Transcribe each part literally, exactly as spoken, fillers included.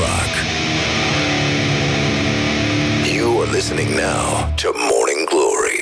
Rock. You are listening now to Morning Glory.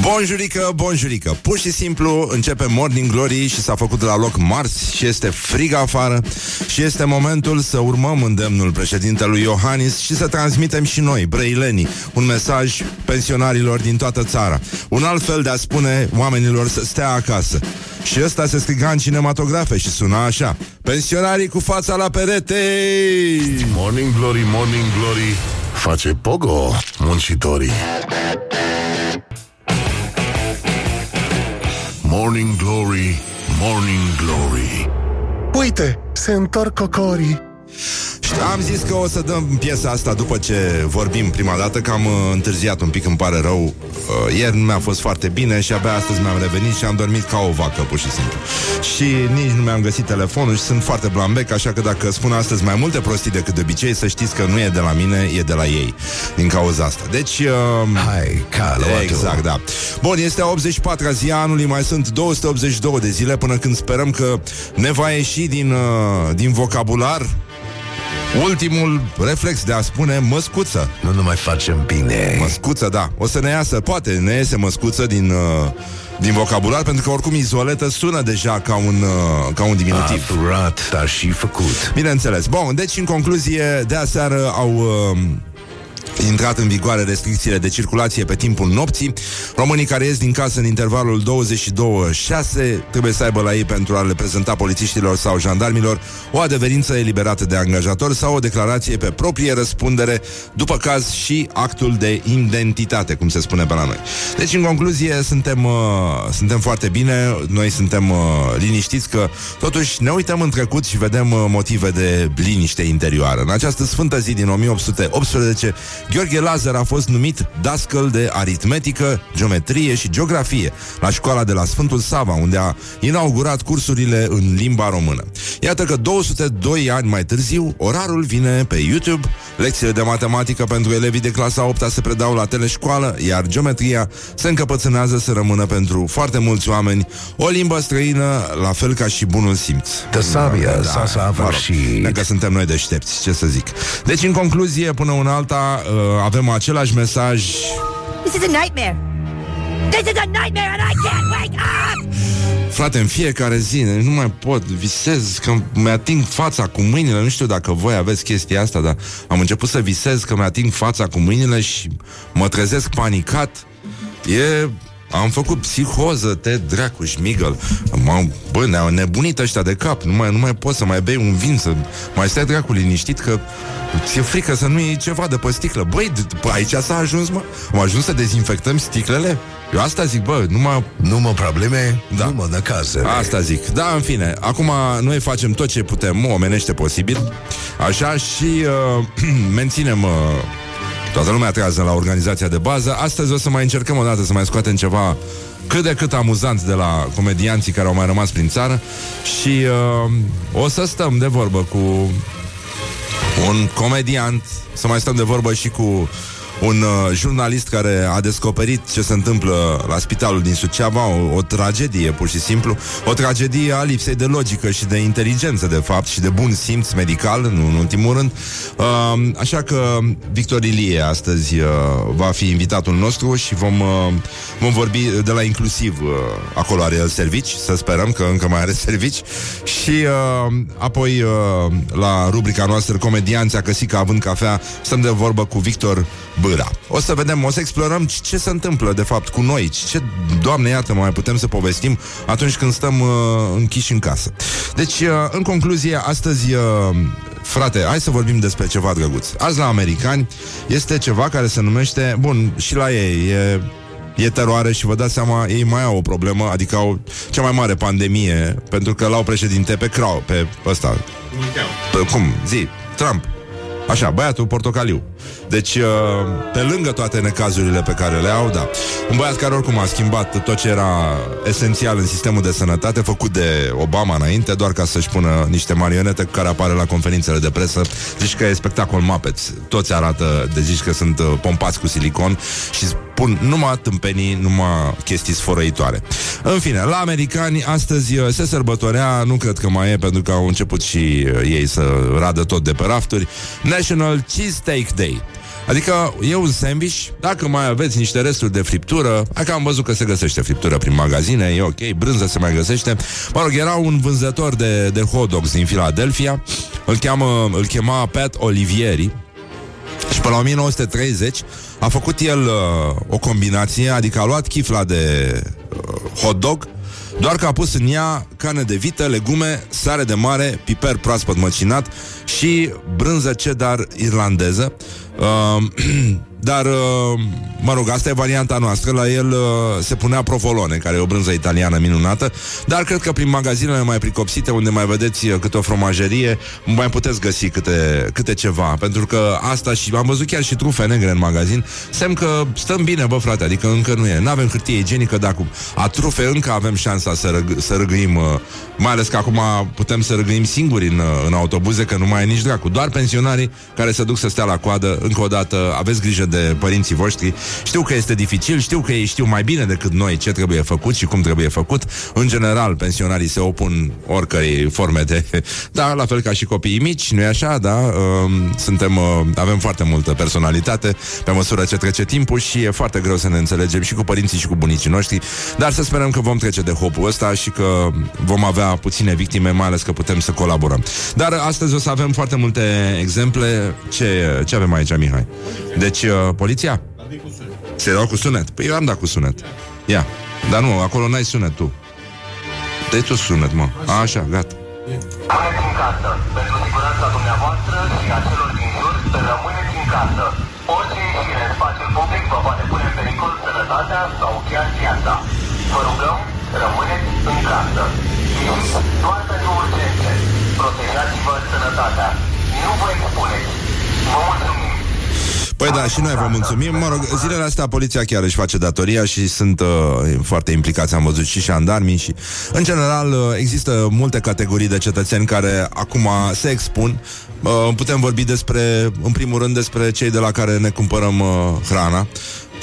Bonjurică, bonjurică. Pur și simplu începe Morning Glory și s-a făcut la loc marți și este frig afară și este momentul să urmăm îndemnul președintelui Iohannis și să transmitem și noi, brăilenii, un mesaj pensionarilor din toată țara. Un alt fel de a spune oamenilor să stea acasă. Și ăsta se striga în cinematografe și suna așa: pensionarii cu fața la perete! Morning Glory, Morning Glory, face pogo muncitorii. Morning Glory, Morning Glory. Uite, se întorc cocorii. Și am zis că o să dăm piesa asta după ce vorbim prima dată, că am uh, întârziat un pic, îmi pare rău. uh, Ieri nu mi-a fost foarte bine și abia astăzi mi-am revenit și am dormit ca o vacă, pur și simplu. Și nici nu mi-am găsit telefonul și sunt foarte blambec, așa că dacă spun astăzi mai multe prostii decât de obicei, să știți că nu e de la mine, e de la ei, din cauza asta. Deci... Uh, Hai, cală, exact, da. Bun, este optzeci și patra zi a anului, mai sunt două sute optzeci și două de zile până când sperăm că ne va ieși din, uh, din vocabular ultimul reflex de a spune măscuță. Nu, nu mai facem bine. Măscuță, da. O să ne iasă, poate ne iese măscuță din, uh, din vocabular, pentru că oricum izoletă sună deja ca un, uh, ca un diminutiv. Afurat, dar și făcut. Bineînțeles. Bun, deci în concluzie, de aseară au... Uh, intrat în vigoare restricțiile de circulație pe timpul nopții. Românii care ies din casă în intervalul douăzeci și doi șase trebuie să aibă la ei, pentru a le prezenta polițiștilor sau jandarmilor, o adeverință eliberată de angajator sau o declarație pe proprie răspundere, după caz, și actul de identitate, cum se spune pe la noi. Deci, în concluzie, suntem, uh, suntem foarte bine, noi suntem uh, liniștiți că totuși ne uităm în trecut și vedem uh, motive de liniște interioară. În această sfântă zi din o mie opt sute optsprezece, George Lazar a fost numit dascăl de aritmetică, geometrie și geografie la școala de la Sfântul Sava, unde a inaugurat cursurile în limba română. Iată că două sute doi ani mai târziu, orarul vine pe YouTube, lecțiile de matematică pentru elevii de clasa a opta se predau la teleșcoală, iar geometria se încăpățânează să rămână pentru foarte mulți oameni o limbă străină, la fel ca și bunul simț. Tăsabia, da, s-a s-a mă rog, dacă suntem noi deștepți, ce să zic. Deci, în concluzie, până una alta, Uh, avem același mesaj. This is a nightmare. This is a nightmare and I can't wake up. Frate, în fiecare zi nu mai pot, visez că mi-ating fața cu mâinile. Nu știu dacă voi aveți chestia asta, dar am început să visez că mi-ating fața cu mâinile și mă trezesc panicat. E... Am făcut psihoză, te dracu, șmigăl. Bă, ne-au nebunit ăștia de cap. Nu mai, nu mai poți să mai bei un vin, să mai stai dracu liniștit, că ți-e frică să nu iei ceva de pe sticlă. Băi, aici s-a ajuns, mă. Am ajuns să dezinfectăm sticlele. Eu asta zic, bă, numai... Numai probleme, da. Numai de casă. Asta zic, da, în fine. Acum noi facem tot ce putem, omenește posibil. Așa, și uh, menținem... Uh, toată lumea trează la organizația de bază. Astăzi o să mai încercăm o dată să mai scoatem ceva cât de cât amuzant de la comedianții care au mai rămas prin țară. Și uh, o să stăm de vorbă cu un comediant, să mai stăm de vorbă și cu un uh, jurnalist care a descoperit ce se întâmplă la spitalul din Suceava, o, o tragedie, pur și simplu. O tragedie a lipsei de logică și de inteligență, de fapt, și de bun simț medical, nu în ultimul rând. uh, Așa că Victor Ilie astăzi uh, va fi invitatul nostru și vom, uh, vom vorbi de la Inclusiv. uh, Acolo are el servici, să sperăm că încă mai are servici. Și uh, apoi uh, la rubrica noastră Comedianța Căsica având cafea, stăm de vorbă cu Victor Bâră. O să vedem, o să explorăm ce se întâmplă de fapt cu noi, ce, Doamne iartă, mai putem să povestim atunci când stăm uh, închiși în casă. Deci, uh, în concluzie, astăzi, uh, frate, hai să vorbim despre ceva drăguț. Azi la americani este ceva care se numește, bun, și la ei e... E teroare și vă dați seama, ei mai au o problemă, adică au cea mai mare pandemie, pentru că l-au președinte pe Crow, pe ăsta, pe, cum, zi, Trump. Așa, băiatul portocaliu. Deci, pe lângă toate necazurile pe care le au, da. Un băiat care oricum a schimbat tot ce era esențial în sistemul de sănătate, făcut de Obama înainte, doar ca să-și pună niște marionete cu care apare la conferințele de presă. Zici că e spectacol Muppets. Toți arată, de zici că sunt pompați cu silicon și pun numai tâmpenii, numai chestii sfărăitoare. În fine, la americani astăzi se sărbătorea, nu cred că mai e, pentru că au început și ei să radă tot de pe rafturi, National Cheesesteak Day. Adică e un sandwich, dacă mai aveți niște resturi de friptură, dacă am văzut că se găsește friptură prin magazine, e ok, brânză se mai găsește. Mă rog, era un vânzător de, de hot dogs din Philadelphia, îl, cheamă, îl chema Pat Olivieri și pe la o mie nouă sute treizeci a făcut el uh, o combinație, adică a luat chifla de uh, hot dog, doar că a pus în ea carne de vită, legume, sare de mare, piper proaspăt măcinat și brânză cheddar irlandeză. Uh, dar, uh, mă rog, asta e varianta noastră. La el uh, se punea provolone, care e o brânză italiană minunată. Dar cred că prin magazinele mai pricopsite, unde mai vedeți câte o fromajerie, mai puteți găsi câte, câte ceva. Pentru că asta și... am văzut chiar și trufe negre în magazin. Semn că stăm bine, bă, frate, adică încă nu e. N-avem hârtie igienică, dar cu a trufe încă avem șansa să, răg- să răgâim. uh, Mai ales că acum putem să răgâim singuri în, în autobuze, că nu mai e nici dracu. Doar pensionarii care se duc să stea la coadă. Încă o dată, aveți grijă de părinții voștri. Știu că este dificil, știu că ei știu mai bine decât noi ce trebuie făcut și cum trebuie făcut. În general, pensionarii se opun oricărei forme de... Da, la fel ca și copiii mici, nu-i așa, da? Suntem, avem foarte multă personalitate pe măsură ce trece timpul și e foarte greu să ne înțelegem și cu părinții și cu bunicii noștri. Dar să sperăm că vom trece de hopul ăsta și că vom avea puține victime, mai ales că putem să colaborăm. Dar astăzi o să avem foarte multe exemple. Ce, ce avem aici, Mihai? Deci, uh, poliția? Se dau cu sunet? Păi eu am dat cu sunet. Ia, dar nu, acolo n-ai sunet tu. Dă-i tu sunet, mă. A, așa, gata. Rămâneți în casă. Pentru siguranța dumneavoastră și a celor din jur, rămâneți în casă. Orice ieșire în spațiul public vă poate pune în pericol sănătatea sau chiar viața. Vă rugăm, rămâneți în casă. Doar pentru urgențe. Protejați-vă sănătatea. Nu vă expuneți. Vă mulțumim. Păi da, și noi vă mulțumim. Mă rog, zilele astea poliția chiar își face datoria și sunt uh, foarte implicați, am văzut, și jandarmii și... În general, uh, există multe categorii de cetățeni care acum se expun. Uh, putem vorbi despre, în primul rând, despre cei de la care ne cumpărăm uh, hrana.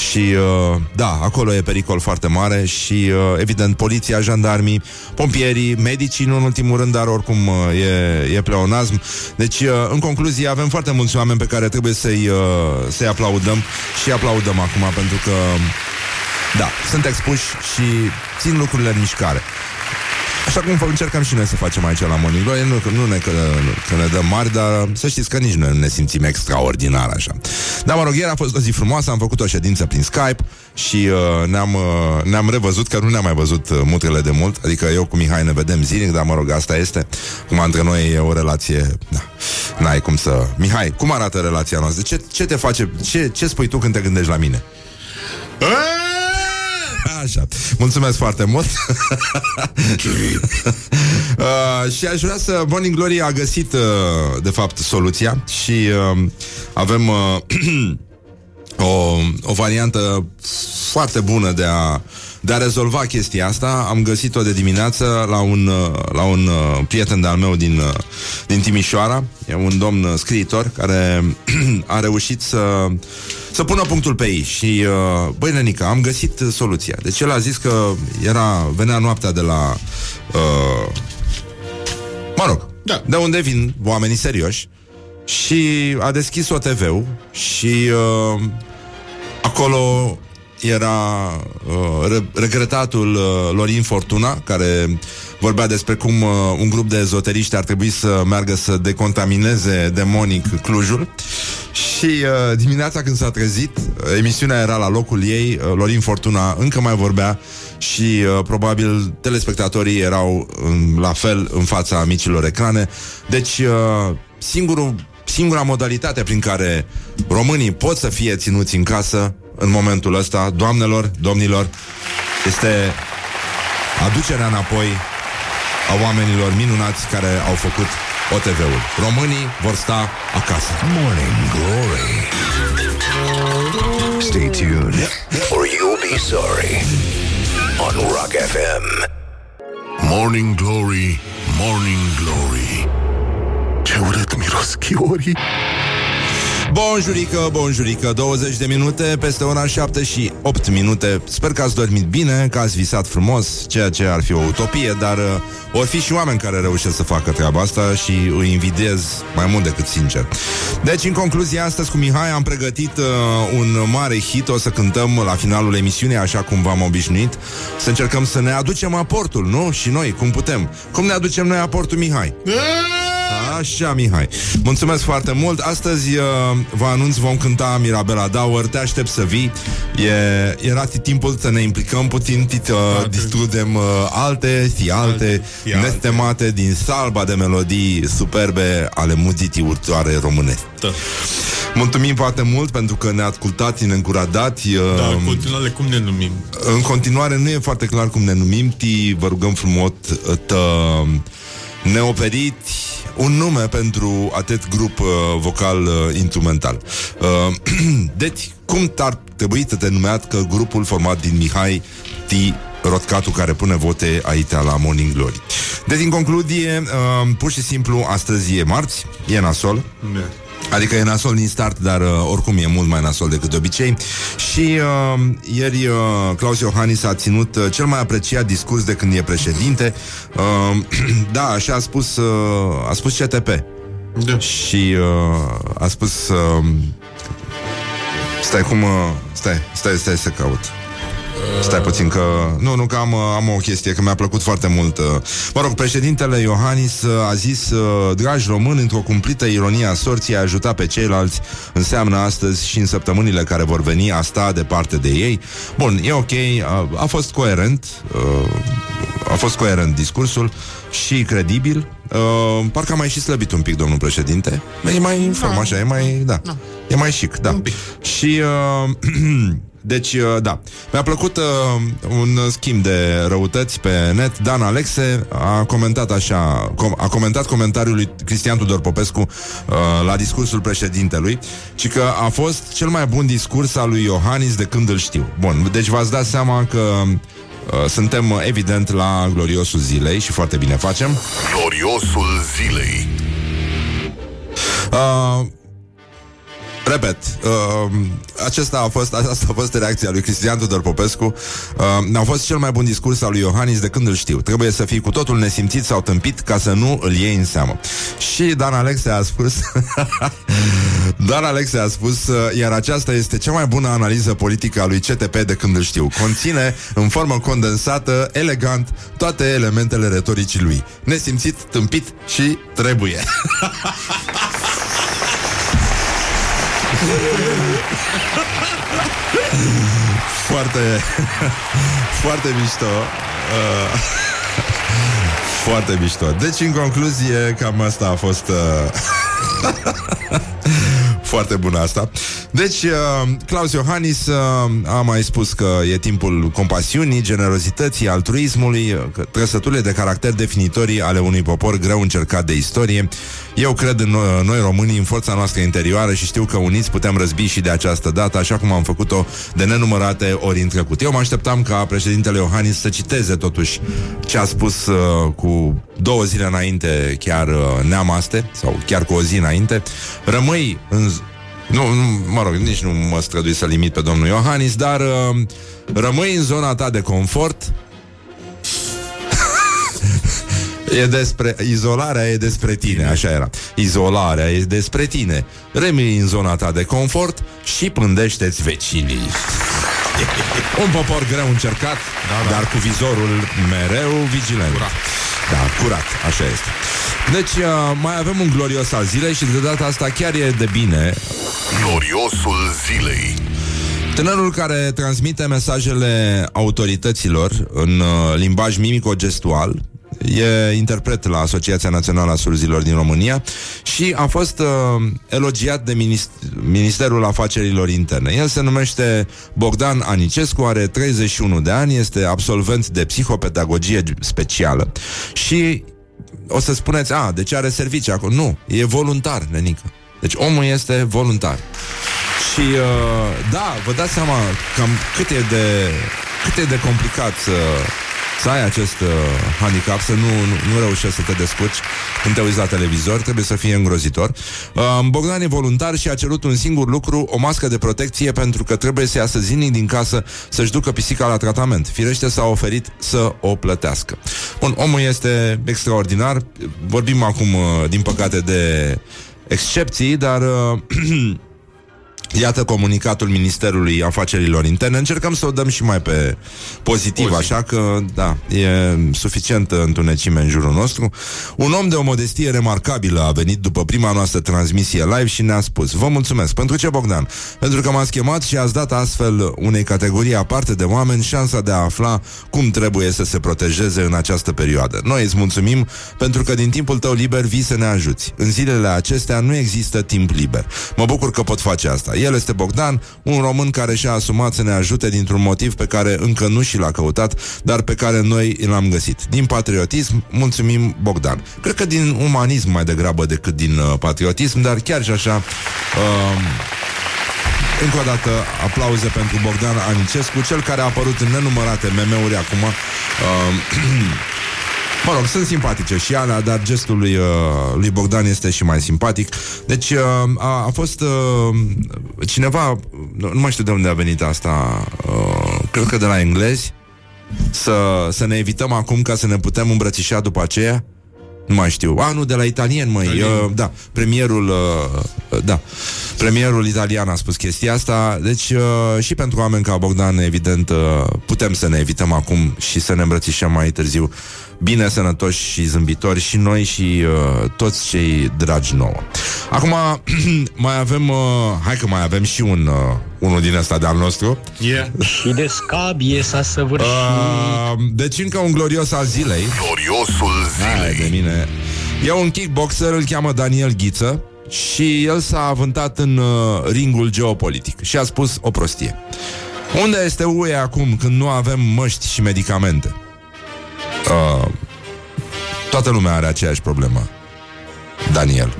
Și, uh, da, acolo e pericol foarte mare și, uh, evident, poliția, jandarmii, pompierii, medicii, nu în ultimul rând, dar oricum uh, e, e pleonazm. Deci, uh, în concluzie, avem foarte mulți oameni pe care trebuie să-i, uh, să-i aplaudăm și aplaudăm acum, pentru că, da, sunt expuși și țin lucrurile în mișcare. Așa cum încercăm și noi să facem aici la Morning Glory, nu, nu ne, că, că ne dăm mari, dar să știți că nici noi nu ne simțim extraordinar așa. Dar mă rog, ieri a fost o zi frumoasă, am făcut o ședință prin Skype și uh, ne-am, uh, ne-am revăzut, că nu ne-am mai văzut uh, mutele de mult, adică eu cu Mihai ne vedem zilnic, dar mă rog, asta este. Cum între noi e o relație, da, n-ai cum să... Mihai, cum arată relația noastră? Ce, ce te face, ce, ce spui tu când te gândești la mine? Așa. Mulțumesc foarte mult. uh, Și aș vrea să... Morning Glory a găsit uh, de fapt soluția. Și uh, avem uh, o, o variantă foarte bună de a, de a rezolva chestia asta. Am găsit-o de dimineață la un, la un uh, prieten de-al meu din, uh, din Timișoara. E un domn scriitor care uh, a reușit să Să pună punctul pe ei și, uh, băi, Nenica, am găsit soluția. Deci el a zis că era, venea noaptea de la, uh, mă rog, da, de unde vin oamenii serioși și a deschis O T V-ul și uh, acolo era uh, regretatul uh, Lorin Fortună, care vorbea despre cum uh, un grup de ezoteriști ar trebui să meargă să decontamineze demonic Clujul. Și uh, dimineața când s-a trezit, emisiunea era la locul ei, uh, Lorin Fortună încă mai vorbea și uh, probabil telespectatorii erau um, la fel în fața micilor ecrane. Deci uh, singurul, singura modalitate prin care românii pot să fie ținuți în casă în momentul ăsta, doamnelor, domnilor, este aducerea înapoi a oamenilor minunați care au făcut O T V-ul. Românii vor sta acasă. Morning Glory. Stay tuned or you'll be sorry. On Rock F M. Morning Glory, Morning Glory. Ce urât miros chiorii. Bonjurică, bonjurică, douăzeci de minute peste ora șapte și opt minute. Sper că ați dormit bine, că ați visat frumos, ceea ce ar fi o utopie, dar uh, or fi și oameni care reușesc să facă treaba asta și îi invidiez mai mult decât sincer. Deci, în concluzie, astăzi cu Mihai am pregătit uh, un mare hit. O să cântăm la finalul emisiunii, așa cum v-am obișnuit, să încercăm să ne aducem aportul, nu? Și noi, cum putem. Cum ne aducem noi aportul, Mihai? Așa, Mihai. Mulțumesc foarte mult. Astăzi uh, vă anunț, vom cânta Mirabela Daur, Te aștept să vii. E, era timpul să ne implicăm puțin, tit, uh, distrugem uh, alte și alte nestemate din salba de melodii superbe ale muzicii urtoare românești. Da. Mulțumim foarte mult pentru că ne-a ascultat, ne-a încurajat. Uh, da, în continuare, cum ne numim? În continuare nu e foarte clar cum ne numim. Ti, vă rugăm frumos tă, ne oferiți un nume pentru atât grup uh, vocal-instrumental. Uh, uh, deci, cum ar trebui să te numeat că grupul format din Mihai T. Rodcatu, care pune vote aici la Morning Glory. Deci, în concluzie, uh, pur și simplu, astăzi e marți, e nasol. Yeah. Adică e nasol din start, dar uh, oricum e mult mai nasol decât de obicei. Și uh, ieri uh, Klaus Iohannis a ținut uh, cel mai apreciat discurs de când e președinte. uh, Da, așa a spus, uh, a spus C T P, da. Și uh, a spus uh, Stai cum uh, Stai, stai, stai să caut. Stai puțin că... Nu, nu, că am, am o chestie, că mi-a plăcut foarte mult. Mă rog, președintele Iohannis a zis: dragi români, într-o cumplită ironie a sorții, a ajuta pe ceilalți înseamnă astăzi și în săptămânile care vor veni a sta departe de ei. Bun, e ok, a, a fost coerent. A fost coerent discursul și credibil. Uh, parcă a mai și slăbit un pic domnul președinte. E mai în formă, așa, e mai... Da, no. E mai chic, da. Și... Uh, Deci, da, mi-a plăcut uh, un schimb de răutăți pe net. Dan Alexe a comentat așa, com- a comentat comentariul lui Cristian Tudor Popescu uh, la discursul președintelui, ci că a fost cel mai bun discurs al lui Iohannis de când îl știu. Bun, deci v-ați dat seama că uh, suntem evident la gloriosul zilei și foarte bine facem. Gloriosul zilei. Uh, Repet, uh, acesta a fost, asta a fost reacția lui Cristian Tudor Popescu. Uh, a fost cel mai bun discurs al lui Iohannis de când îl știu. Trebuie să fii cu totul nesimțit sau tâmpit ca să nu îl iei în seamă. Și Dan Alexe a spus Dan Alexe a spus uh, iar aceasta este cea mai bună analiză politică a lui C T P de când îl știu. Conține, în formă condensată, elegant, toate elementele retoricii lui. Nesimțit, tâmpit și trebuie. Foarte Foarte mișto uh, Foarte mișto. Deci, în concluzie, cam asta a fost uh, foarte bună asta. Deci, uh, Klaus Iohannis uh, a mai spus că e timpul compasiunii, generozității, altruismului, trăsăturile de caracter definitorii ale unui popor greu încercat de istorie. Eu cred în noi românii, în forța noastră interioară și știu că uniți putem răzbi și de această dată, așa cum am făcut-o de nenumărate ori în trecut. Eu mă așteptam ca președintele Iohannis să citeze totuși ce a spus uh, cu două zile înainte, chiar uh, neamaste, sau chiar cu o zi înainte. Rămâi în... Nu, nu, mă rog, nici nu mă strădui să limit pe domnul Iohannis, dar uh, rămâi în zona ta de confort. E despre... Izolarea e despre tine, așa era. Izolarea e despre tine. Rămâi în zona ta de confort și pândește-ți vecinii. Un popor greu încercat, da, da. Dar cu vizorul mereu vigilent. Curat. Da, curat, așa este. Deci uh, mai avem un glorios al zilei și de data asta chiar e de bine. Gloriosul zilei. Tânărul care transmite mesajele autorităților în uh, limbaj mimico-gestual e interpret la Asociația Națională a Surzilor din România și a fost uh, elogiat de minist- Ministerul Afacerilor Interne. El se numește Bogdan Anicescu, are treizeci și unu de ani, este absolvent de psihopedagogie specială și o să spuneți, a, deci are servicii acolo. Nu, e voluntar, nenică. Deci omul este voluntar. Și, uh, da, vă dați seama cam cât e de, cât e de complicat să... Uh, să ai acest uh, handicap, să nu, nu, nu reușești să te descurci când te uiți la televizor, trebuie să fie îngrozitor. Uh, Bogdan e voluntar și a cerut un singur lucru, o mască de protecție, pentru că trebuie să iasă zilnic din casă să-și ducă pisica la tratament. Firește s-a oferit să o plătească. Bun, omul este extraordinar. Vorbim acum, uh, din păcate, de excepții, dar... Uh, iată comunicatul Ministerului Afacerilor Interne. Încercăm să o dăm și mai pe pozitiv, așa că, da, e suficientă întunecime în jurul nostru. Un om de o modestie remarcabilă a venit după prima noastră transmisie live și ne-a spus: vă mulțumesc. Pentru ce, Bogdan? Pentru că m-ați chemat și ați dat astfel unei categorii aparte de oameni șansa de a afla cum trebuie să se protejeze în această perioadă. Noi îți mulțumim pentru că din timpul tău liber vii să ne ajuți. În zilele acestea nu există timp liber. Mă bucur că pot face asta. El este Bogdan, un român care și-a asumat să ne ajute dintr-un motiv pe care încă nu și l-a căutat, dar pe care noi l-am găsit. Din patriotism, mulțumim, Bogdan. Cred că din umanism mai degrabă decât din uh, patriotism, dar chiar și așa... Uh, încă o dată, aplauze pentru Bogdan Anicescu, cel care a apărut în nenumărate meme-uri acum... Uh, Mă rog, sunt simpatice și alea, dar gestul lui, uh, lui Bogdan este și mai simpatic. Deci uh, a, a fost uh, cineva, nu mai știu de unde a venit asta, uh, cred că de la englezi, să, să ne evităm acum ca să ne putem îmbrățișa după aceea. Nu mai știu. A, nu, de la italien, măi. Uh, da, premierul, uh, da, premierul italian a spus chestia asta. Deci uh, și pentru oameni ca Bogdan, evident, uh, putem să ne evităm acum și să ne îmbrățișăm mai târziu. Bine, sănătoși și zâmbitori și noi și uh, toți cei dragi nouă. Acum mai avem, uh, hai că mai avem și un uh, unul din ăsta de al nostru. Yeah. Și de scabie s-a săvârșit. Uh, deci încă un glorios al zilei. Gloriosul zilei. Hai de mine. E un kickboxer, îl cheamă Daniel Ghiță și el s-a avântat în uh, ringul geopolitic și a spus o prostie. Unde este U E acum când nu avem măști și medicamente? Uh, toată lumea are aceeași problemă, Daniel,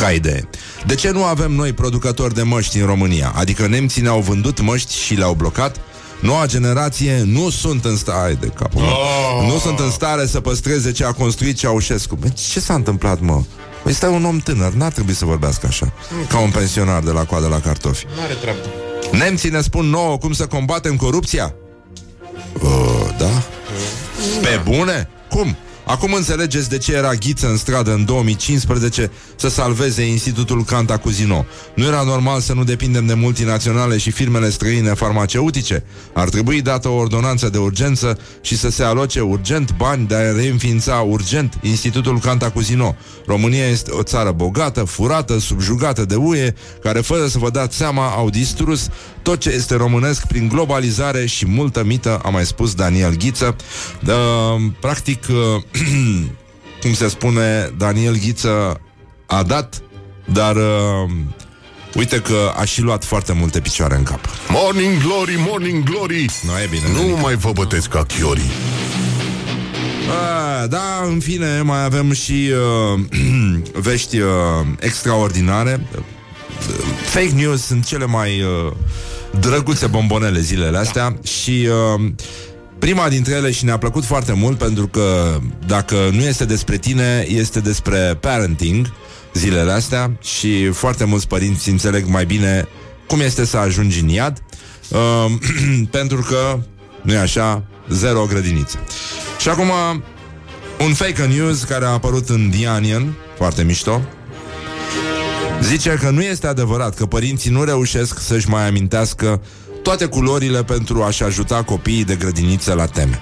ca idee. De ce nu avem noi producători de măști în România? Adică nemții ne-au vândut măști și le-au blocat. Noua generație nu sunt în stare Ai de capul meu. Oh. Nu sunt în stare să păstreze ce a construit Ceaușescu. Bă, ce s-a întâmplat, mă? Păi stai, un om tânăr, n-ar trebui să vorbească așa, ca un pensionar de la coadă la cartofi. N-are treabă. Nemții ne spun nouă cum să combatem corupția? Uh, da? Pe bune? Cum? Acum înțelegeți de ce era Ghiță în stradă în două mii cincisprezece să salveze Institutul Cantacuzino. Nu era normal să nu depindem de multinaționale și firmele străine farmaceutice. Ar trebui dată o ordonanță de urgență și să se aloce urgent bani de a reînființa urgent Institutul Cantacuzino. România este o țară bogată, furată, subjugată de U E, care fără să vă dați seama au distrus tot ce este românesc prin globalizare și multă mită, a mai spus Daniel Ghiță. Uh, practic, uh, cum se spune, Daniel Ghiță a dat, dar uh, uite că a și luat foarte multe picioare în cap. Morning Glory, Morning Glory! No, e bine, nu nenică. mai vă bătesc ca chiorii. A, da, în fine, mai avem și uh, vești uh, extraordinare. Fake news sunt cele mai uh, drăguțe bombonele zilele astea, da. Și uh, prima dintre ele, și ne-a plăcut foarte mult, pentru că dacă nu este despre tine, este despre parenting zilele astea. Și foarte mulți părinți înțeleg mai bine cum este să ajungi în iad, uh, pentru că nu-i așa, zero grădiniță. Și acum un fake news care a apărut în Dianian, foarte mișto, zice că nu este adevărat că părinții nu reușesc să-și mai amintească toate culorile pentru a-și ajuta copiii de grădiniță la teme.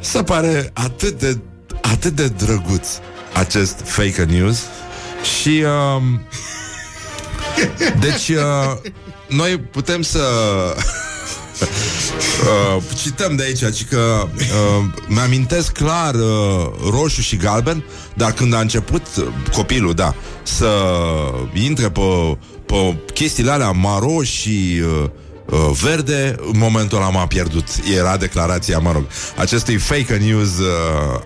Se pare atât de, atât de drăguț acest fake news. Și um, deci uh, noi putem să... Uh, cităm de aici, ci că uh, mi-amintesc clar uh, roșu și galben, dar când a început uh, copilul, da, să intre pe, pe chestiile alea maro și uh, uh, verde. În momentul ăla m-a pierdut. Era declarația, mă rog, acestui fake news uh,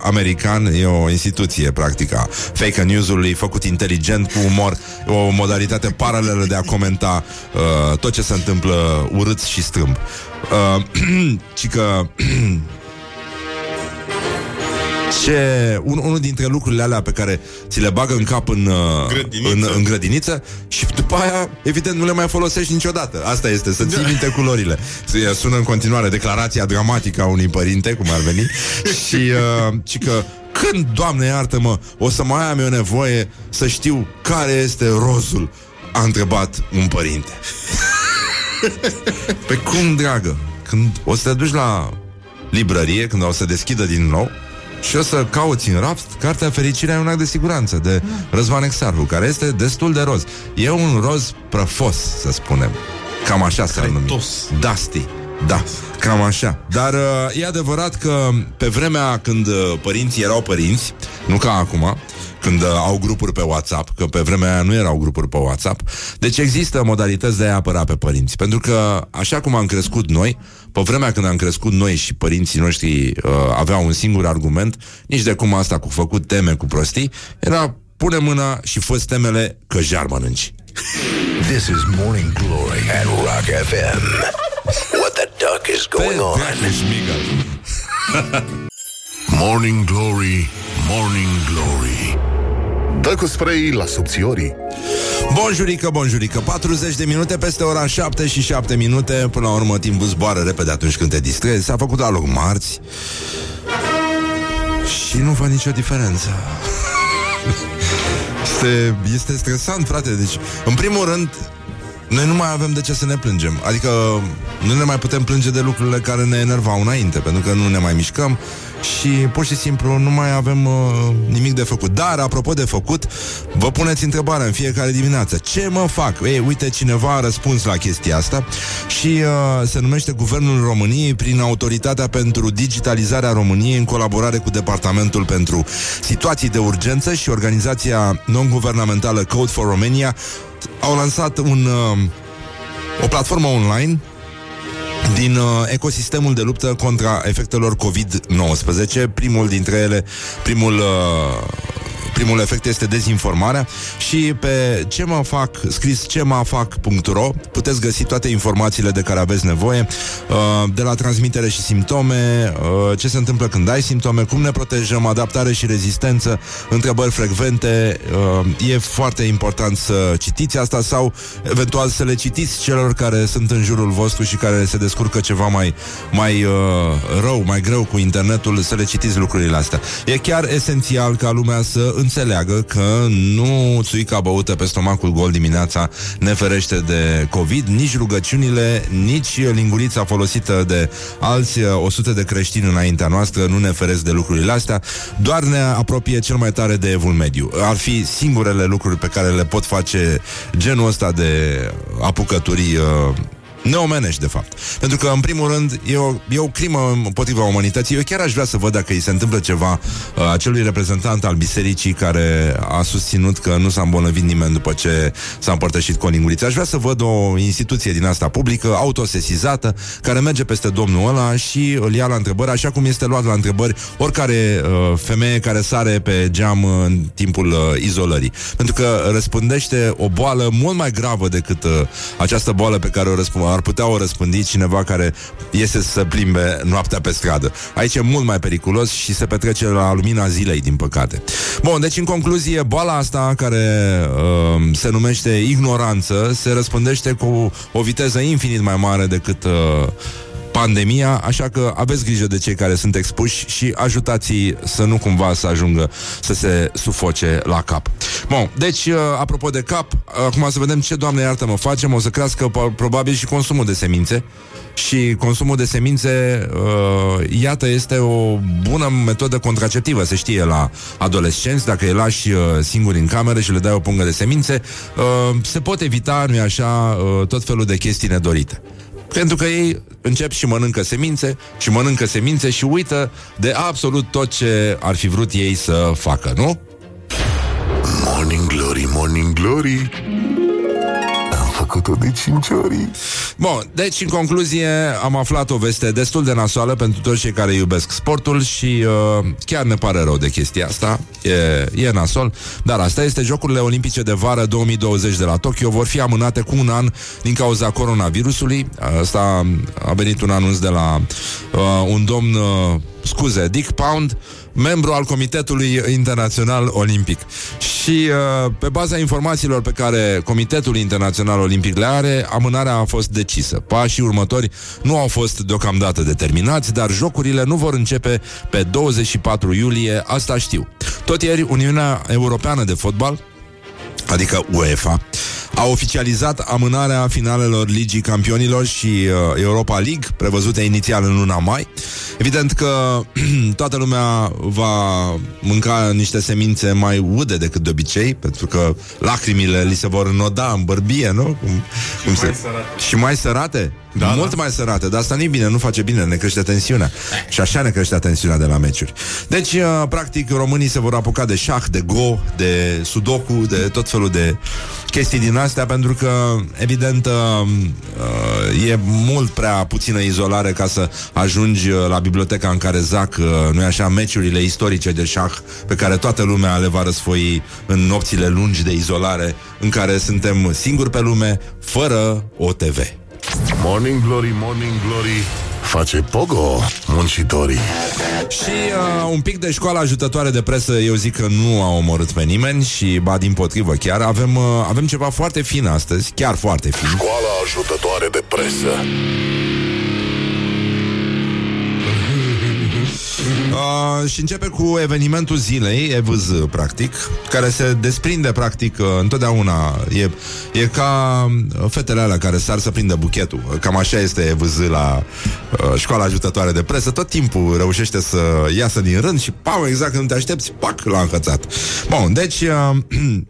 american. E o instituție, practica fake news-ului făcut inteligent, cu umor. O modalitate paralelă de a comenta uh, tot ce se întâmplă urât și strâmb. uh, Ci că... Ce, un, unul dintre lucrurile alea pe care ți le bagă în cap în grădiniță. În, în grădiniță și după aia, evident, nu le mai folosești niciodată. Asta este, să ții minte culorile. Sună în continuare declarația dramatică a unui părinte, cum ar veni. Și, uh, și că, când, Doamne iartă-mă, o să mai am eu nevoie să știu care este rozul? A întrebat un părinte. Pe cum, dragă? Când o să te duci la librărie, când o să deschidă din nou și o să cauți în raft cartea Fericirea e un act de siguranță, de Răzvan Exarcu, care este destul de roz. E un roz prăfos, să spunem. Cam așa s-a numit. Dusty. Da, cam așa. Dar uh, e adevărat că pe vremea când părinții erau părinți, nu ca acum, când uh, au grupuri pe WhatsApp, că pe vremea aia nu erau grupuri pe WhatsApp, deci există modalități de a apăra pe părinți. Pentru că așa cum am crescut noi, pe vremea când am crescut noi și părinții noștri uh, aveau un singur argument, nici de cum asta cu făcut teme cu prostii, era pune mâna și fă-ți temele că jar mănânci. This is Morning Glory at Rock F M. What the duck is going on? Morning Glory, Morning Glory. Dă cu spray la subțiorii. Bonjurică, bonjurică, patruzeci de minute peste ora șapte și șapte minute. Până la urmă timpul zboară repede atunci când te distrezi. S-a făcut la loc marți și nu fac nicio diferență. Este, este stresant, frate. Deci, în primul rând, noi nu mai avem de ce să ne plângem. Adică nu ne mai putem plânge de lucrurile care ne enervau înainte, pentru că nu ne mai mișcăm și pur și simplu nu mai avem uh, nimic de făcut. Dar, apropo de făcut, vă puneți întrebarea în fiecare dimineață: ce mă fac? Ei, uite, cineva a răspuns la chestia asta și uh, se numește Guvernul României, prin Autoritatea pentru Digitalizarea României, în colaborare cu Departamentul pentru Situații de Urgență și organizația non-guvernamentală Code for Romania, au lansat un, uh, o platformă online din uh, ecosistemul de luptă contra efectelor covid nouăsprezece. Primul dintre ele, primul, uh, primul efect este dezinformarea. Și pe ce mă fac, scris ce mă fac punct ro, puteți găsi toate informațiile de care aveți nevoie, uh, de la transmitere și simptome, uh, ce se întâmplă când ai simptome, cum ne protejăm, adaptare și rezistență, întrebări frecvente. uh, E foarte important să citiți asta sau eventual să le citiți celor care sunt în jurul vostru și care se descurcă ceva mai, mai uh, rău, mai greu cu internetul, să le citiți lucrurile astea. E chiar esențial ca lumea să înțeleagă că nu țuica băută pe stomacul gol dimineața ne ferește de COVID, nici rugăciunile, nici lingurița folosită de alți o sută de creștini înaintea noastră nu ne feresc de lucrurile astea, doar ne apropie cel mai tare de evul mediu. Ar fi singurele lucruri pe care le pot face genul ăsta de apucături uh, neomenești, de fapt. Pentru că, în primul rând, e o, e o crimă împotriva umanității. Eu chiar aș vrea să văd dacă îi se întâmplă ceva uh, acelui reprezentant al bisericii care a susținut că nu s-a îmbolnăvit nimeni după ce s-a împărtășit cu o linguriță. Aș vrea să văd o instituție din asta publică, autosesizată, care merge peste domnul ăla și îl ia la întrebări, așa cum este luat la întrebări oricare uh, femeie care sare pe geam în timpul uh, izolării. Pentru că răspândește o boală mult mai gravă decât uh, această boală pe care o răspund ar putea o răspândi cineva care iese să plimbe noaptea pe stradă. Aici e mult mai periculos și se petrece la lumina zilei, din păcate. Bun, deci în concluzie, boala asta care uh, se numește ignoranță se răspândește cu o viteză infinit mai mare decât uh, pandemia, așa că aveți grijă de cei care sunt expuși și ajutați-i să nu cumva să ajungă să se sufoce la cap. Bun, deci, apropo de cap, acum să vedem ce, Doamne iartă mă, facem. O să crească probabil și consumul de semințe. Și consumul de semințe, uh, iată, este o bună metodă contraceptivă, se știe, la adolescenți. Dacă îi lași uh, singuri în cameră și le dai o pungă de semințe, uh, se pot evita, nu-i așa, uh, tot felul de chestii nedorite. Pentru că ei încep și mănâncă semințe și mănâncă semințe și uită de absolut tot ce ar fi vrut ei să facă, nu? Morning Glory, Morning Glory, am făcut-o de cinci ori. Bun, deci în concluzie am aflat o veste destul de nasoală pentru toți cei care iubesc sportul și uh, chiar ne pare rău de chestia asta. E, e nasol, dar asta este. Jocurile Olimpice de vară două mii douăzeci de la Tokyo vor fi amânate cu un an din cauza coronavirusului. Asta a venit un anunț de la uh, un domn uh, scuze, Dick Pound, membru al Comitetului Internațional Olimpic. Și uh, pe baza informațiilor pe care Comitetul Internațional Olimpic le are, amânarea a fost decisă. Pașii următori nu au fost deocamdată determinați, dar jocurile nu vor începe pe douăzeci și patru iulie, asta știu. Tot ieri, Uniunea Europeană de Fotbal, adică UEFA, a oficializat amânarea finalelor Ligii Campionilor și uh, Europa League, prevăzute inițial în luna mai. Evident că toată lumea va mânca niște semințe mai ude decât de obicei, pentru că lacrimile li se vor înnoda în bărbie, nu? Cum, și, cum mai se... și mai sărate. Da, mult da. mai sărate, dar asta nu-i bine, nu face bine, ne crește tensiunea. Și așa ne crește tensiunea de la meciuri. Deci, uh, practic, românii se vor apuca de șah, de go, de sudoku, de tot felul de chestii din astea, pentru că, evident, uh, e mult prea puțină izolare ca să ajungi la biblioteca în care zac, uh, nu-i așa, meciurile istorice de șah, pe care toată lumea le va răsfoi în nopțile lungi de izolare, în care suntem singuri pe lume, fără O T V. Morning Glory, Morning Glory, face pogo muncitorii. Și uh, un pic de școală ajutătoare de presă, eu zic că nu a omorât pe nimeni și, ba, dimpotrivă chiar, avem, uh, avem ceva foarte fin astăzi, chiar foarte fin. Școala ajutătoare de presă. Uh, și începe cu evenimentul zilei, E V Z, practic, care se desprinde, practic, uh, întotdeauna. E, e ca fetele alea care s-ar să prindă buchetul. Cam așa este E V Z la uh, școala ajutătoare de presă. Tot timpul reușește să iasă din rând și, pau, exact când te aștepți, pac, l-a încățat. Bun, deci, uh,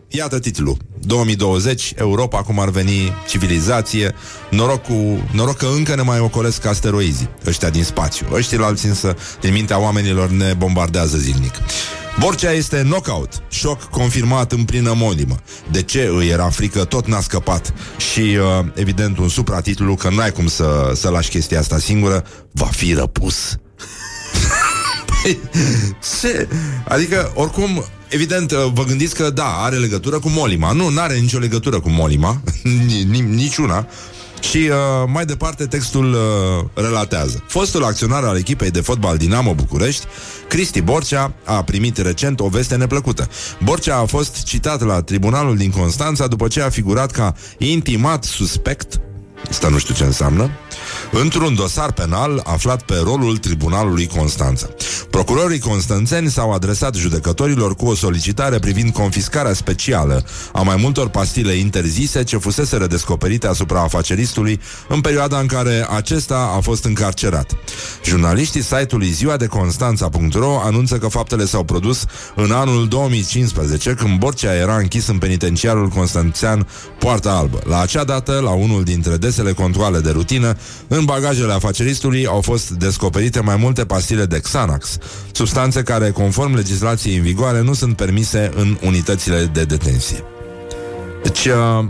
iată titlul. două mii douăzeci, Europa, cum ar veni, civilizație, noroc, cu, noroc că încă ne mai ocolesc asteroizii, ăștia din spațiu. Ăștilalți însă, din mintea oamenilor, ne bombardează zilnic. Borcea este knockout, șoc confirmat în plinămonimă. De ce îi era frică, tot n-a scăpat. Și, evident, un supratitlu, că n-ai cum să, să lași chestia asta singură, va fi răpus. Ce? Adică, oricum, evident, vă gândiți că, da, are legătură cu molima. Nu, n-are nicio legătură cu molima. Niciuna. Și uh, mai departe textul uh, relatează. Fostul acționar al echipei de fotbal Dinamo București, Cristi Borcea, a primit recent o veste neplăcută. Borcea a fost citat la Tribunalul din Constanța după ce a figurat ca intimat suspect, asta nu știu ce înseamnă, într-un dosar penal aflat pe rolul Tribunalului Constanța. Procurorii constanțeni s-au adresat judecătorilor cu o solicitare privind confiscarea specială a mai multor pastile interzise ce fusese redescoperite asupra afaceristului în perioada în care acesta a fost încarcerat. Jurnaliștii site-ului ziua de constanța punct ro anunță că faptele s-au produs în anul două mii cincisprezece, când Borcea era închis în penitenciarul Constanțean Poarta Albă. La acea dată, la unul dintre desele controale de rutină, în bagajele afaceristului au fost descoperite mai multe pastile de Xanax, substanțe care, conform legislației în vigoare, nu sunt permise în unitățile de detenție. Deci, uh,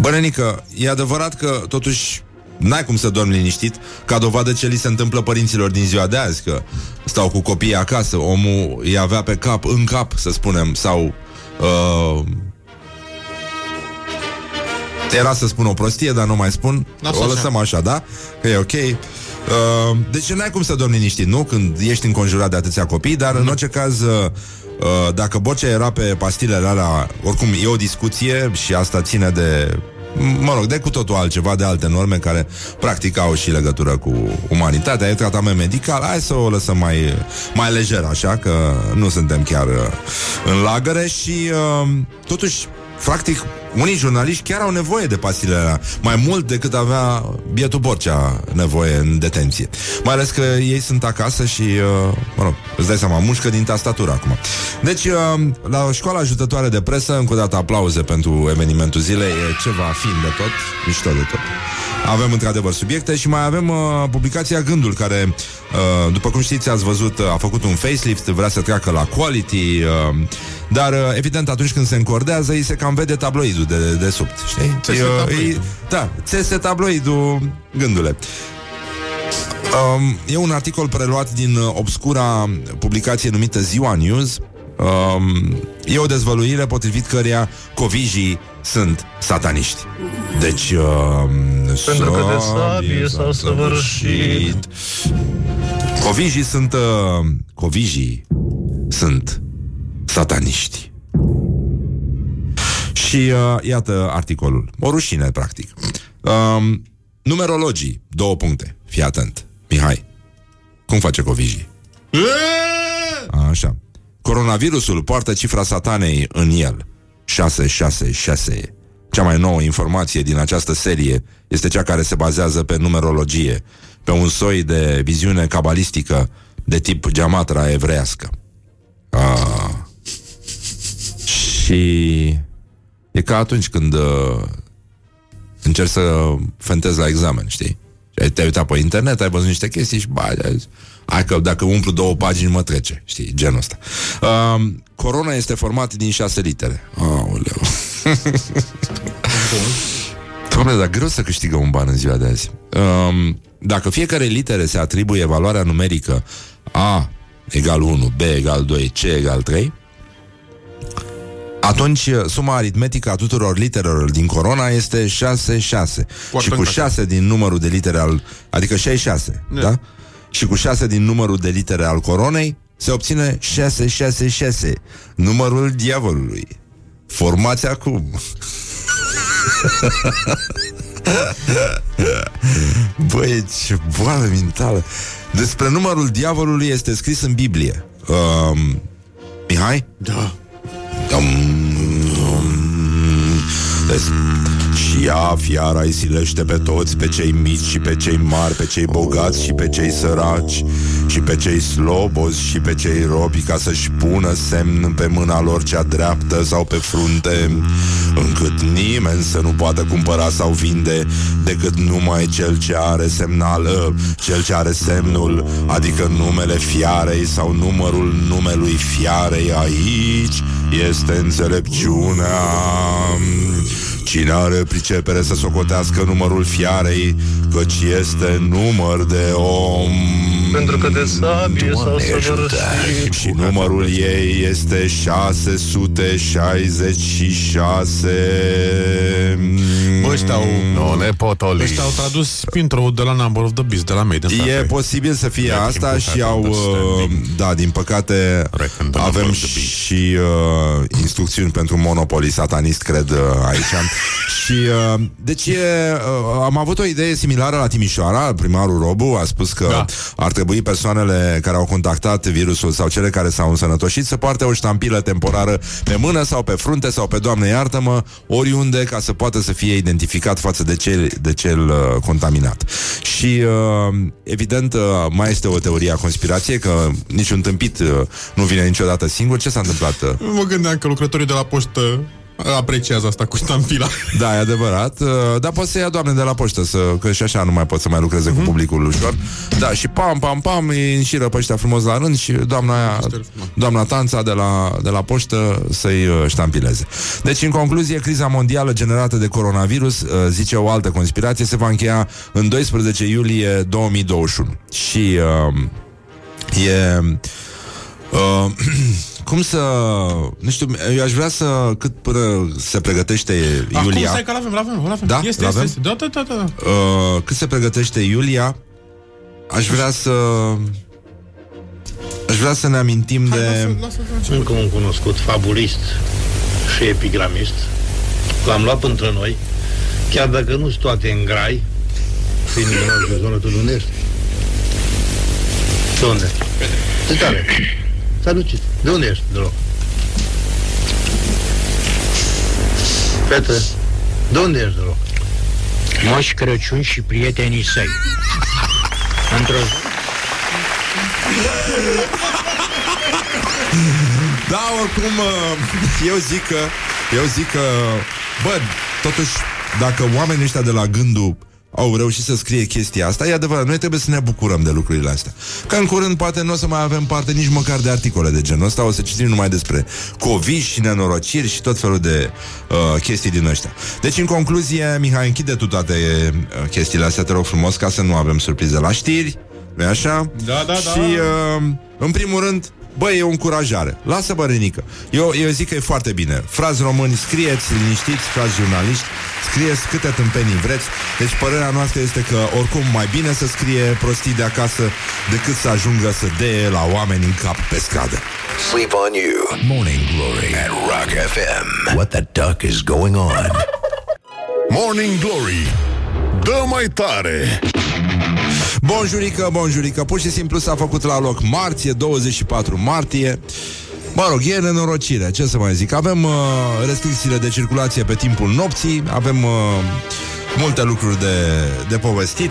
bănenică, e adevărat că, totuși, n-ai cum să dormi liniștit, ca dovadă ce li se întâmplă părinților din ziua de azi, că stau cu copiii acasă, omul îi avea pe cap, în cap, să spunem, sau... Uh, Era să spun o prostie, dar nu mai spun. Las o lăsăm așa, da? Că e ok. uh, Deci n-ai cum să dormi liniștit, nu? Când ești înconjurat de atâția copii. Dar mm-hmm. în orice caz, uh, dacă Borcea era pe pastilele alea, oricum e o discuție și asta ține de, mă rog, de cu totul altceva, de alte norme care practic au și legătură cu umanitatea. E tratament medical, hai să o lăsăm mai, mai lejer, așa, că nu suntem chiar uh, în lagăre. Și uh, totuși, practic, unii jurnaliști chiar au nevoie de pastilele alea, mai mult decât avea bietul Borcea nevoie în detenție. Mai ales că ei sunt acasă și, mă rog, îți dai seama, mușcă din tastatură acum. Deci, la școala ajutătoare de presă, încă o dată aplauze pentru evenimentul zilei, e ceva fin de tot, mișto de tot. Avem într-adevăr subiecte și mai avem uh, publicația Gândul, care, uh, după cum știți, ați văzut, a făcut un facelift, vrea să treacă la quality, uh, dar uh, evident atunci când se încordează, îi se cam vede tabloidul de, de, de sub, știi? Țese tabloidul. Da, țese tabloidul Gândule. Um, e un articol preluat din obscura publicație numită Ziua News. Um, e o dezvăluire potrivit căreia covijii sunt sataniști. Deci um, pentru că de sabie s-au săvârșit. Covijii sunt uh, Covijii sunt sataniști. Și uh, iată articolul. O rușine, practic. um, Numerologii, două puncte. Fii atent, Mihai. Cum face covijii? Așa. Coronavirusul poartă cifra satanei în el. șase șase șase. Cea mai nouă informație din această serie este cea care se bazează pe numerologie, pe un soi de viziune cabalistică de tip geamatra evrească. Ah. Și e ca atunci când uh, încerci să fentezi la examen, știi? Te-ai uitat pe internet, ai văzut niște chestii și ba, hai că dacă umplu două pagini mă trece, știi, genul ăsta. Uh, corona este format din șase litere. Aoleu. Doamne, dar greu să câștigă un ban în ziua de azi. Uh, dacă fiecare litere se atribuie valoarea numerică A egal unu, B egal doi, C egal trei, atunci suma aritmetică a tuturor literelor din corona este șase șase. Și cu șase din numărul de litere al... Adică șaizeci și șase, yeah. Da? Și cu șase din numărul de litere al coronei se obține șase șase șase, numărul diavolului. Formați acum. Băi, ce boală mentală. Despre numărul diavolului este scris în Biblie. um, Mihai? Da. Și ea, fiara, îi silește pe toți, pe cei mici și pe cei mari, pe cei bogați și pe cei săraci, și pe cei slobozi și pe cei robi, ca să-și pună semn pe mâna lor cea dreaptă sau pe frunte, încât nimeni să nu poată cumpăra sau vinde decât numai cel ce are semnal, cel ce are semnul, adică numele fiarei sau numărul numelui fiarei. Aici este înțelepciunea. Cine are pricepere să socotească numărul fiarei, căci este număr de om. Pentru că de sabie s-au săvârșit. Și numărul ei este șase sute șaizeci și șase. Bă, ăștia au... Nu ne potoli. Ăștia au tradus printr-o de la Number of the Beast, de la Maiden. E Star posibil să fie de asta și au... Da, din păcate Recând avem și uh, instrucțiuni pentru monopolii satanist, cred, aici. Și, uh, deci, e, uh, am avut o idee similară la Timișoara. Primarul Robu a spus că da. ar trebui persoanele care au contactat virusul sau cele care s-au însănătoșit să poarte o ștampilă temporară pe mână sau pe frunte sau pe Doamne iartă-mă, oriunde, ca să poată să fie identificat față de cel, de cel uh, contaminat. Și, uh, evident, uh, mai este o teorie a conspirației, că niciun tâmpit uh, nu vine niciodată singur. Ce s-a întâmplat? Uh? Mă gândeam că lucrătorii de la poștă apreciază asta cu ștampila. Da, e adevărat, dar poți să ia doamne de la poștă să, că și așa nu mai pot să mai lucreze mm-hmm. cu publicul ușor. Da, și pam, pam, pam îi înșiră pe ăștia frumos la rând. Și doamna aia, doamna Tanța de la, de la poștă să-i ștampileze. Deci, în concluzie, criza mondială generată de coronavirus, zice o altă conspirație, se va încheia în doisprezece iulie două mii douăzeci și unu. Și uh, e... Uh, cum să... Nu știu, eu aș vrea să... Cât până se pregătește Iulia... Acum stai că l-avem, l-avem, l-avem. Da? Este, l-avem? Este, este. Da, da, da, da. Uh, cât se pregătește Iulia, aș vrea să... Aș vrea să ne amintim. Hai, de... Lasă, lasă, lasă. Încă un cunoscut fabulist și epigramist. L-am luat între noi, chiar dacă nu-s toate în grai, fiind în zonă tudunești. De unde? Ce tare? S-a ducit. De unde ești? De loc. Petre, de unde ești de loc? Moș Crăciun și prietenii săi. Într-o... Da, oricum, eu zic că... Eu zic că... Bă, totuși, dacă oamenii ăștia de la Gândul au reușit să scrie chestia asta. E adevărat, noi trebuie să ne bucurăm de lucrurile astea. Că în curând poate nu o să mai avem parte nici măcar de articole de genul ăsta. O să citim numai despre COVID și nenorociri și tot felul de uh, chestii din ăștia. Deci, în concluzie, Mihai, închide tu toate uh, chestiile astea, te rog frumos, ca să nu avem surprize la știri. E așa? Da, da, da. Și, uh, în primul rând, bă, e o încurajare. Lasă, bă, Renică. Eu, eu zic că e foarte bine. Frați români, scrieți liniștiți, frați jurnaliști, scrieți câte tâmpenii vreți. Deci părerea noastră este că oricum mai bine să scrie prostii de acasă decât să ajungă să dea la oameni în cap pe scadă. Sleep on you. Morning Glory at Rock F M. What the duck is going on? Morning Glory. Dă mai tare! Bonjurică, bonjurică, pur și simplu s-a făcut la loc marție, douăzeci și patru martie. Mă rog, e nenorocire, ce să mai zic. Avem uh, restricțiile de circulație pe timpul nopții, avem uh, multe lucruri de, de povestit.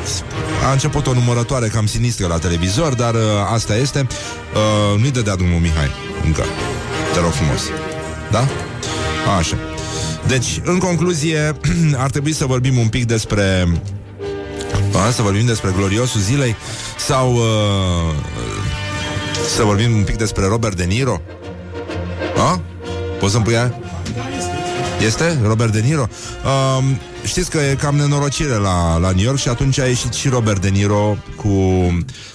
A început o numărătoare cam sinistră la televizor, dar uh, asta este. uh, Nu-i dădea drumul, Mihai, încă, te rog frumos. Da? Așa. Deci, în concluzie, ar trebui să vorbim un pic despre... Să vorbim despre gloriosul zilei sau uh, să vorbim un pic despre Robert De Niro? A? Poți să-mi pui aia? Este? Robert De Niro? Uh, știți că e cam nenorocire la, la New York și atunci a ieșit și Robert De Niro cu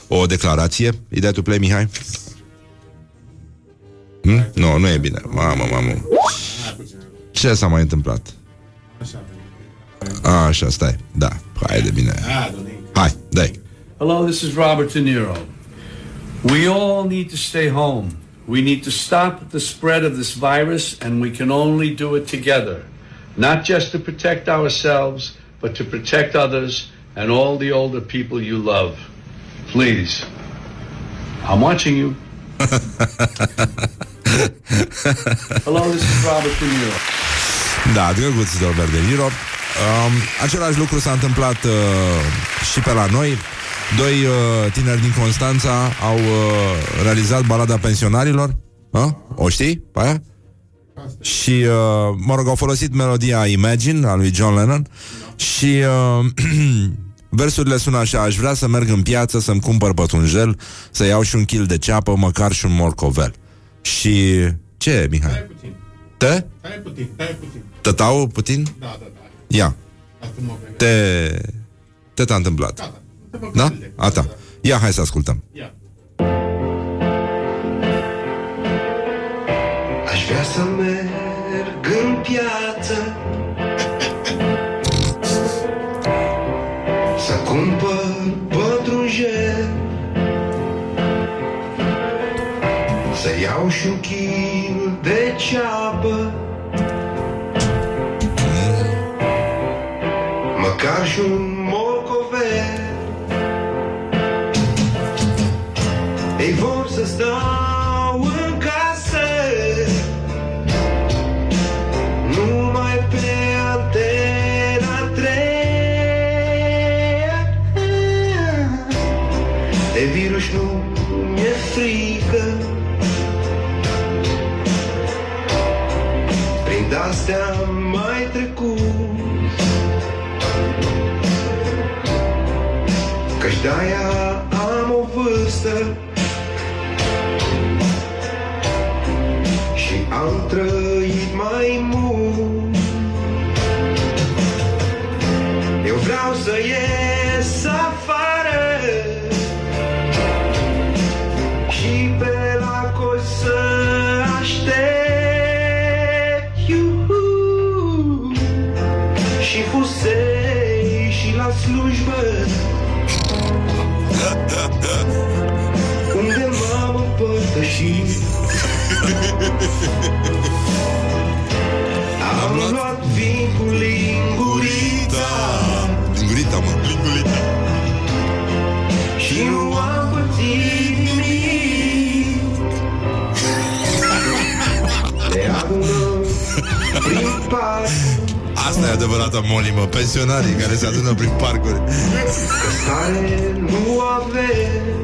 o declarație. Îi dai tu play, Mihai? Hm? Nu, nu e bine. Mamă, mamă. Ce s-a mai întâmplat? A, așa, stai. Da. Hai de bine. Hai, dai. Hello, this is Robert De Niro. We all need to stay home. We need to stop the spread of this virus and we can only do it together. Not just to protect ourselves, but to protect others and all the older people you love. Please. I'm watching you. Hello, this is Robert De Niro. Da, drăguț de Robert De Niro. Um, același lucru s-a întâmplat uh, și pe la noi. Doi uh, tineri din Constanța au uh, realizat balada pensionarilor. A? O știi? Pe aia? Și, uh, mă rog, au folosit melodia Imagine a lui John Lennon. Și uh, versurile sună așa: aș vrea să merg în piață, să-mi cumpăr pătunjel, să iau și un kil de ceapă, măcar și un morcovel. Și... ce e, Mihai? Taie puțin. Te? Taie puțin, taie puțin. Tătau puțin? Da, da, da. Ia, te... te te-a întâmplat. Gata. Da? A ta. Ia, hai să ascultăm. Ia. Aș vrea să merg în piață, să cumpăr pătrunjel, să iau și un kil de ceapă, măcar și un morcovel. Ei vor să stau în casă, numai pe Antena trei. De virus nu mi-e frică, prin astea am mai trecut. Căci de-aia am o vârstă și am trăit mai mult. Eu vreau să ies afară și pe la coș să aștept. Iuhu! Și Husei și la slujbă, unde m-am împărtășit. Am luat vin cu lingurita, lingurita, mă, lingurita, și nu am pățit nimic. De adună prin parc. Asta e adevărata molimă, pensionarii care se adună prin parcuri. Că stare nu avem.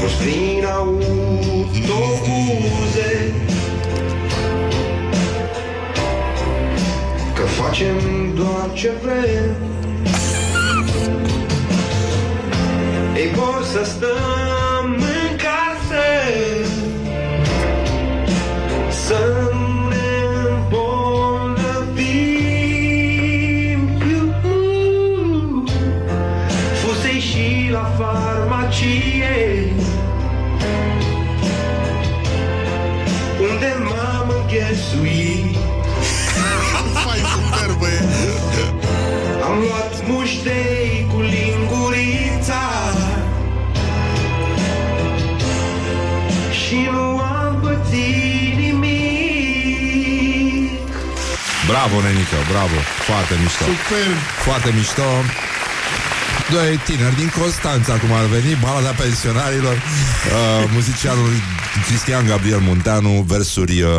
Poți prin autobuze, că facem doar ce vrem. Ei vor să stăm în case, să ne îmbolnăvim, fusei și la farmacie, unde m-am înghesuit. Fai superbă e. Am luat muștei cu lingurița și nu am pățit nimic. Bravo, nenică, bravo. Foarte mișto. Super. Foarte mișto. Doi tineri din Constanța, cum ar veni, balada pensionarilor, uh, muzicianul Cristian Gabriel Munteanu, versuri uh,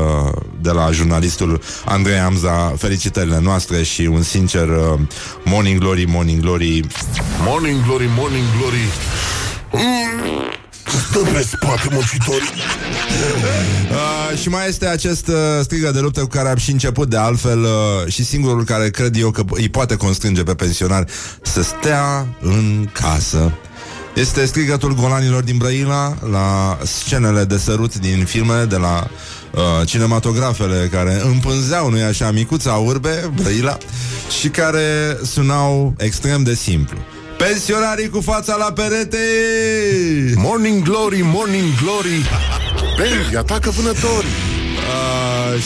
de la jurnalistul Andrei Amza, felicitările noastre și un sincer uh, Morning Glory, Morning Glory. Morning Glory, Morning Glory. Mm. Stă pe spate, muncitorii. uh, Și mai este acest uh, strigă de luptă cu care am și început de altfel, uh, și singurul care cred eu că îi poate constrânge pe pensionari să stea în casă. Este strigătul golanilor din Brăila la scenele de sărut din filmele de la uh, cinematografele care împânzeau, nu-i așa, micuța urbe, Brăila, și care sunau extrem de simplu. Pensionarii cu fața la perete! Morning Glory, Morning Glory! Păi, atacă vânătorii! Uh,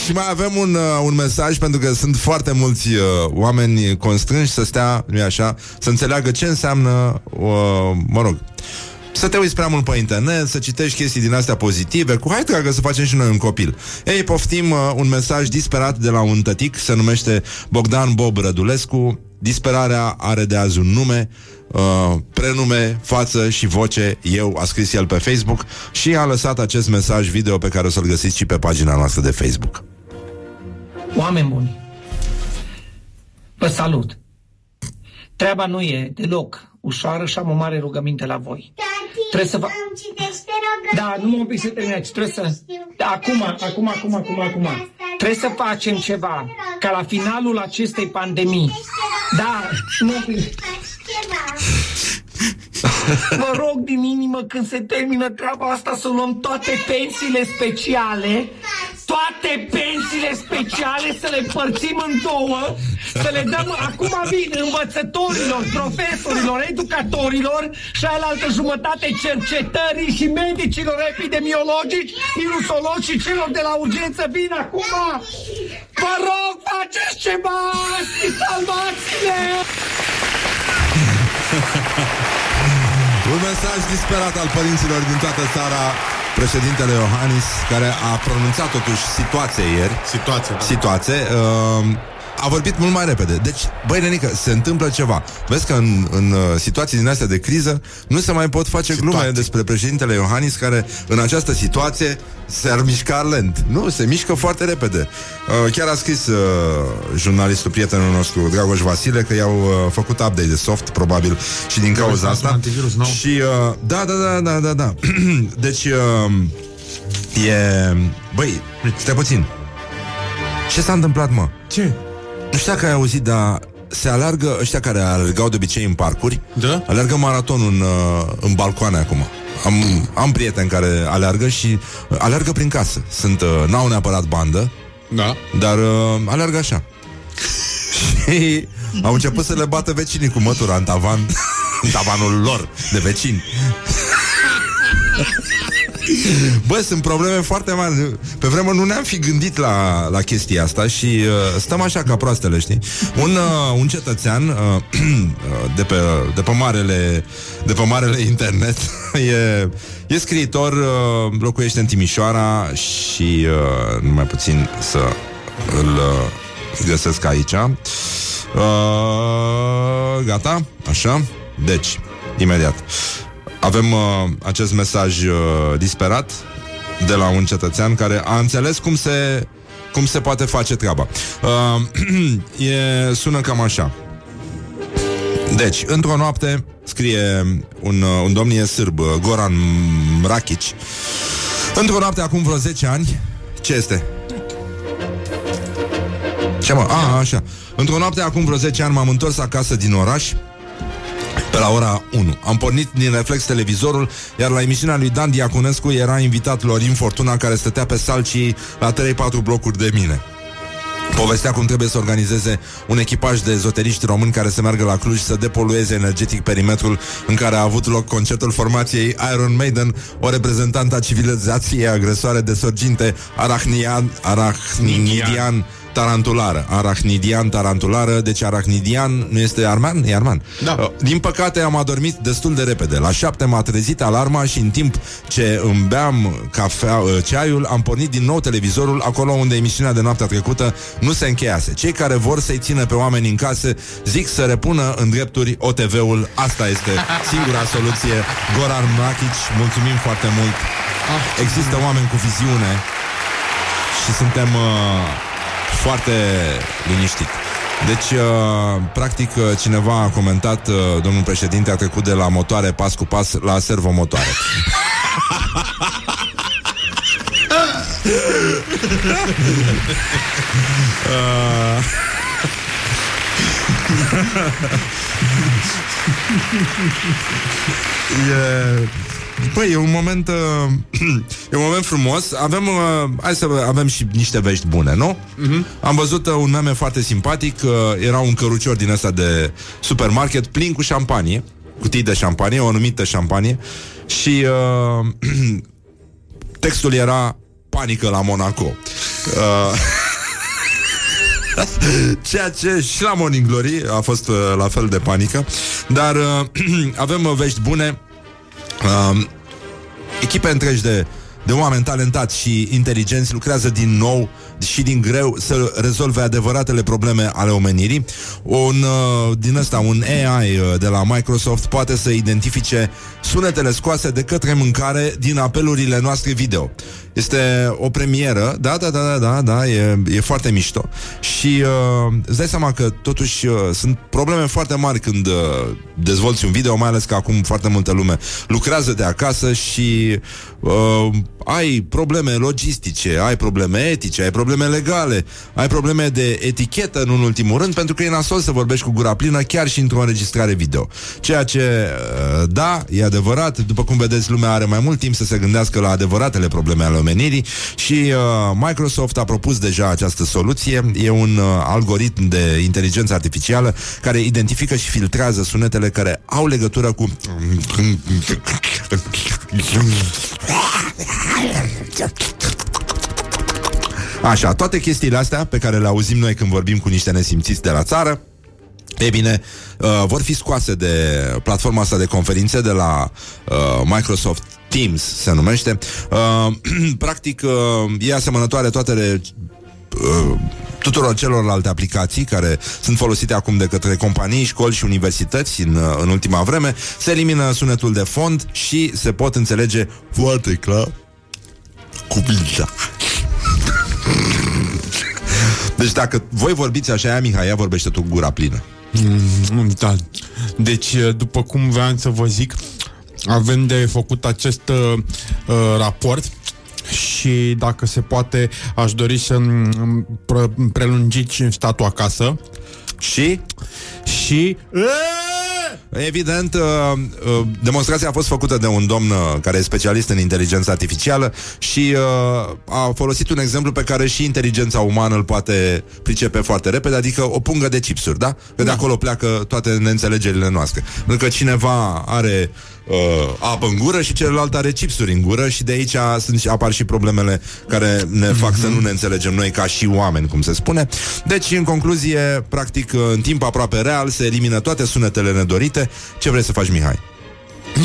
și mai avem un, uh, un mesaj, pentru că sunt foarte mulți uh, oameni constrânși să stea, nu-i așa, să înțeleagă ce înseamnă, uh, mă rog, să te uiți prea mult pe internet, să citești chestii din astea pozitive, cu hai dragă să facem și noi un copil. Ei, poftim uh, un mesaj disperat de la un tătic, se numește Bogdan Bob Rădulescu. Disperarea are de azi un nume, uh, prenume, față și voce, eu, a scris el pe Facebook și a lăsat acest mesaj video pe care o să-l găsiți și pe pagina noastră de Facebook. Oameni buni, vă salut! Treaba nu e deloc ușoară și am o mare rugăminte la voi. Tati, trebuie să vă... Da, nu mă obișnuiesc să terminați, trebuie să... Acum, acum, acum, acum, acum. Trebuie să facem ceva, ca la finalul acestei pandemii. Da, nu vă rog din inimă, când se termină treaba asta, să luăm toate pensiile speciale, toate pensiile speciale, să le părțim în două, să le dăm, acum vin, învățătorilor, profesorilor, educatorilor și alaltă jumătate cercetării și medicilor epidemiologici, virusologi și celor de la urgență, vin acum! Vă rog, faceți ceva! Și salvați-le! Un mesaj disperat al părinților din toată țara, președintele Iohannis, care a pronunțat totuși situație ieri. Situație, da. Situație. Uh, a vorbit mult mai repede. Deci, băi, nenică, se întâmplă ceva. Vezi că în, în situații din astea de criză nu se mai pot face situații. Glume despre președintele Iohannis, care în această situație s-ar mișca lent. Nu, se mișcă foarte repede. Uh, chiar a scris uh, jurnalistul, prietenul nostru, Dragoș Vasile, că i-au uh, făcut update de soft, probabil, și din cauza asta. Și, uh, da, da, da, da, da, da. Deci, uh, e... Băi, stai puțin. Ce s-a întâmplat, mă? Ce? Nu știu dacă ai auzit, dar se alargă, ăștia care alergau de obicei în parcuri, da? Alergă maratonul în, în balcoane acum. Am, am prieteni care alergă și alergă prin casă. Sunt, n-au neapărat bandă, da. Dar alergă așa. Și au început să le bată vecinii cu mătura în tavan, în tavanul lor de vecini. Bă, sunt probleme foarte mari. Pe vreme nu ne-am fi gândit la, la chestia asta și uh, stăm așa ca proastele, știi? Un, uh, un cetățean uh, de, pe, de, pe marele, de pe marele internet e, e scriitor, uh, locuiește în Timișoara și uh, numai puțin să îl uh, găsesc aici. Uh, gata? Așa? Deci, imediat. Avem uh, acest mesaj uh, disperat de la un cetățean care a înțeles cum se, cum se poate face treaba. Uh, e, sună cam așa. Deci, într-o noapte, scrie un, un domn, e sârb, Goran Mrakici. Într-o noapte, acum vreo zece ani, ce este? Ce mă? A, așa. Într-o noapte, acum vreo zece ani, m-am întors acasă din oraș pe la ora unu. Am pornit din reflex televizorul, iar la emisiunea lui Dan Diaconescu era invitat Lorin Fortună, care stătea pe salcii la trei patru blocuri de mine. Povestea cum trebuie să organizeze un echipaj de ezoteriști români care să meargă la Cluj să depolueze energetic perimetrul în care a avut loc concertul formației Iron Maiden, o reprezentantă a civilizației agresoare de sorginte arachnian, arachnidian tarantulară. Arachnidian tarantulară, deci arachnidian nu este arman? E arman. Da. Din păcate am adormit destul de repede. La șapte m-a trezit alarma și în timp ce îmi beam cafea, ceaiul, am pornit din nou televizorul acolo unde emisiunea de noaptea trecută nu se încheiase. Cei care vor să-i țină pe oameni în case zic să repună în drepturi O T V-ul. Asta este singura soluție. Goran Mrakic, mulțumim foarte mult. Există oameni cu viziune și suntem... Uh... foarte liniștit. Deci, uh, practic, cineva a comentat, uh, domnul președinte a trecut de la motoare pas cu pas la servomotoare. uh... e... Păi, e un moment uh, e un moment frumos. Avem, uh, hai să avem și niște vești bune, nu? Uh-huh. Am văzut uh, un meme foarte simpatic, uh, era un cărucior din ăsta de supermarket plin cu șampanie, cutii de șampanie, o anumită șampanie. Și uh, textul era panică la Monaco. uh, Ceea ce și la Morning Glory a fost uh, la fel de panică. Dar uh, avem uh, vești bune. Uh, echipe întregi de, de oameni talentați și inteligenți lucrează din nou și din greu să rezolve adevăratele probleme ale omenirii. Un, uh, din ăsta, un A I de la Microsoft poate să identifice sunetele scoase de către mâncare din apelurile noastre video. Este o premieră, da, da, da, da, da, da, e, e foarte mișto. Și uh, îți dai seama că totuși uh, sunt probleme foarte mari când uh, dezvolți un video, mai ales că acum foarte multă lume lucrează de acasă și uh, ai probleme logistice, ai probleme etice, ai probleme legale, ai probleme de etichetă în ultimul rând, pentru că e nasol să vorbești cu gura plină chiar și într-o înregistrare video. Ceea ce, uh, da, e adevărat, după cum vedeți, lumea are mai mult timp să se gândească la adevăratele probleme ale omenirii și uh, Microsoft a propus deja această soluție. E un uh, algoritm de inteligență artificială care identifică și filtrează sunetele care au legătură cu așa, toate chestiile astea pe care le auzim noi când vorbim cu niște nesimțiți de la țară. Ei bine, uh, vor fi scoase de platforma asta de conferințe de la uh, Microsoft Teams, se numește. Uh, practic, uh, e asemănătoare toate uh, tuturor celorlalte aplicații care sunt folosite acum de către companii, școli și universități în, în ultima vreme. Se elimină sunetul de fond și se pot înțelege foarte clar cuvința. Deci dacă voi vorbiți așa, aia, Mihai, ea vorbește tu gura plină. Mm, da. Deci, după cum vreau să vă zic, avem de făcut acest uh, raport și, dacă se poate, aș dori să prelungiți statul acasă. Și? Și... Evident, demonstrația a fost făcută de un domn care e specialist în inteligență artificială și a folosit un exemplu pe care și inteligența umană îl poate pricepe foarte repede, adică o pungă de chipsuri, da? Că de acolo pleacă toate neînțelegerile noastre. Pentru că cineva are Uh, apă în gură și celălalt are chipsuri în gură și de aici sunt, apar și problemele care ne fac să nu ne înțelegem noi ca și oameni, cum se spune. Deci, în concluzie, practic, în timp aproape real, se elimină toate sunetele nedorite. Ce vrei să faci, Mihai?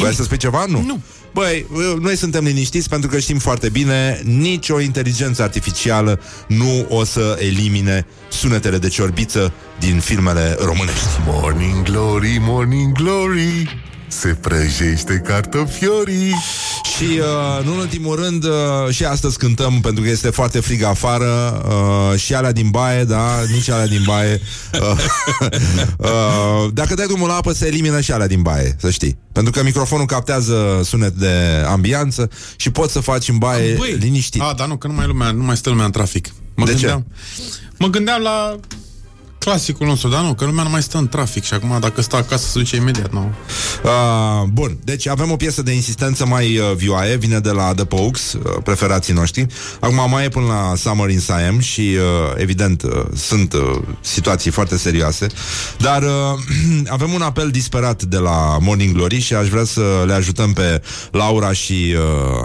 Vrei să spui ceva? Nu. Nu. Băi, noi suntem liniștiți pentru că știm foarte bine, nicio inteligență artificială nu o să elimine sunetele de ciorbiță din filmele românești. Morning Glory, Morning Glory, se prăjește cartofiorii. Și uh, nu în ultimul rând uh, și astăzi cântăm, pentru că este foarte frig afară, uh, și alea din baie, da, nici alea din baie. uh, uh, Dacă dai drumul la apă, se elimină și alea din baie, să știi, pentru că microfonul captează sunet de ambianță și poți să faci în baie Băi. liniștit. Ah, dar nu, că nu mai, lumea, nu mai stă lumea în trafic. Mă De gândeam, ce? Mă gândeam la Clasicul nostru, dar nu, că lumea nu mai stă în trafic și acum dacă stă acasă se duce imediat, nu? Uh, bun, deci avem o piesă de insistență mai uh, vioaie, vine de la The Pokes, uh, preferații noștri. Acum mai e până la Summer in Siam și uh, evident uh, sunt uh, situații foarte serioase, dar uh, avem un apel disperat de la Morning Glory și aș vrea să le ajutăm pe Laura și uh,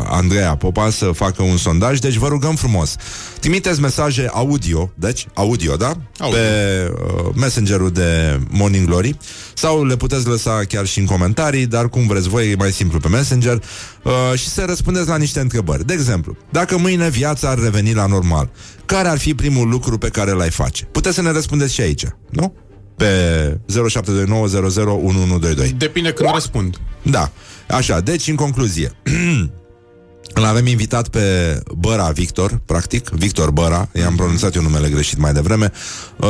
Andreea Popa să facă un sondaj, deci vă rugăm frumos. Trimiteți mesaje audio, deci audio, da? Audio. Pe uh, messengerul de Morning Glory sau le puteți lăsa chiar și în comentarii, dar cum vreți voi, e mai simplu pe messenger uh, și să răspundeți la niște întrebări. De exemplu, dacă mâine viața ar reveni la normal, care ar fi primul lucru pe care l-ai face? Puteți să ne răspundeți și aici, nu? Pe zero șapte doi nouă zero zero unu unu doi doi. Depinde când răspund. Da, așa, deci în concluzie l-avem invitat pe Bâră Victor, practic, Victor Bâră, i-am pronunțat eu numele greșit mai devreme, uh,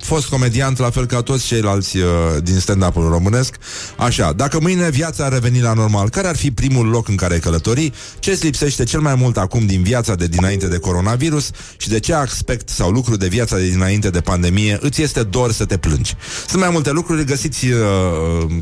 fost comediant, la fel ca toți ceilalți uh, din stand-up-ul românesc. Așa, dacă mâine viața ar reveni la normal, care ar fi primul loc în care ai călători? Ce-ți lipsește cel mai mult acum din viața de dinainte de coronavirus? Și de ce aspect sau lucru de viața de dinainte de pandemie îți este dor să te plângi? Sunt mai multe lucruri, găsiți uh,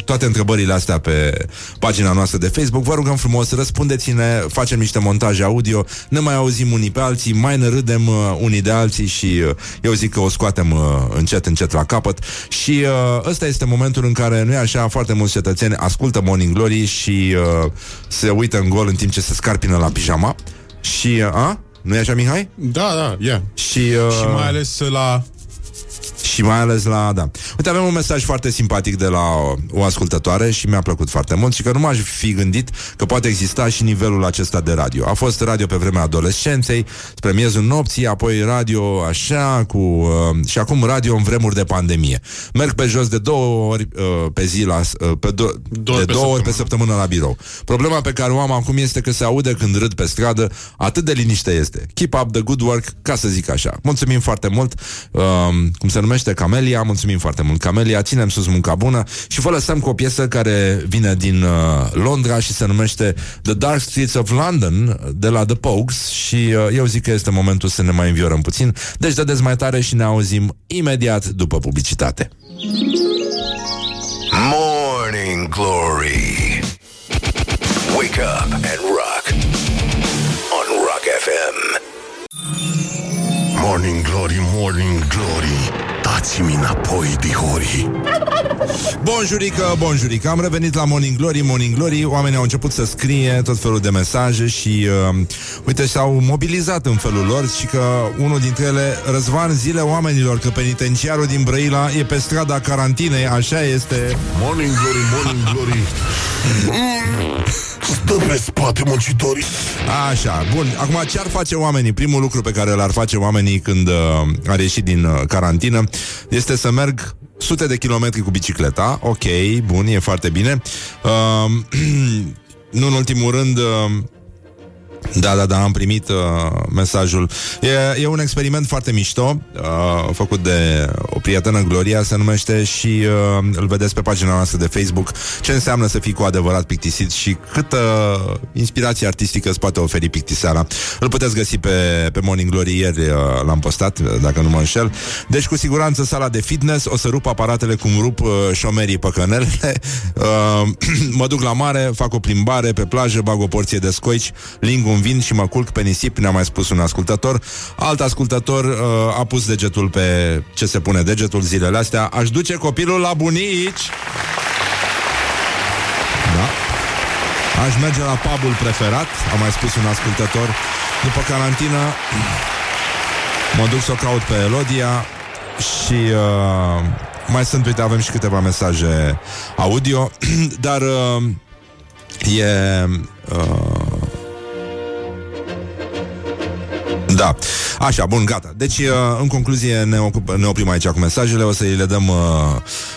toate întrebările astea pe pagina noastră de Facebook. Vă rugăm frumos, răspundeți-ne, facem niște montaje audio, ne mai auzim unii pe alții, mai ne râdem uh, unii de alții și uh, eu zic că o scoatem uh, încet, încet la capăt și uh, ăsta este momentul în care, nu e așa, foarte mulți cetățeni ascultă Morning Glory și uh, se uită în gol în timp ce se scarpină la pijama și, uh, a? Nu e așa, Mihai? Da, da, yeah. Și, uh, și mai ales la... Și mai ales la, da. Uite, avem un mesaj foarte simpatic de la o ascultătoare și mi-a plăcut foarte mult și că nu m-aș fi gândit că poate exista și nivelul acesta de radio. A fost radio pe vremea adolescenței, spre miezul nopții, apoi radio așa cu... Uh, și acum radio în vremuri de pandemie. Merg pe jos de două ori uh, pe zi, la, uh, pe do- două de pe două săptămână. ori pe săptămână la birou. Problema pe care o am acum este că se aude când râd pe stradă, atât de liniște este. Keep up the good work, ca să zic așa. Mulțumim foarte mult, uh, cum se numește? Camelia, mulțumim foarte mult, Camelia, ținem sus munca bună și vă lăsăm cu o piesă care vine din uh, Londra și se numește The Dark Streets of London de la The Pogues și uh, eu zic că este momentul să ne mai înviorăm puțin, deci dădeți mai tare și ne auzim imediat după publicitate. Morning Glory, wake up and rock on Rock F M. Morning Glory, Morning Glory, dați-mi înapoi, dihorii. Bonjurică, bonjurică. Am revenit la Morning Glory, Morning Glory. Oamenii au început să scrie tot felul de mesaje și, uh, uite, s-au mobilizat în felul lor și că unul dintre ele, Răzvan, zile oamenilor, că penitenciarul din Brăila e pe strada carantinei, așa este. Morning Glory, Morning Glory. Stă pe spate, muncitorii. Așa, bun. Acum, ce ar face oamenii? Primul lucru pe care l-ar face oamenii când uh, ar ieși din uh, carantină este să merg sute de kilometri cu bicicleta. Ok, bun, e foarte bine. uh, Nu în ultimul rând... Uh, Da, da, da, am primit uh, mesajul. E, e un experiment foarte mișto uh, făcut de o prietenă, Gloria se numește, și uh, îl vedeți pe pagina noastră de Facebook. Ce înseamnă să fii cu adevărat pictisit și câtă uh, inspirație artistică îți poate oferi pictiseala. Îl puteți găsi pe, pe Morning Glory, ieri uh, l-am postat, dacă nu mă înșel. Deci cu siguranță sala de fitness, o să rup aparatele cum rup uh, șomerii păcănelele. uh, Mă duc la mare, fac o plimbare pe plajă, bag o porție de scoici, ling un vin și mă culc pe nisip, ne-a mai spus un ascultător. Alt ascultător uh, a pus degetul pe ce se pune degetul zilele astea. Aș duce copilul la bunici. Da. Aș merge la pubul preferat, a mai spus un ascultător. După carantină mă duc să o caut pe Elodia și... Uh, mai sunt, uite, avem și câteva mesaje audio, dar uh, e... Uh, Da, așa, bun, gata. Deci, în concluzie, ne, ocup, ne oprim aici cu mesajele. O să-i le dăm uh,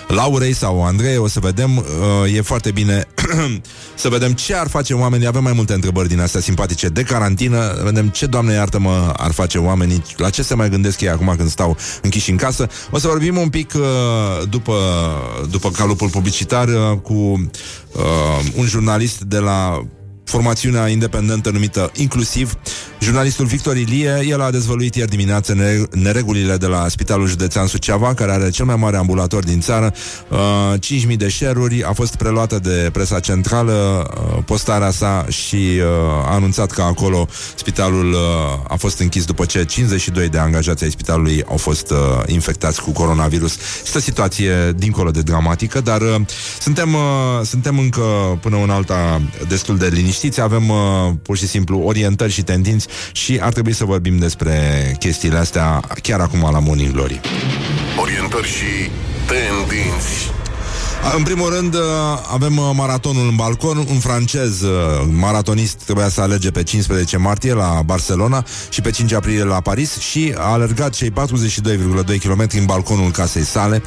Laurei sau Andrei, o să vedem. uh, E foarte bine să vedem ce ar face oamenii. Avem mai multe întrebări din astea simpatice de carantină. Vedem ce, Doamne iartă-mă, ar face oamenii, la ce se mai gândesc ei acum când stau închiși în casă. O să vorbim un pic uh, după, după calupul publicitar uh, cu uh, un jurnalist de la formațiunea independentă numită Inclusiv, Jurnalistul Victor Ilie, el a dezvăluit ieri dimineață neregulile de la Spitalul Județean Suceava, care are cel mai mare ambulator din țară, cinci mii de share-uri, a fost preluată de presa centrală, postarea sa, și a anunțat că acolo spitalul a fost închis după ce cincizeci și doi de angajați ai spitalului au fost infectați cu coronavirus. Este o situație dincolo de dramatică, dar suntem, suntem încă până în alta destul de liniștiți, avem pur și simplu orientări și tendinți și ar trebui să vorbim despre chestiile astea chiar acum la Morning Glory. Orientări și tendinți. În primul rând, avem maratonul în balcon. Un francez maratonist trebuia să alege pe cincisprezece martie la Barcelona și pe cinci aprilie la Paris și a alergat cei patruzeci și doi virgulă doi kilometri în balconul casei sale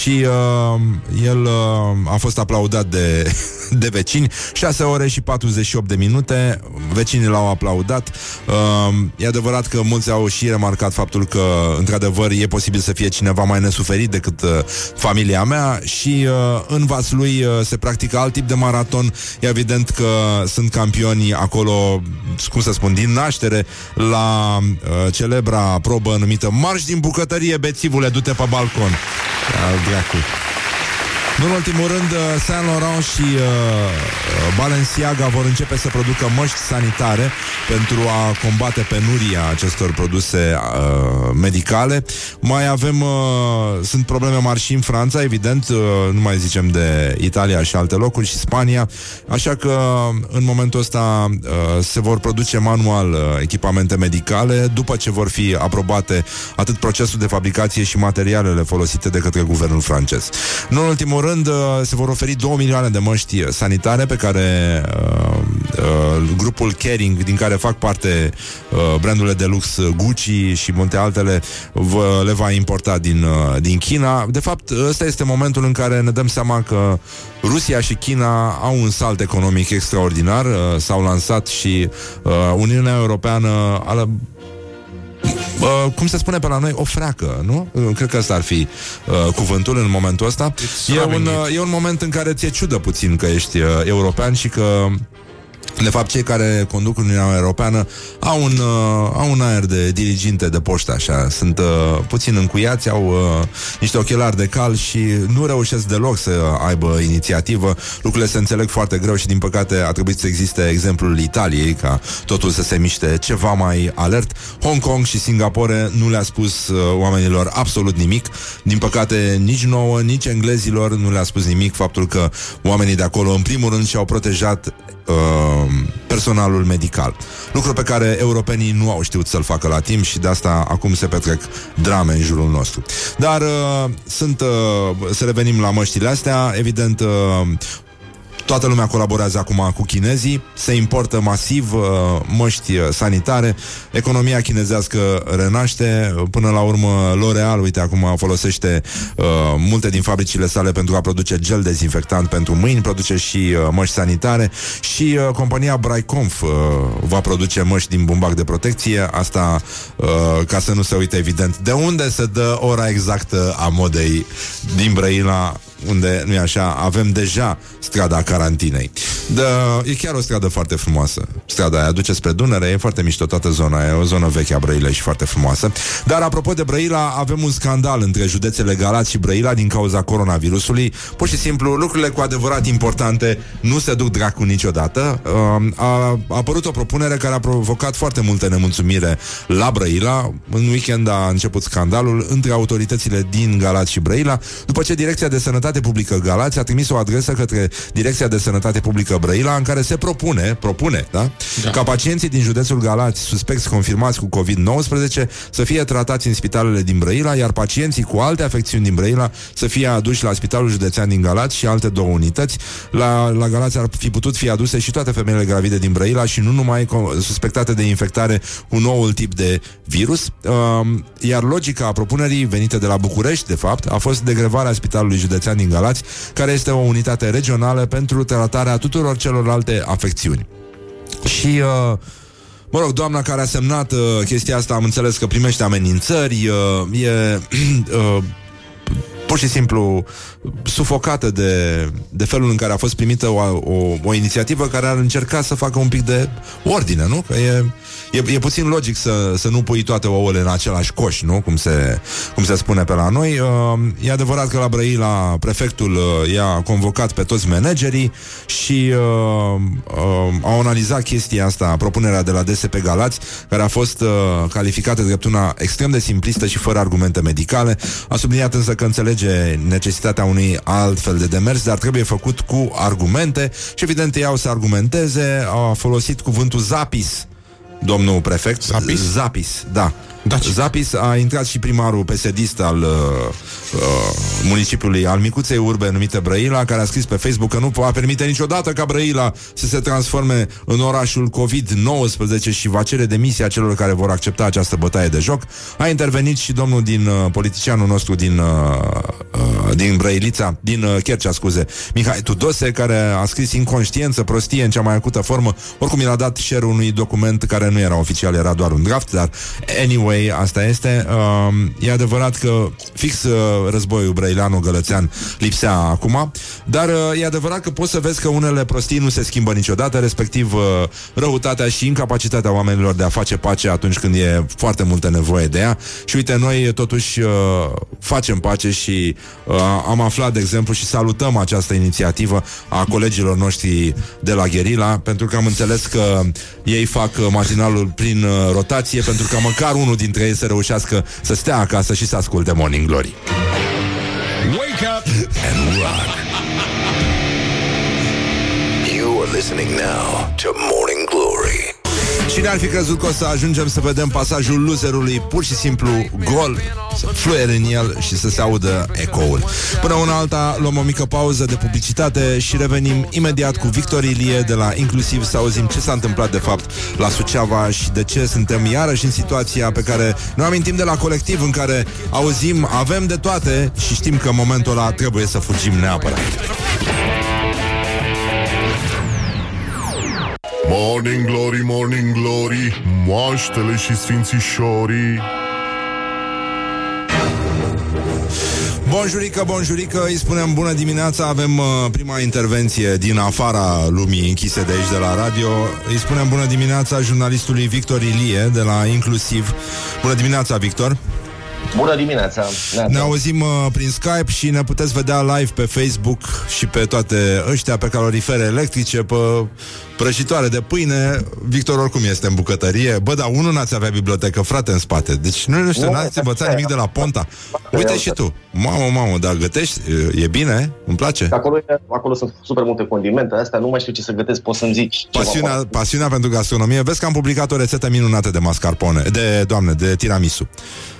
și uh, el uh, a fost aplaudat de, de vecini. Șase ore și patruzeci și opt de minute vecinii l-au aplaudat. Uh, e adevărat că mulți au și remarcat faptul că, într-adevăr, e posibil să fie cineva mai nesuferit decât uh, familia mea și uh, în Vaslui se practică alt tip de maraton. E evident că sunt campioni acolo, cum să spun, din naștere, la uh, celebra probă numită Marș din bucătărie, bețivule, du-te pe balcon. Nu în ultimul rând, Saint Laurent și uh, Balenciaga vor începe să producă măști sanitare pentru a combate penuria acestor produse uh, medicale. Mai avem, uh, sunt probleme mari și în Franța, evident, uh, nu mai zicem de Italia și alte locuri, și Spania, așa că în momentul ăsta uh, se vor produce manual uh, echipamente medicale, după ce vor fi aprobate atât procesul de fabricație și materialele folosite de către guvernul francez. Nu în ultimul rând, se vor oferi două milioane de măști sanitare pe care uh, uh, grupul Kering, din care fac parte uh, brandurile de lux Gucci și multe altele, v- le va importa din, uh, din China. De fapt, ăsta este momentul în care ne dăm seama că Rusia și China au un salt economic extraordinar. Uh, s-au lansat și uh, Uniunea Europeană a Uh, cum se spune pe la noi, o freacă, nu? Uh, cred că ăsta ar fi uh, cuvântul în momentul ăsta. E un, uh, e un moment în care ți-e ciudă puțin că ești uh, european și că, de fapt, cei care conduc Uniunea Europeană au un, uh, au un aer de diriginte de poștă, așa. Sunt uh, puțin încuiați, au uh, niște ochelari de cal și nu reușesc deloc să aibă inițiativă. Lucrurile se înțeleg foarte greu și, din păcate, a trebuit să existe exemplul Italiei, ca totul să se miște ceva mai alert. Hong Kong și Singapore nu le-a spus uh, oamenilor absolut nimic. Din păcate, nici nouă, nici englezilor nu le-a spus nimic faptul că oamenii de acolo, în primul rând, și-au protejat personalul medical, lucru pe care europenii nu au știut să-l facă la timp și de asta acum se petrec drame în jurul nostru. Dar uh, sunt, uh, să revenim la măștile astea, evident, uh, toată lumea colaborează acum cu chinezii, se importă masiv uh, măști sanitare, economia chinezească renaște, până la urmă L'Oreal, uite, acum folosește uh, multe din fabricile sale pentru a produce gel dezinfectant pentru mâini, produce și uh, măști sanitare și uh, compania Bryconf uh, va produce măști din bumbac de protecție, asta uh, ca să nu se uite, evident, de unde se dă ora exactă a modei din Brăila, unde, nu-i așa, avem deja strada carantinei. De, e chiar o stradă foarte frumoasă. Strada aia duce spre Dunăre, e foarte mișto toată zona, e o zonă veche a Brăilei și foarte frumoasă. Dar, apropo de Brăila, avem un scandal între județele Galați și Brăila din cauza coronavirusului. Pur și simplu, lucrurile cu adevărat importante nu se duc dracu niciodată. A apărut o propunere care a provocat foarte multă nemulțumire la Brăila. În weekend a început scandalul între autoritățile din Galați și Brăila, după ce Direcția de Sănătate Publică Galați a trimis o adresă către Direcția de Sănătate Publică Brăila în care se propune, propune, da? Da. Ca pacienții din județul Galați, suspecți confirmați cu covid nouăsprezece, să fie tratați în spitalele din Brăila, iar pacienții cu alte afecțiuni din Brăila să fie aduși la Spitalul Județean din Galați și alte două unități. La, la Galați ar fi putut fi aduse și toate femeile gravide din Brăila și nu numai suspectate de infectare cu noul tip de virus. Iar logica propunerii venite de la București, de fapt, a fost degrevarea Spitalului Județean din Galați, care este o unitate regională pentru tratarea tuturor celorlalte afecțiuni. Și uh... mă rog, doamna care a semnat uh, chestia asta, am înțeles că primește amenințări, uh, e uh, pur și simplu sufocată de, de felul în care a fost primită o, o, o inițiativă care ar încerca să facă un pic de ordine, nu? Că e, e, e puțin logic să, să nu pui toate ouăle în același coș, nu? Cum se, cum se spune pe la noi. E adevărat că la Brăila prefectul i-a convocat pe toți managerii și au analizat chestia asta, propunerea de la D S P Galați, care a fost calificată drept una extrem de simplistă și fără argumente medicale. A subliniat însă că înțelege necesitatea unui altfel de demers, dar trebuie făcut cu argumente și evident ei au să argumenteze. Au folosit cuvântul zapis, domnul prefect. Zapis? Zapis, da. Daci. Zapis a intrat și primarul P S D-ist al uh, uh, municipiului, al micuței urbe numită Brăila, care a scris pe Facebook că nu va permite niciodată ca Brăila să se transforme în orașul covid nouăsprezece și va cere demisia celor care vor accepta această bătaie de joc. A intervenit și domnul din uh, politicianul nostru din, uh, uh, din Brăilița, din uh, Chercea, scuze, Mihai Tudose, care a scris inconștiență, prostie în cea mai acută formă. Oricum i-a dat share unui document care nu era oficial, era doar un draft, dar anyway, asta este. E adevărat că fix războiul brăileanu-gălățean lipsea acum, dar e adevărat că poți să vezi că unele prostii nu se schimbă niciodată, respectiv răutatea și incapacitatea oamenilor de a face pace atunci când e foarte multă nevoie de ea. Și uite, noi totuși facem pace și am aflat, de exemplu, și salutăm această inițiativă a colegilor noștri de la Gherila, pentru că am înțeles că ei fac matinalul prin rotație, pentru că măcar unul dintre ei să reușească să stea acasă și să asculte Morning Glory. Wake up and rock. You are listening now to Morning Glory. Cine ar fi crezut că o să ajungem să vedem pasajul loserului pur și simplu gol, să fluiere în el și să se audă ecoul. Până una alta, luăm o mică pauză de publicitate și revenim imediat cu Victor Ilie de la Inclusiv, să auzim ce s-a întâmplat de fapt la Suceava și de ce suntem iarăși în situația pe care ne amintim de la Colectiv, în care auzim, avem de toate și știm că în momentul ăla trebuie să fugim neapărat. Morning Glory, Morning Glory, moaștele și sfințișorii. Bonjurică, bonjurică, îi spunem bună dimineața. Avem uh, prima intervenție din afara lumii închise de aici de la radio. Îi spunem bună dimineața jurnalistului Victor Ilie de la Inclusiv. Bună dimineața, Victor. Bună dimineața. Ne auzim uh, prin Skype și ne puteți vedea live pe Facebook și pe toate ăștia, pe calorifere electrice, pe prăjitoare de pâine. Victor oricum este în bucătărie. Bă, dar unul n-ați avea bibliotecă, frate, în spate. Deci nu, nu știu, nu, n-ați învățat nimic de la Ponta. Uite și tu. Mamă, mamă, dar gătești? E bine? Îmi place? Acolo, acolo sunt super multe condimente. Astea nu mai știu ce să gătesc, poți să-mi zici. Pasiunea, pasiunea pentru gastronomie. Vezi că am publicat o rețetă minunată de mascarpone, de, doamne, de tiramisu.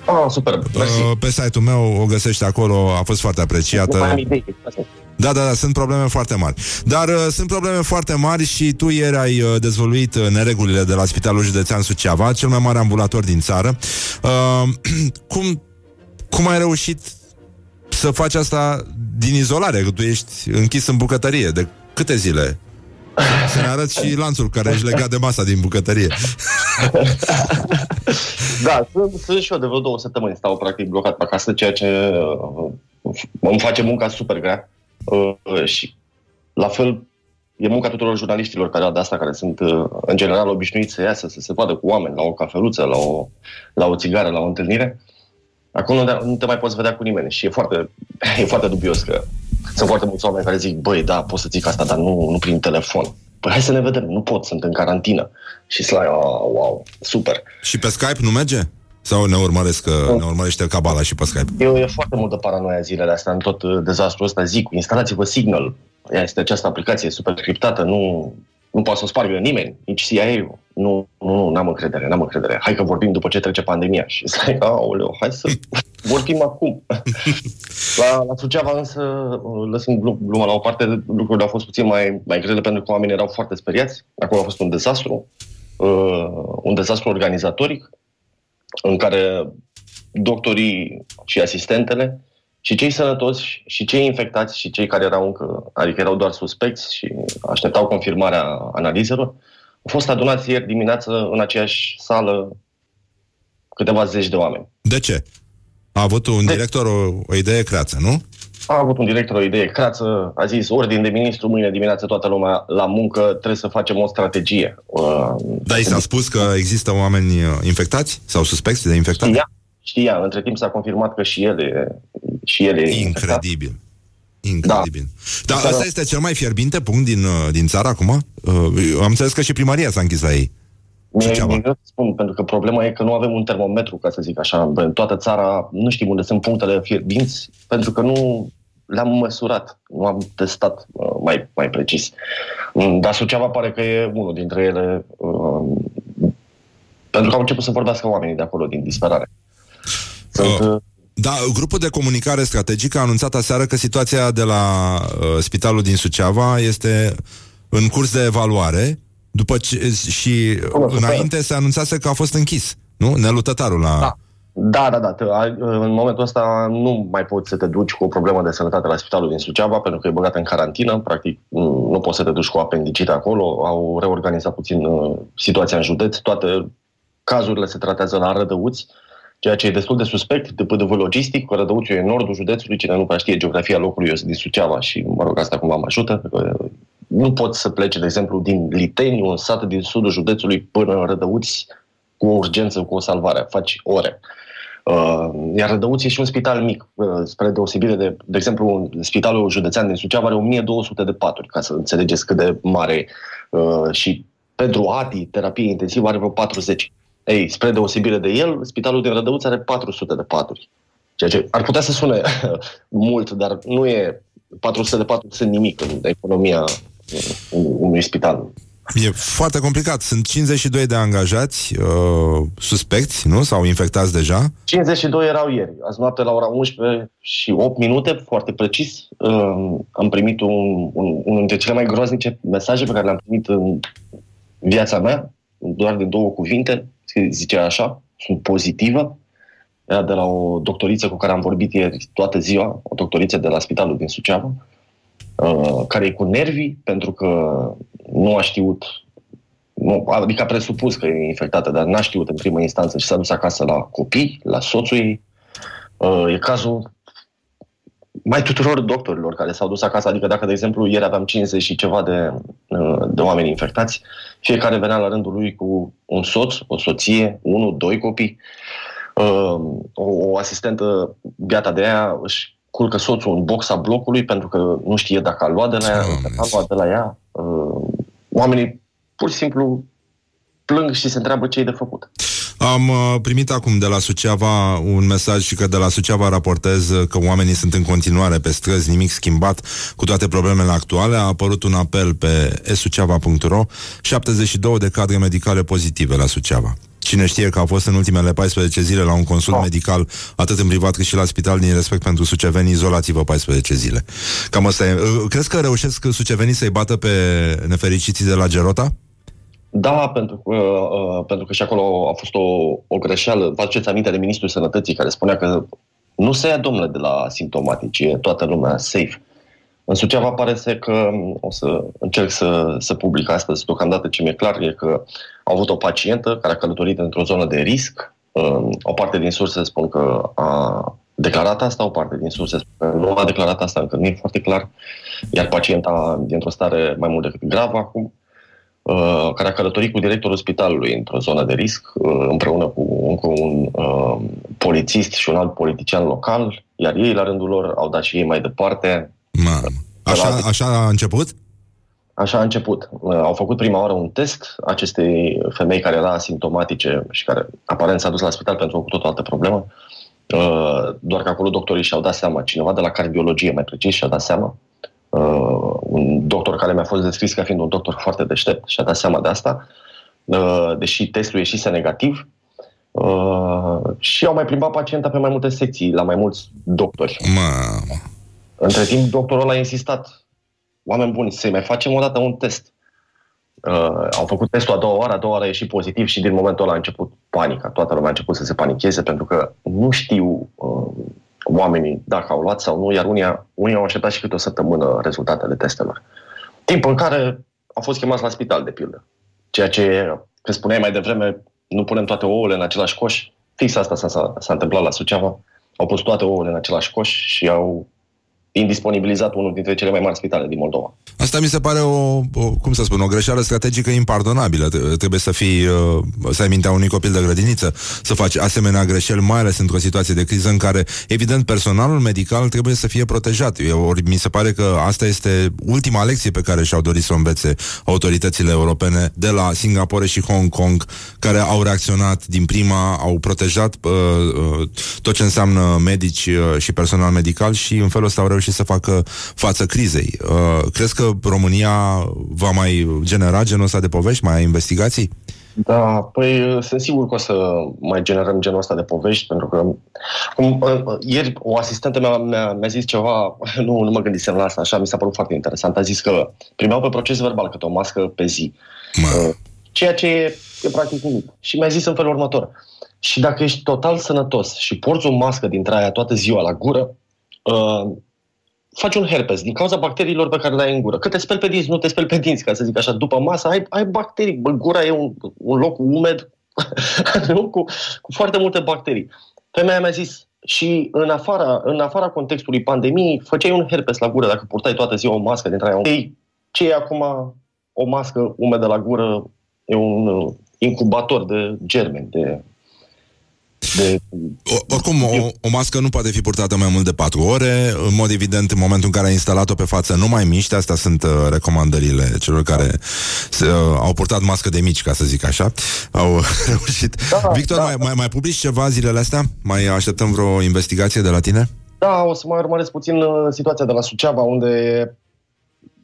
Oh, super. Uh, pe site-ul meu o găsești acolo, a fost foarte apreciată. Nu mai am idei. Da, da, da, sunt probleme foarte mari. Dar uh, sunt probleme foarte mari și tu ieri ai uh, dezvăluit uh, neregulile de la Spitalul Județean Suceava, cel mai mare ambulator din țară. Uh, cum, cum ai reușit să faci asta din izolare? Că tu ești închis în bucătărie. De câte zile? Să ne arăt și lanțul care ești legat de masa din bucătărie. Da, sunt, sunt și eu de vreo două săptămâni. Stau practic blocat pe acasă, ceea ce îmi face munca super grea. Și la fel e munca tuturor jurnaliștilor care de asta, care sunt în general obișnuiți să iasă, să se vadă cu oameni la o cafeluță, la o, la o țigară, la o întâlnire. Acolo nu te mai poți vedea cu nimeni. Și e foarte, e foarte dubios că sunt foarte mulți oameni care zic, băi, da, pot să zic asta, dar nu, nu prin telefon. Păi hai să ne vedem, nu pot, sunt în carantină. Și slai, oh, wow, super. Și pe Skype nu merge? Sau ne urmăresc, no. ne urmărește cabala și pe Skype? Eu, e foarte multă paranoia zilele astea, în tot dezastrul ăsta, zic, instalați-vă Signal. Ea este această aplicație super criptată, nu, nu poate să o spargă nimeni, nici C I A-ul. Nu, nu, nu, n-am încredere, n-am încredere. Hai că vorbim după ce trece pandemia. Și slai, aoleu, hai să... vorbim acum. La, la Suceava însă, lăsând gluma la o parte, lucrurile au fost puțin mai, mai grele pentru că oamenii erau foarte speriați. Acolo a fost un dezastru, uh, un dezastru organizatoric în care doctorii și asistentele și cei sănătoși și cei infectați și cei care erau încă, adică erau doar suspecți și așteptau confirmarea analizelor, au fost adunați ieri dimineață în aceeași sală câteva zeci de oameni. De ce? A avut un director o, o idee creață, nu? A avut un director o idee creață, a zis ordin de ministru, mâine dimineață toată lumea la muncă, trebuie să facem o strategie. Dar i s-a spus că există oameni infectați sau suspecți de infectați? Știa, știa. Între timp s-a confirmat că și el e, și el e infectat. Incredibil. Incredibil. Da. Dar asta este cel mai fierbinte punct din, din țară acum? Am înțeles că și primaria s-a închis la ei. Mi-e greu să spun, pentru că problema e că nu avem un termometru, ca să zic așa. În toată țara nu știm unde sunt punctele fierbinți, pentru că nu le-am măsurat, nu am testat mai, mai precis. Dar Suceava pare că e unul dintre ele, pentru că au început să vorbească oamenii de acolo, din disperare. Sunt... Uh. Da, grupul de comunicare strategică a anunțat aseară că situația de la uh, spitalul din Suceava este în curs de evaluare, după ce, și Bă, înainte se anunțase că a fost închis, nu? Nelu Tătaru la... Da. Da, da, da. În momentul ăsta nu mai poți să te duci cu o problemă de sănătate la spitalul din Suceava, pentru că e băgată în carantină, practic nu poți să te duci cu apendicită acolo, au reorganizat puțin uh, situația în județ, toate cazurile se tratează la Rădăuți, ceea ce e destul de suspect, de punct logistic, că Rădăuțiul e în nordul județului, cine nu prea știe geografia locului, eu sunt din Suceava și, mă rog, asta cumva mă ajută. Nu poți să pleci, de exemplu, din Liteni, un sat din sudul județului, până în Rădăuți, cu o urgență, cu o salvare. Faci ore. Iar Rădăuți e și un spital mic, spre deosebire de, de exemplu, Spitalul Județean din Suceava are o mie două sute de paturi, ca să înțelegeți cât de mare, și pentru A T I, terapie intensivă, are vreo patruzeci. Ei, spre deosebire de el, spitalul din Rădăuți are patru sute de paturi. Ceea ce ar putea să sune mult, dar nu e... patru sute de paturi sunt nimic în economia unui spital. E foarte complicat. Sunt cincizeci și doi de angajați uh, suspecți, nu? Sau infectați deja. cincizeci și doi erau ieri. Azi noapte la ora unsprezece și opt minute, foarte precis, uh, am primit un, un, unul dintre cele mai groaznice mesaje pe care le-am primit în viața mea, doar de două cuvinte. Zicea așa, sunt pozitivă. Era de la o doctoriță cu care am vorbit ieri toată ziua, o doctoriță de la spitalul din Suceava, uh, care e cu nervii, pentru că nu a știut, nu, adică a presupus că e infectată, dar n-a știut în primă instanță și s-a dus acasă la copii, la soțul ei. Uh, e cazul mai tuturor doctorilor care s-au dus acasă, adică dacă, de exemplu, ieri aveam cincizeci și ceva de, de oameni infectați, fiecare venea la rândul lui cu un soț, o soție, unul, doi copii, o asistentă, biata de aia, își culcă soțul în boxa blocului pentru că nu știe dacă a luat de la ea, dacă a luat de la ea. Oamenii pur și simplu plâng și se întreabă ce e de făcut. Am primit acum de la Suceava un mesaj și că de la Suceava raportez că oamenii sunt în continuare pe străzi, nimic schimbat cu toate problemele actuale. A apărut un apel pe e suceava punct ro, șaptezeci și două de cadre medicale pozitive la Suceava. Cine știe că a fost în ultimele paisprezece zile la un consult oh. medical, atât în privat cât și la spital, din respect pentru suceveni, izolați-vă paisprezece zile. Cam asta e. Crezi că reușesc sucevenii să-i bată pe nefericiții de la Gerota? Da, pentru că, uh, pentru că și acolo a fost o, o greșeală. Vă aduceți aminte de Ministrul Sănătății care spunea că nu se ia, domnule, de la simptomatici, e toată lumea safe. În Suceava pare să că, o să încerc să, să public astăzi, deocamdată ce mi-e clar e că au avut o pacientă care a călătorit într-o zonă de risc. Uh, o parte din surse spun că a declarat asta, o parte din surse spun că nu a declarat asta, încă nu e foarte clar. Iar pacienta e într-o stare mai mult decât gravă acum, care a călătorit cu directorul spitalului într-o zonă de risc, împreună cu, cu un uh, polițist și un alt politician local, iar ei, la rândul lor, au dat și ei mai departe. Așa, la... așa a început? Așa a început. Uh, au făcut prima oară un test acestei femei care era asimptomatice și care aparent s-a dus la spital pentru o cu tot o altă problemă, uh, doar că acolo doctorii și-au dat seama, cineva de la cardiologie mai precis și-a dat seama, Uh, un doctor care mi-a fost descris ca fiind un doctor foarte deștept și a dat seama de asta, uh, deși testul ieșise negativ, uh, și au mai plimbat pacienta pe mai multe secții, la mai mulți doctori. Mama. Între timp, doctorul ăla a insistat, oameni buni, să-i mai facem o dată un test. Uh, au făcut testul a doua oară, a doua oară a ieșit pozitiv și din momentul ăla a început panica. Toată lumea a început să se panicheze pentru că nu știu... Uh, oamenii dacă au luat sau nu, iar unii, unii au așteptat și câte o săptămână rezultatele testelor. Timp în care au fost chemați la spital, de pildă. Ceea ce, când spuneai mai devreme, nu punem toate ouăle în același coș, fix asta s-a, s-a întâmplat la Suceava. Au pus toate ouăle în același coș și au indisponibilizat unul dintre cele mai mari spitale din Moldova. Asta mi se pare o, o cum să spun, o greșeală strategică impardonabilă. Trebuie să fii, să ai mintea unui copil de grădiniță să faci asemenea greșeli, mai ales într-o situație de criză în care, evident, personalul medical trebuie să fie protejat. Eu, mi se pare că asta este ultima lecție pe care și-au dorit să o învețe autoritățile europene de la Singapore și Hong Kong, care au reacționat din prima, au protejat uh, uh, tot ce înseamnă medici uh, și personal medical și în felul ăsta au reușit și să facă față crizei. Uh, crezi că România va mai genera genul ăsta de povești, mai investigații? Da, păi sunt sigur că o să mai generăm genul ăsta de povești, pentru că cum, ieri o asistentă mea, mea, mi-a zis ceva, nu, nu mă gândisem la asta, așa, mi s-a părut foarte interesant. A zis că primeau pe proces verbal câte o mască pe zi. Uh, ceea ce e, e practic nimic. Și mi-a zis în felul următor. Și dacă ești total sănătos și porți o mască dintre aia toată ziua la gură, uh, faci un herpes din cauza bacteriilor pe care le ai în gură. Că te speli pe dinți, nu te speli pe dinți, ca să zic așa, după masă ai, ai bacterii. Bă, gura e un, un loc umed cu, cu foarte multe bacterii. Femeia mi-a zis, și în afara, în afara contextului pandemiei, făceai un herpes la gură dacă purtai toată ziua o mască dintre aia. Ei, ce e acum o mască umedă la gură? E un incubator de germeni, de... De... Oricum, o, o mască nu poate fi purtată mai mult de patru ore. În mod evident, în momentul în care ai instalat-o pe față, nu mai miști, astea sunt uh, recomandările celor care uh, au purtat mască de mici, ca să zic așa. Au reușit. Da, Victor, da, mai, mai, mai publici ceva zilele astea? Mai așteptăm vreo investigație de la tine? Da, o să mai urmăresc puțin situația de la Suceava, unde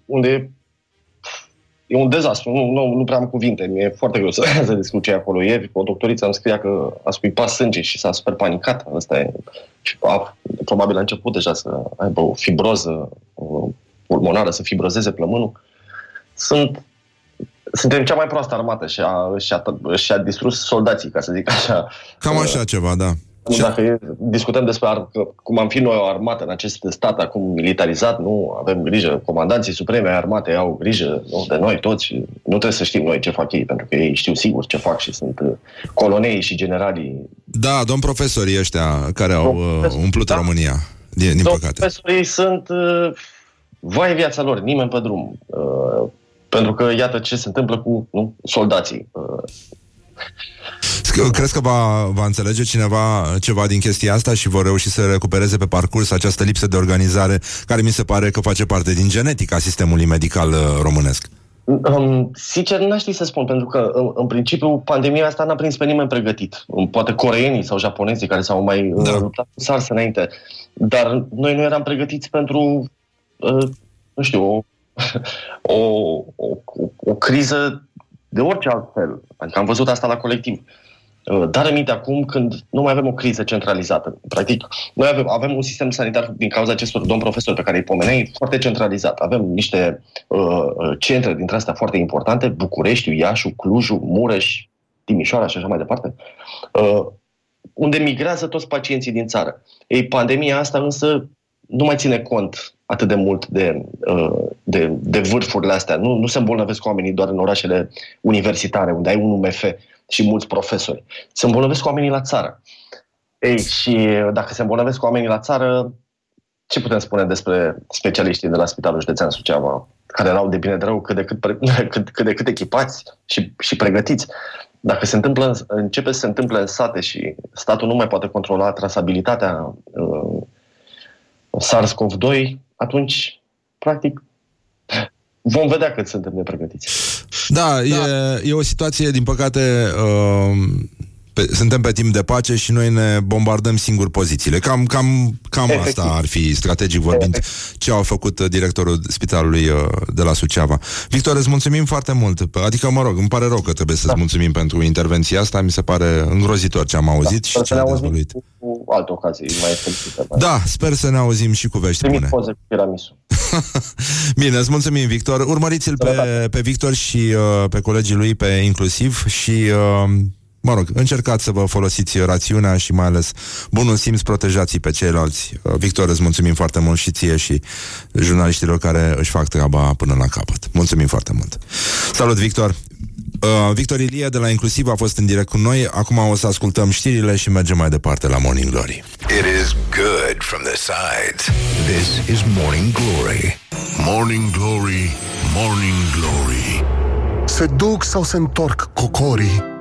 unde e un dezastru, nu, nu, nu prea am cuvinte, mi-e foarte greu să, să discut ce e acolo. Ieri, o doctoriță îmi scria că a scuipat sânge și s-a super panicat. Asta e, a, probabil a început deja să aibă o fibroză pulmonară, să fibrozeze plămânul. Sunt, suntem cea mai proastă armată și a, și, a, și a distrus soldații, ca să zic așa. Cam așa ceva, da. Dacă discutăm despre ar- că cum am fi noi o armată în acest stat acum militarizat, nu avem grijă, comandanții supreme ai armatei au grijă, nu, de noi toți, nu trebuie să știm noi ce fac ei, pentru că ei știu sigur ce fac și sunt colonei și generalii. Da, domn profesorii ăștia care au uh, umplut da. România, din, din păcate. Profesorii sunt, uh, vai viața lor, nimeni pe drum, uh, pentru că iată ce se întâmplă cu nu, soldații. Uh, Crezi că va, va înțelege cineva ceva din chestia asta și vor reuși să recupereze pe parcurs această lipsă de organizare care mi se pare că face parte din genetica sistemului medical românesc? Um, sincer, n-aș ști să spun, pentru că în, în principiu pandemia asta n-a prins pe nimeni pregătit. Poate coreenii sau japonezii care s-au mai da. luptat cu SARS înainte. Dar noi nu eram pregătiți pentru uh, nu știu o, o, o, o criză de orice altfel. Adică am văzut asta la Colectiv. Dar aminte acum când nu mai avem o criză centralizată. Practic, noi avem, avem un sistem sanitar din cauza acestor domn profesori pe care îi pomeneai, foarte centralizat. Avem niște uh, centre dintre astea foarte importante, Bucureștiul, Iașul, Clujul, Mureș, Timișoara și așa mai departe, uh, unde migrează toți pacienții din țară. Ei, pandemia asta însă nu mai ține cont atât de mult de, de, de vârfurile astea. Nu, nu se îmbolnăvesc oamenii doar în orașele universitare, unde ai un U M F și mulți profesori. Se îmbolnăvesc oamenii la țară. Ei, și dacă se îmbolnăvesc oamenii la țară, ce putem spune despre specialiștii de la Spitalul Județean Suceava, care erau de bine de rău cât de cât, cât, cât, de cât echipați și, și pregătiți? Dacă se întâmplă, începe să se întâmple în sate și statul nu mai poate controla trasabilitatea uh, SARS-C o V doi, atunci, practic, vom vedea cât suntem nepregătiți. Da, da. E, e o situație, din păcate, uh, pe, suntem pe timp de pace și noi ne bombardăm singuri pozițiile. Cam, cam, cam asta ar fi, strategic vorbind, Efectiv. ce au făcut directorul spitalului uh, de la Suceava. Victor, îți mulțumim foarte mult. Adică, mă rog, îmi pare rău că trebuie să-ți da. mulțumim pentru intervenția asta. Mi se pare îngrozitor ce am auzit da. și ce am dezvăluit. Cu, cu alte ocazii mai fericite. Da, sper să ne auzim și cu vești bune. Bine, îți mulțumim, Victor. Urmăriți-l pe, pe Victor și uh, pe colegii lui pe Inclusiv și, uh, mă rog, încercați să vă folosiți rațiunea și mai ales bunul simț, protejați pe ceilalți. Uh, Victor, îți mulțumim foarte mult și ție și jurnaliștilor care își fac treaba până la capăt. Mulțumim foarte mult. Salut, Victor! Uh, Victor Ilie de la Inclusiv a fost în direct cu noi. Acum o să ascultăm știrile și mergem mai departe la Morning Glory. It is good from the sides. This is Morning Glory. Morning Glory, Morning Glory. Se duc sau se întorc cocorii?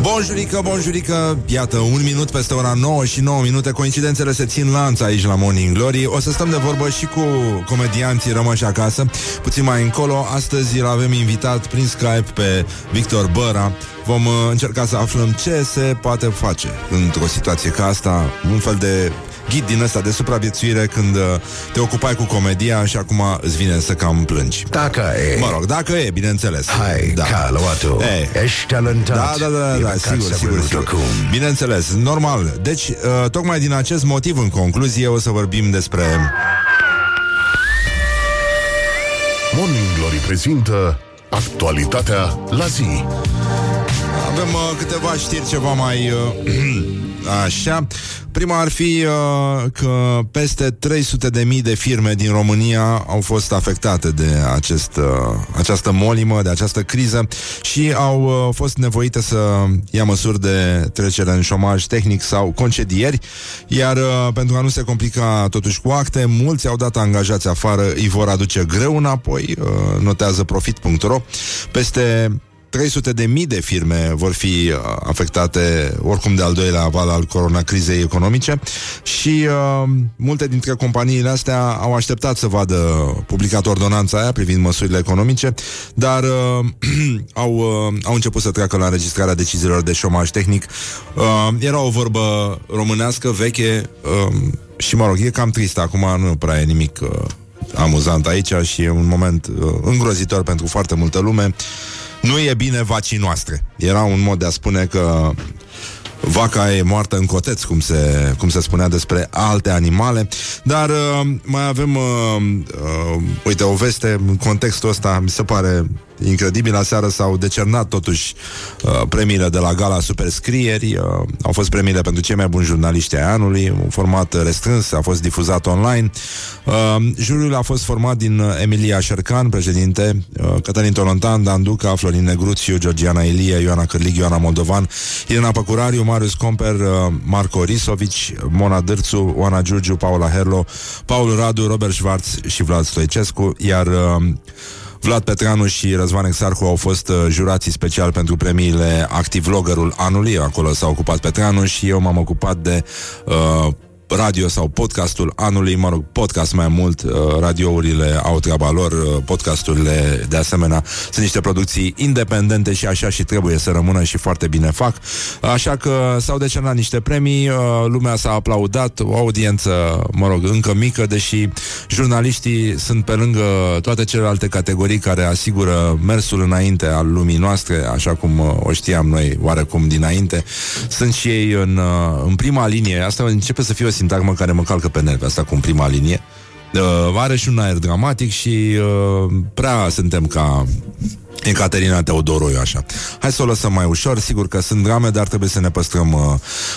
Bonjurică, bonjurică, iată, un minut peste ora nouă și nouă minute. Coincidențele se țin lanț aici la Morning Glory. O să stăm de vorbă și cu comedianții rămâși acasă puțin mai încolo. Astăzi îl avem invitat prin Skype pe Victor Bâră. Vom uh, încerca să aflăm ce se poate face într-o situație ca asta. Un fel de ghid din ăsta de supraviețuire când uh, te ocupai cu comedia și acum îți vine să cam plângi. Dacă e. Mă rog, dacă e, bineînțeles. Hai, da. Caluatu, ești talentat. Da, da, da, da, da sigur, sigur, sigur. Bineînțeles, normal. Deci, uh, tocmai din acest motiv, în concluzie, o să vorbim despre... Morning Glory prezintă actualitatea la zi. Avem uh, câteva știri ceva mai... Uh, Așa. Prima ar fi uh, că peste trei sute de mii de firme din România au fost afectate de acest, uh, această molimă, de această criză și au uh, fost nevoite să ia măsuri de trecere în șomaj tehnic sau concedieri, iar uh, pentru a nu se complica totuși cu acte, mulți au dat angajați afară, îi vor aduce greu înapoi, uh, notează profit punct ro. Peste trei sute de mii de firme vor fi afectate oricum de al doilea aval al coronacrizei economice și uh, multe dintre companiile astea au așteptat să vadă publicat ordonanța aia privind măsurile economice, dar uh, au, uh, au început să treacă la înregistrarea deciziilor de șomaj tehnic. Uh, era o vorbă românească veche uh, și, mă rog, e cam tristă. Acum nu prea e nimic uh, amuzant aici și e un moment uh, îngrozitor pentru foarte multă lume. Nu e bine vacii noastre. Era un mod de a spune că vaca e moartă în coteț, cum se, cum se spunea despre alte animale. Dar uh, mai avem, uh, uh, uite, o veste în contextul ăsta, mi se pare incredibil. Aseară s-au decernat totuși uh, premiile de la gala Superscrieri. Uh, au fost premiile pentru cei mai buni jurnaliști ai anului, un format restrâns, a fost difuzat online. Uh, juriul a fost format din Emilia Șercan, președinte, uh, Cătălin Tolontan, Dan Duca, Florin Negruțiu, Georgiana Ilie, Ioana Cârlig, Ioana Moldovan, Irina Păcurariu, Marius Comper, uh, Marco Risovici, Mona Dârțu, Oana Giurgiu, Paula Herlo, Paul Radu, Robert Schwarz și Vlad Stoicescu, iar uh, Vlad Petreanu și Răzvan Exarcu au fost jurații special pentru premiile ActiVloggerul anului. Acolo s-a ocupat Petreanu și eu m-am ocupat de uh, radio sau podcastul anului. Mă rog, podcast mai mult, uh, radiourile au treaba lor, uh, podcasturile de asemenea sunt niște producții independente și așa și trebuie să rămână și foarte bine fac. Așa că s-au decernat niște premii, uh, lumea s-a aplaudat, o audiență, mă rog, încă mică, deși jurnaliștii sunt pe lângă toate celelalte categorii care asigură mersul înainte al lumii noastre, așa cum uh, o știam noi oarecum dinainte. Sunt și ei în, uh, în prima linie. Asta începe să fie o sintagmă care mă calcă pe nervi, asta cu în prima linie. Uh, are și un aer dramatic și uh, prea suntem ca Ecaterina Teodoroiu, așa. Hai să o lăsăm mai ușor, sigur că sunt drame, dar trebuie să ne păstrăm uh,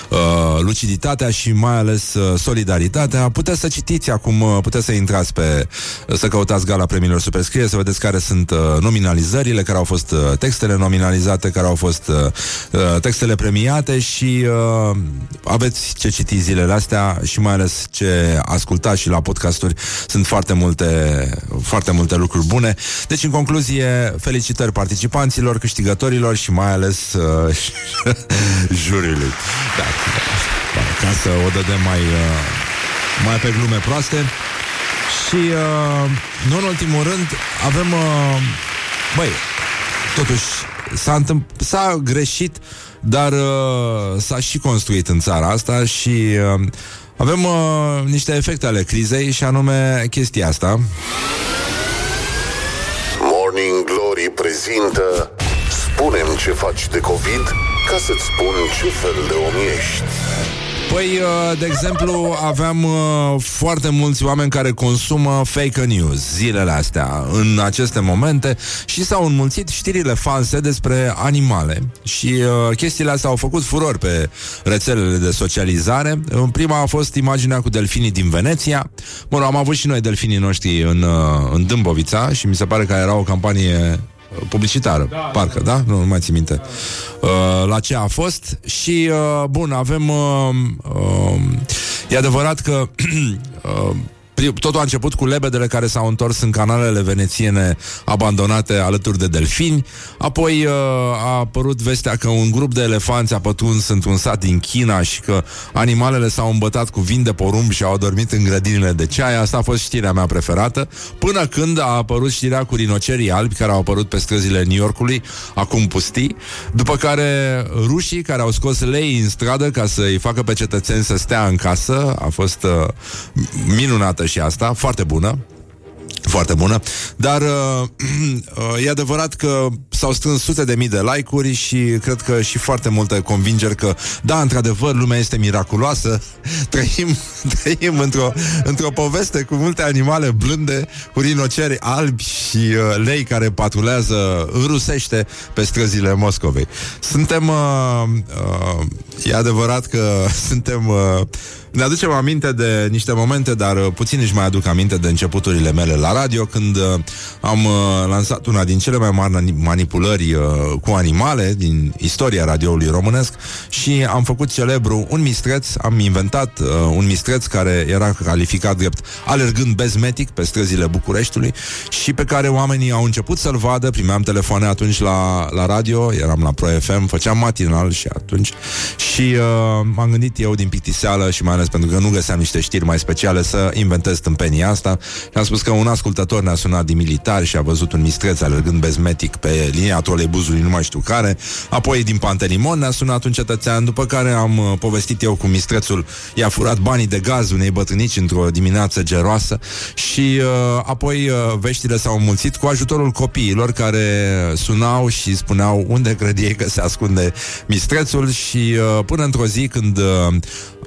uh, luciditatea și mai ales uh, solidaritatea. Puteți să citiți acum, uh, puteți să intrați pe, uh, să căutați gala premiilor Superscrie, să vedeți care sunt uh, nominalizările, care au fost uh, textele nominalizate, care au fost uh, textele premiate și uh, aveți ce citiți zilele astea și mai ales ce ascultați și la podcasturi. Sunt foarte multe, foarte multe lucruri bune. Deci, în concluzie, felicitări participanților, câștigătorilor și mai ales uh, juriului. Da, da, ca să o dădem mai, uh, mai pe glume proaste. Și uh, nu în ultimul rând avem uh, băi, totuși s-a, întâmpl- s-a greșit, dar uh, s-a și construit în țara asta și uh, avem uh, niște efecte ale crizei și anume chestia asta. Morning Glory prezintă Spune-mi ce faci de COVID ca să-ți spun ce fel de om ești. Păi, de exemplu, aveam foarte mulți oameni care consumă fake news zilele astea, în aceste momente, și s-au înmulțit știrile false despre animale și chestiile astea au făcut furor pe rețelele de socializare. În prima a fost imaginea cu delfinii din Veneția. Bun, am avut și noi delfinii noștri în, în Dâmbovița și mi se pare că era o campanie publicitară, da, parcă, da? Nu, nu mai țin minte da. uh, la ce a fost. Și, uh, bun, avem... Uh, uh, e adevărat că... uh, totul a început cu lebedele care s-au întors în canalele venețiene abandonate alături de delfini. Apoi uh, a apărut vestea că un grup de elefanți a pătuns într-un sat din China și că animalele s-au îmbătat cu vin de porumb și au adormit în grădinile de ceai. Asta a fost știrea mea preferată, până când a apărut știrea cu rinocerii albi care au apărut pe străzile New Yorkului, acum pustii. După care rușii care au scos lei în stradă ca să-i facă pe cetățeni să stea în casă. A fost uh, minunată și asta, foarte bună. Foarte bună, dar uh, e adevărat că s-au strâns sute de mii de like-uri și cred că și foarte multe convingeri că da, într-adevăr, lumea este miraculoasă. Trăim, trăim într-o, într-o poveste cu multe animale blânde, cu rinoceri albi și uh, lei care patrulează în rusește pe străzile Moscovei. Suntem, uh, uh, e adevărat că suntem... Uh, ne aducem aminte de niște momente, dar uh, puțin își mai aduc aminte de începuturile mele la radio, când uh, am uh, lansat una din cele mai mari manipulări uh, cu animale din istoria radioului românesc și am făcut celebru un mistreț, am inventat uh, un mistreț care era calificat drept alergând bezmetic pe străzile Bucureștiului și pe care oamenii au început să-l vadă, primeam telefoane atunci la, la radio, eram la Pro F M, făceam matinal și atunci și uh, m-am gândit eu din pictiseală și mai ales pentru că nu găseam niște știri mai speciale să inventez tâmpenia asta și am spus că un ascultător ne-a sunat din militar și a văzut un mistreț alergând bezmetic pe linia troleibuzului, nu mai știu care. Apoi din Pantelimon ne-a sunat un cetățean, după care am uh, povestit eu cum mistrețul i-a furat banii de gaz unei bătrânici într-o dimineață geroasă și uh, apoi uh, veștile s-au înmulțit cu ajutorul copiilor care sunau și spuneau unde cred ei că se ascunde mistrețul și uh, până într-o zi când uh,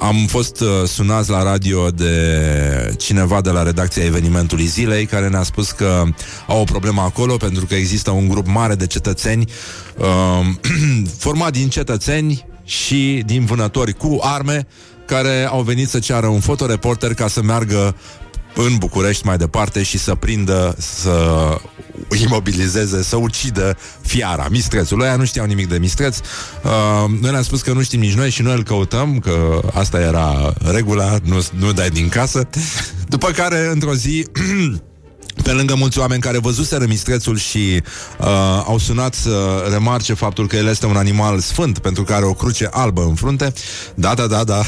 am fost uh, sunați la radio de cineva de la redacția Evenimentului Zilei, care ne-a spus că au o problemă acolo pentru că există un grup mare de cetățeni uh, format din cetățeni și din vânători cu arme care au venit să ceară un fotoreporter ca să meargă în București mai departe și să prindă, să imobilizeze, să ucidă fiara, mistrețul. Aia nu știau nimic de mistreț. Uh, noi ne-am spus că nu știm nici noi și noi îl căutăm, că asta era regula, nu, nu dai din casă. După care, într-o zi... Pe lângă mulți oameni care văzuseră mistrețul și uh, au sunat să remarce faptul că el este un animal sfânt pentru că are o cruce albă în frunte. Da, da, da, da.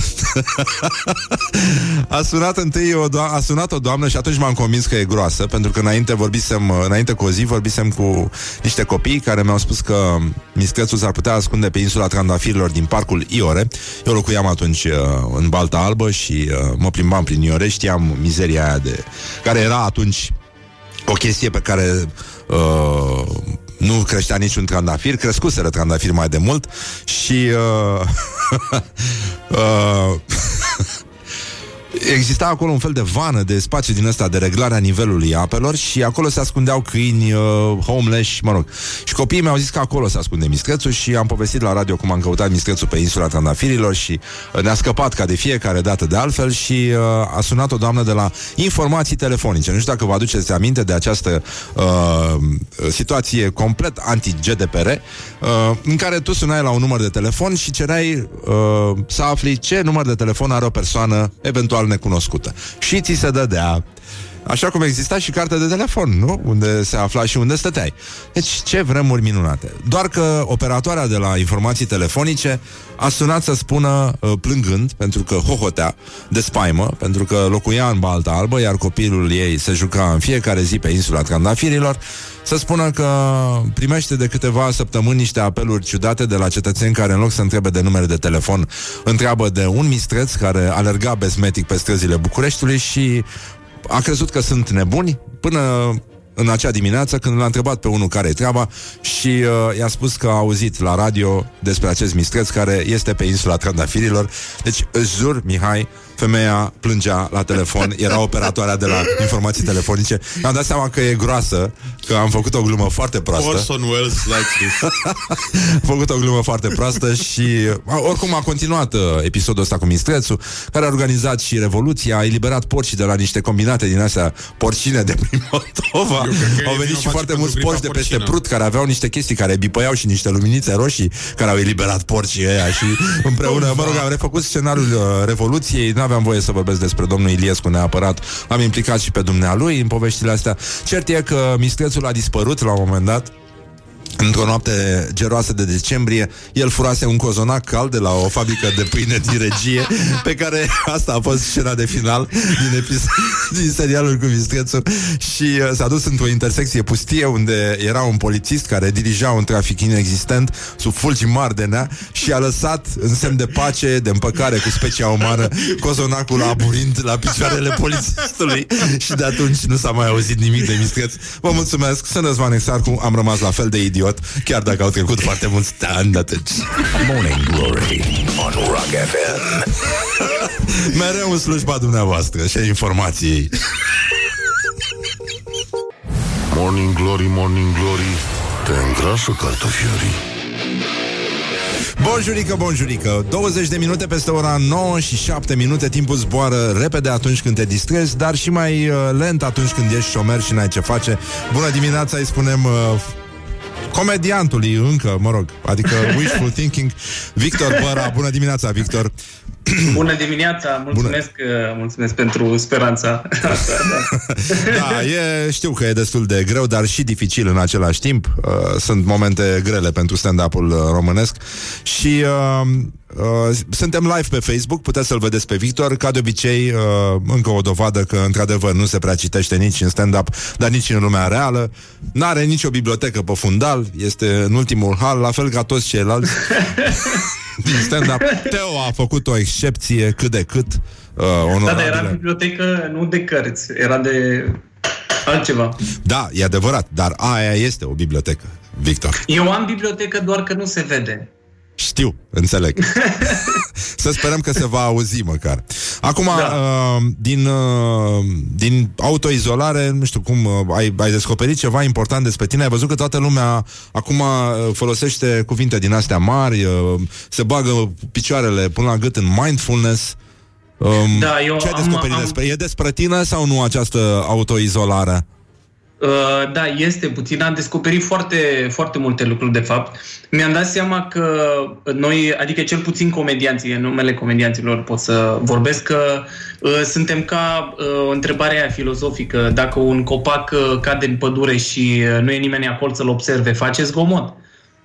A sunat întâi o, do- a sunat o doamnă și atunci m-am convins că e groasă, pentru că înainte vorbisem, înainte cu o zi vorbisem cu niște copii care mi-au spus că mistrețul s-ar putea ascunde pe insula Trandafirilor din parcul Iore. Eu locuiam atunci uh, în Balta Albă și uh, mă plimbam prin Iore, știam mizeria aia de... care era atunci o chestie pe care uh, nu creștea niciun trandafir, crescuseră trandafiri mai de mult și uh, uh, exista acolo un fel de vană, de spațiu din ăsta de reglare a nivelului apelor și acolo se ascundeau câini, uh, homeless, mă rog. Și copiii mi-au zis că acolo se ascunde mistrețul și am povestit la radio cum am căutat mistrețul pe insula Trandafirilor și ne-a scăpat ca de fiecare dată de altfel și uh, a sunat o doamnă de la informații telefonice. Nu știu dacă vă aduceți aminte de această uh, situație complet anti-G D P R uh, în care tu sunai la un număr de telefon și cereai uh, să afli ce număr de telefon are o persoană eventual necunoscută. Și ți se dădea, așa cum exista și cartea de telefon, nu? Unde se afla și unde stăteai. Deci ce vremuri minunate. Doar că operatoarea de la informații telefonice a sunat să spună, plângând, pentru că hohotea de spaimă, pentru că locuia în Balta Albă, iar copilul ei se juca în fiecare zi pe insula Trandafirilor, să spună că primește de câteva săptămâni niște apeluri ciudate de la cetățeni care, în loc să întrebe de numere de telefon, întreabă de un mistreț care alerga bezmetic pe străzile Bucureștiului și a crezut că sunt nebuni până în acea dimineață când l-a întrebat pe unul care-i treaba și uh, i-a spus că a auzit la radio despre acest mistreț care este pe insula Trandafirilor. Deci, îți jur, Mihai, Femeia plângea la telefon, era operatoarea de la informații telefonice. Mi-am dat seama că e groasă, că am făcut o glumă foarte proastă. Orson Welles likes this. Am făcut o glumă foarte proastă și oricum a continuat uh, episodul ăsta cu Mistrețu, care a organizat și Revoluția, a eliberat porcii de la niște combinate din astea porcine de prin Moldova. Au venit și foarte mulți porci de peste Prut, care aveau niște chestii care bipăiau și niște luminițe roșii, care au eliberat porcii ăia și împreună, mă rog, am refăcut scenariul uh, Revoluției. N-aveam voie să vorbesc despre domnul Iliescu neapărat. Am implicat și pe dumnealui în poveștile astea. Cert e că Mistrețul a dispărut la un moment dat. Într-o noapte geroasă de decembrie, el furase un cozonac cald de la o fabrică de pâine din Regie, pe care asta a fost scena de final din, episod, din serialul cu Mistrețu. Și uh, s-a dus într-o intersecție pustie, unde era un polițist care dirija un trafic inexistent sub fulgi mari de nea și a lăsat în semn de pace, de împăcare cu specia umană, cozonacul aburind la picioarele polițistului. Și de atunci nu s-a mai auzit nimic de Mistreț. Vă mulțumesc, sunt Răzvan Exarcu, am rămas la fel de idiot, chiar dacă au trecut foarte mulți ani de atunci. Morning Glory on Rock F M. Mereu în slujba dumneavoastră și informației. Morning Glory, Morning Glory, te îngrașă cartofiorii. Bonjurică, bonjurică, douăzeci de minute peste ora nouă și șapte minute. Timpul zboară repede atunci când te distrezi, dar și mai lent atunci când ești șomer și n-ai ce face. Bună dimineața, îi spunem... Uh, comediantului încă, mă rog, adică wishful thinking, Victor Bâră. Bună dimineața, Victor! Bună dimineața, mulțumesc, Bună. mulțumesc pentru speranța. Da, e, știu că e destul de greu, dar și dificil în același timp. Sunt momente grele pentru stand-up-ul românesc. Și uh, uh, suntem live pe Facebook, puteți să-l vedeți pe Victor. Ca de obicei, uh, încă o dovadă că într-adevăr nu se prea citește nici în stand-up, dar nici în lumea reală. N-are nici o bibliotecă pe fundal, este în ultimul hal, la fel ca toți ceilalți din stand-up. Teo a făcut o excepție cât de cât, uh, onorabilă. Da, dar era bibliotecă nu de cărți, era de altceva. Da, e adevărat, dar aia este o bibliotecă, Victor. Eu am bibliotecă, doar că nu se vede. Știu, înțeleg. Să sperăm că se va auzi măcar. Acum, da. uh, din, uh, din autoizolare, nu știu cum, uh, ai, ai descoperit ceva important despre tine. Ai văzut că toată lumea acum folosește cuvinte din astea mari, uh, se bagă picioarele până la gât în mindfulness. um, da, eu Ce ai descoperit am, am... despre? E despre tine sau nu această autoizolare? Uh, da, este puțin. Am descoperit foarte, foarte multe lucruri, de fapt. Mi-am dat seama că noi, adică cel puțin comedianții, în numele comedianților pot să vorbesc, că uh, suntem ca uh, întrebarea aia filozofică. Dacă un copac uh, cade în pădure și uh, nu e nimeni acolo să-l observe, face zgomot.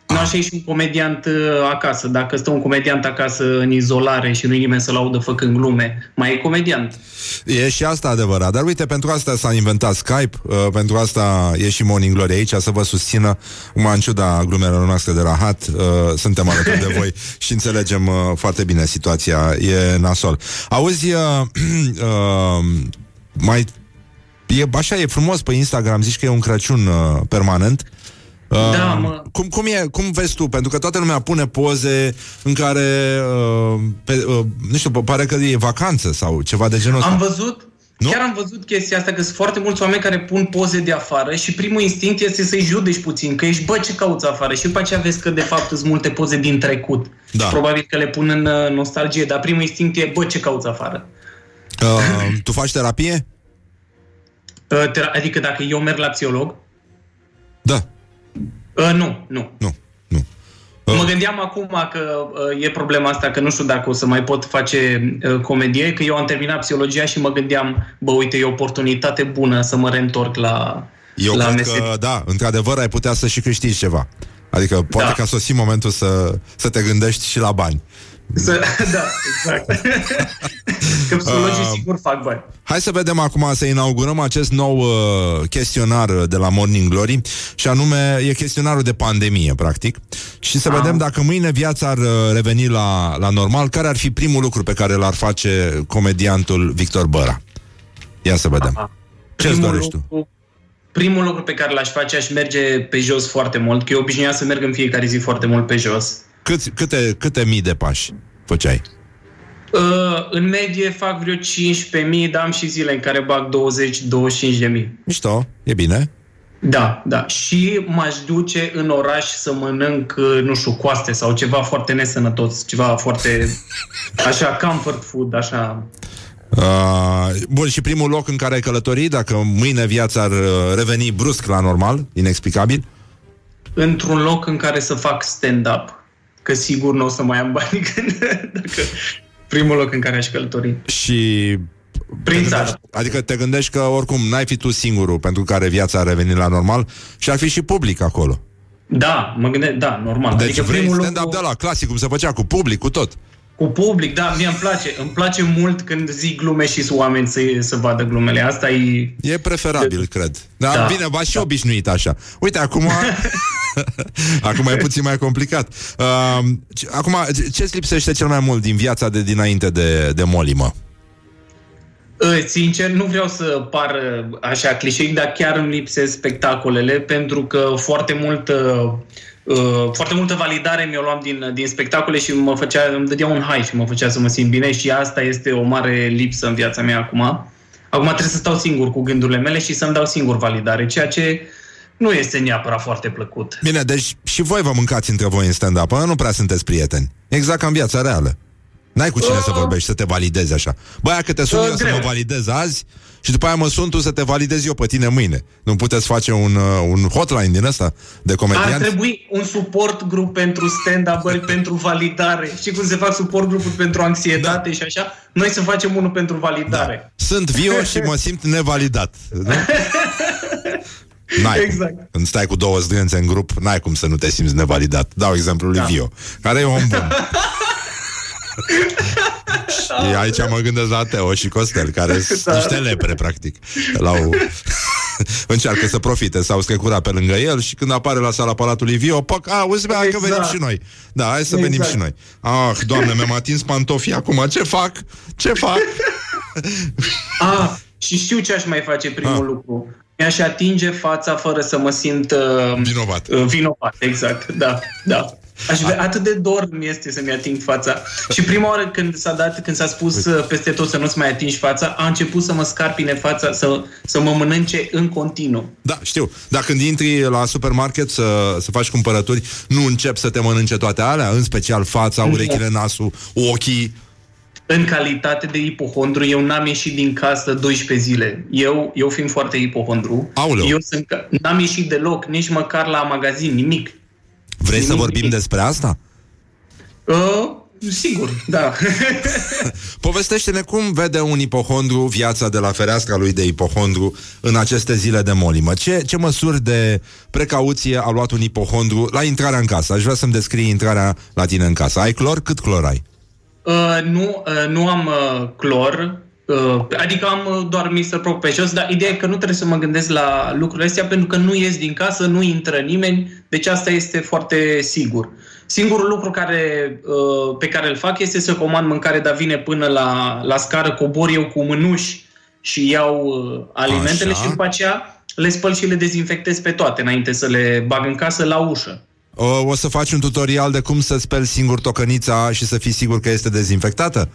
Nu așa e și un comediant uh, acasă. Dacă stă un comediant acasă în izolare și nu-i nimeni să-l audă făcând glume, mai e comediant. E și asta adevărat. Dar uite, pentru asta s-a inventat Skype, uh, pentru asta e și Morning Glory aici, să vă susțină. Mă, în ciuda glumelor noastre de rahat, uh, suntem alături de voi și înțelegem uh, foarte bine situația. E nasol. Auzi, uh, uh, mai... E, așa e frumos pe Instagram, zici că e un Crăciun uh, permanent. Uh, da, mă. Cum, cum, e, cum vezi tu? Pentru că toată lumea pune poze în care, uh, pe, uh, nu știu, pare că e vacanță sau ceva de genul ăsta. Am văzut, nu? Chiar am văzut chestia asta, că sunt foarte mulți oameni care pun poze de afară și primul instinct este să-i judeci puțin, că ești, bă, ce cauți afară? Și după aceea vezi că de fapt sunt multe poze din trecut. Da. Și probabil că le pun în uh, nostalgie, dar primul instinct e, bă, ce cauți afară? Uh, tu faci terapie? Uh, tera- adică dacă eu merg la psiholog? Da. Uh, nu, nu. Nu, nu. Uh. Mă gândeam acum că uh, e problema asta, că nu știu dacă o să mai pot face uh, comedie, că eu am terminat psihologia și mă gândeam, bă, uite, e o oportunitate bună să mă reîntorc la eu la cred că, da, într-adevăr ai putea să și câștigi ceva. Adică poate da. că a sosit momentul să, să te gândești și la bani. Să, da, exact. Că psihologii uh, sigur fac bani. Hai să vedem acum, să inaugurăm acest nou uh, chestionar de la Morning Glory. Și anume, e chestionarul de pandemie, practic. Și să ah. vedem dacă mâine viața ar reveni la, la normal, care ar fi primul lucru pe care l-ar face comediantul Victor Bâră. Ia să vedem. Aha. Ce îți dorești tu? Lucru, primul lucru pe care l-aș face, aș merge pe jos foarte mult, că eu obișnuiam să merg în fiecare zi foarte mult pe jos. Câți, câte, câte mii de pași făceai? În medie fac vreo cincisprezece mii, dar am și zile în care bag douăzeci douăzeci și cinci de mii. Mișto, e bine. Da, da. Și m-aș duce în oraș să mănânc, nu știu, coaste sau ceva foarte nesănătos, ceva foarte, așa, comfort food, așa. Uh, bun, și primul loc în care ai călătorit, dacă mâine viața ar reveni brusc la normal, inexplicabil? Într-un loc în care să fac stand-up, că sigur nu o să mai am bani când, dacă... Primul loc în care aș călători. Și... Prin țară. Adică te gândești că oricum n-ai fi tu singurul pentru care viața a revenit la normal și ar fi și public acolo. Da, mă gândesc, da, normal. Deci adică vrei primul stand-up de ăla, clasic, cum se făcea, cu public, cu tot. Cu public, da, mie îmi place. Îmi place mult când zic glume și oameni să, să vadă glumele. Asta e... E preferabil, de... cred. Dar da, bine, v-aș și da. obișnuit așa. Uite, acum... Acum e puțin mai complicat. Uh, acum, ce-ți lipsește cel mai mult din viața de dinainte de, de molimă? Sincer, nu vreau să par așa clișeic, dar chiar îmi lipsesc spectacolele, pentru că foarte mult... Uh, foarte multă validare mi-o luam din, din spectacole și mă făcea, îmi dădea un high și mă făcea să mă simt bine și asta este o mare lipsă în viața mea acum. Acum trebuie să stau singur cu gândurile mele și să-mi dau singur validare, ceea ce nu este neapărat foarte plăcut. Bine, deci și voi vă mâncați între voi în stand-up, nu prea sunteți prieteni. Exact ca în viața reală. N-ai cu cine uh... să vorbești, să te validezi așa. Bă, aia că te sun uh, eu greu. Să mă validez azi și după aia mă sun tu să te validezi eu pe tine mâine. Nu puteți face un, uh, un hotline din ăsta de comedianți? Ar trebui un suport grup pentru stand-up, pentru validare. Știi cum se fac suport grupuri pentru anxietate, da, și așa? Noi să facem unul pentru validare. Da. Sunt viu și mă simt nevalidat. Da? N-ai exact. Cum. Când stai cu două zdrânțe în grup, n-ai cum să nu te simți nevalidat. Dau exemplul lui da. Vio, care e om bun. Și aici mă gândesc la Teo și Costel, care sunt niște lepre, practic. L-au... Încearcă să profite, s-au scăcurat pe lângă el și când apare la sala Palatului Vio, pac, a, uite, hai că venim și noi. Da, hai să exact. venim și noi. Ah, doamne, mi-am atins pantofii acum, ce fac? Ce fac? Ah, și știu ce aș mai face primul ah. lucru. Mi-aș atinge fața fără să mă simt uh, vinovat. Uh, vinovat, exact, da, da. Aș vrea, atât de dor mi este să-mi ating fața. Și prima oară când s-a dat, când s-a spus Uite. peste tot să nu-ți mai atingi fața, a început să mă scarpine fața, să, să mă mănânce în continuu. Da, știu. Dar când intri la supermarket să, să faci cumpărături, nu încep să te mănânce toate alea? În special fața, urechile, nasul, ochii? În calitate de ipohondru, eu n-am ieșit din casă doisprezece zile. Eu, eu fiind foarte ipohondru, Aoleu. eu sunt, n-am ieșit deloc, nici măcar la magazin, nimic. Vrei să vorbim despre asta? Uh, sigur, da. Povestește-ne cum vede un ipohondru viața de la fereastra lui de ipohondru în aceste zile de molimă. Ce, ce măsuri de precauție a luat un ipohondru la intrarea în casă? Aș vrea să-mi descrii intrarea la tine în casă. Ai clor? Cât clor ai? Uh, nu, uh, nu am uh, clor. Uh, adică am doar mister Propecios, dar ideea e că nu trebuie să mă gândesc la lucrurile astea pentru că nu ies din casă, nu intră nimeni, deci asta este foarte sigur. Singurul lucru care, uh, pe care îl fac este să comand mâncare, dar vine până la, la scară, cobor eu cu mânuși și iau uh, alimentele. Așa. Și după aceea le spăl și le dezinfectez pe toate înainte să le bag în casă la ușă. O, o să faci un tutorial de cum să speli singur tocănița și să fii sigur că este dezinfectată?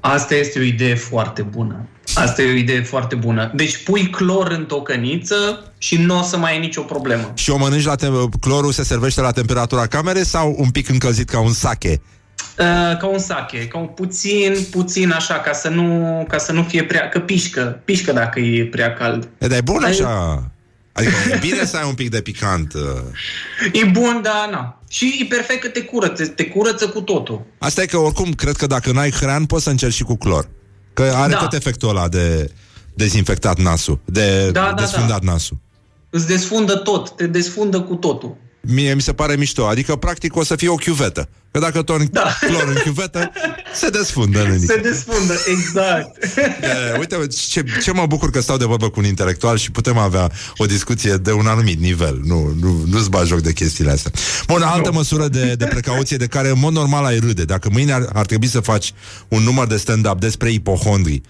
Asta este o idee foarte bună. Asta e o idee foarte bună. Deci pui clor în tocăniță și nu o să mai ai nicio problemă. Și o mănânci la tem- clorul se servește la temperatura camerei sau un pic încălzit ca un sake? Uh, ca un sake, ca un puțin, puțin așa, ca să nu, ca să nu fie prea, că pișcă, pișcă dacă e prea cald. E, dar e bun așa. Adică e bine să ai un pic de picant. E bun, dar na. Și e perfect că te curăță, te curăță cu totul. Asta e că oricum, cred că dacă n-ai hrean, poți să încerci și cu clor. Că are da. tot efectul ăla de dezinfectat nasul, de da, desfundat da, da. nasul. Îți desfundă tot, te desfundă cu totul. Mie mi se pare mișto, adică practic o să fie o chiuvetă. Că dacă torni da. clor în chiuvetă, se desfundă. Nenică. Se desfundă, exact. E, uite, ce, ce mă bucur că stau de vorbă cu un intelectual și putem avea o discuție de un anumit nivel. Nu, nu, nu-ți bagi joc de chestiile astea. Bun, altă nu. măsură de, de precauție de care în mod normal ai râde. Dacă mâine ar, ar trebui să faci un număr de stand-up despre ipohondrii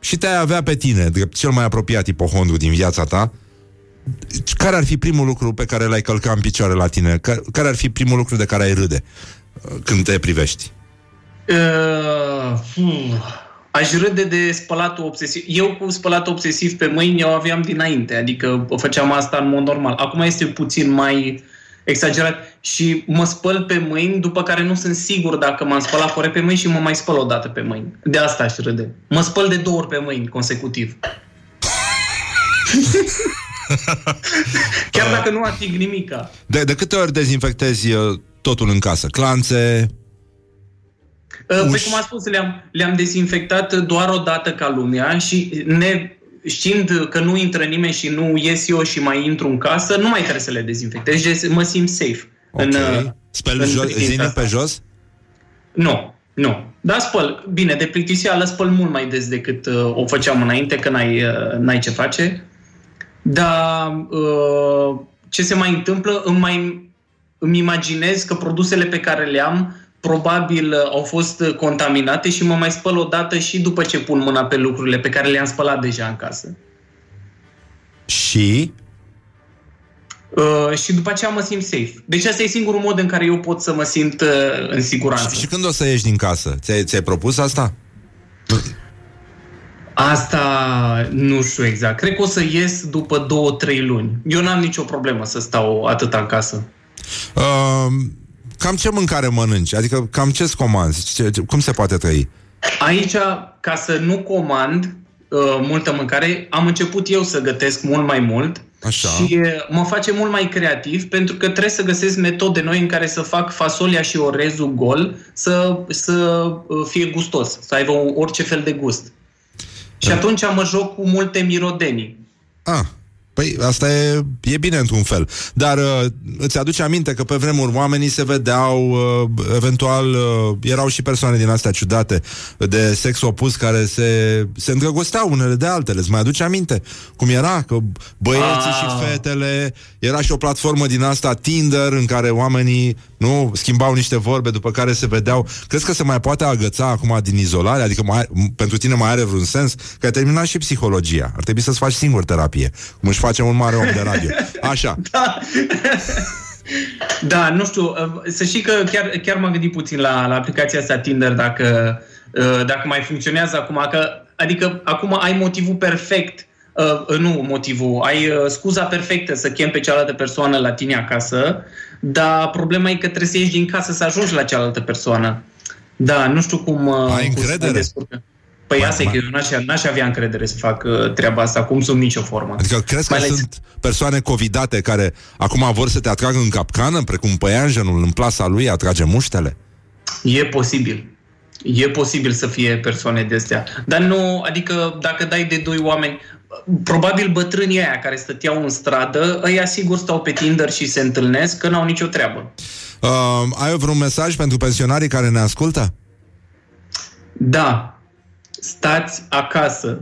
și te-ai avea pe tine, drept cel mai apropiat ipohondru din viața ta, care ar fi primul lucru pe care l-ai călcat în picioare la tine? Care ar fi primul lucru de care ai râde când te privești? Uh, hmm. Aș râde de spălatul obsesiv. Eu cu spălatul obsesiv pe mâini eu aveam dinainte, adică făceam asta în mod normal. Acum este puțin mai exagerat și mă spăl pe mâini, după care nu sunt sigur dacă m-am spălat fără pe mâini și mă mai spăl o dată pe mâini. De asta aș râde. Mă spăl de două ori pe mâini consecutiv. Chiar dacă nu ating nimica. De, de câte ori dezinfectezi totul în casă? Clanțe... Păi cum am spus, le-am, le-am dezinfectat doar o dată ca lumea și ne, știind că nu intră nimeni și nu ies eu și mai intru în casă, nu mai trebuie să le dezinfectez. Deci mă simt safe. Okay. În, speli zilnic pe jos? Nu, nu. Dar spăl, bine, de plictiseală spăl mult mai des decât uh, o făceam înainte, că n-ai, uh, n-ai ce face. Dar uh, ce se mai întâmplă? Îmi, mai, îmi imaginez că produsele pe care le am probabil au fost contaminate și mă mai spăl o dată și după ce pun mâna pe lucrurile pe care le-am spălat deja în casă. Și? Uh, și după aceea mă simt safe. Deci asta e singurul mod în care eu pot să mă simt uh, în siguranță. Și, și când o să ieși din casă? Ți-ai, ți-ai propus asta? Asta nu știu exact. Cred că o să ies după două, trei luni. Eu n-am nicio problemă să stau atâta în casă. Uh... Cam ce mâncare mănânci? Adică cam ce-ți comanzi? Ce, ce, cum se poate trăi? Aici, ca să nu comand uh, multă mâncare, am început eu să gătesc mult mai mult. Așa. Și uh, mă face mult mai creativ, pentru că trebuie să găsesc metode noi în care să fac fasolia și orezul gol să, să fie gustos, să aibă orice fel de gust. Da. Și atunci mă joc cu multe mirodenii. Ah. Păi asta e, e bine într-un fel. Dar uh, îți aduce aminte că pe vremuri oamenii se vedeau, uh, eventual uh, erau și persoane din astea ciudate de sex opus care se, se îndrăgosteau unele de altele. Îți mai aduce aminte cum era? Că băieții ah. și fetele, era și o platformă din asta, Tinder, în care oamenii nu schimbau niște vorbe, după care se vedeau. Crezi că se mai poate agăța acum din izolare? Adică mai, pentru tine mai are vreun sens? Că ai terminat și psihologia. Ar trebui să-ți faci singur terapie. Cum își facem un mare om de radio. Așa. Da, da, nu știu. Să știi că chiar, chiar m-am gândit puțin la, la aplicația asta Tinder, dacă, dacă mai funcționează acum. Că, adică acum ai motivul perfect. Uh, nu motivul, ai uh, scuza perfectă să chem pe cealaltă persoană la tine acasă, dar problema e că trebuie să ieși din casă să ajungi la cealaltă persoană. Da, nu știu cum... Uh, ai încredere? Păi asta e că eu n-aș, n-aș avea încredere să fac uh, treaba asta, cum sunt nicio formă. Adică crezi mai că sunt zi... persoane covidate care acum vor să te atragă în capcană, precum păianjenul în plasa lui atrage muștele? E posibil. E posibil să fie persoane de astea. Dar nu, adică dacă dai de doi oameni... Probabil bătrânii aia care stăteau în stradă, ei asigur stau pe Tinder și se întâlnesc, că n-au nicio treabă. Uh, ai vreun mesaj pentru pensionarii care ne ascultă? Da. Stați acasă.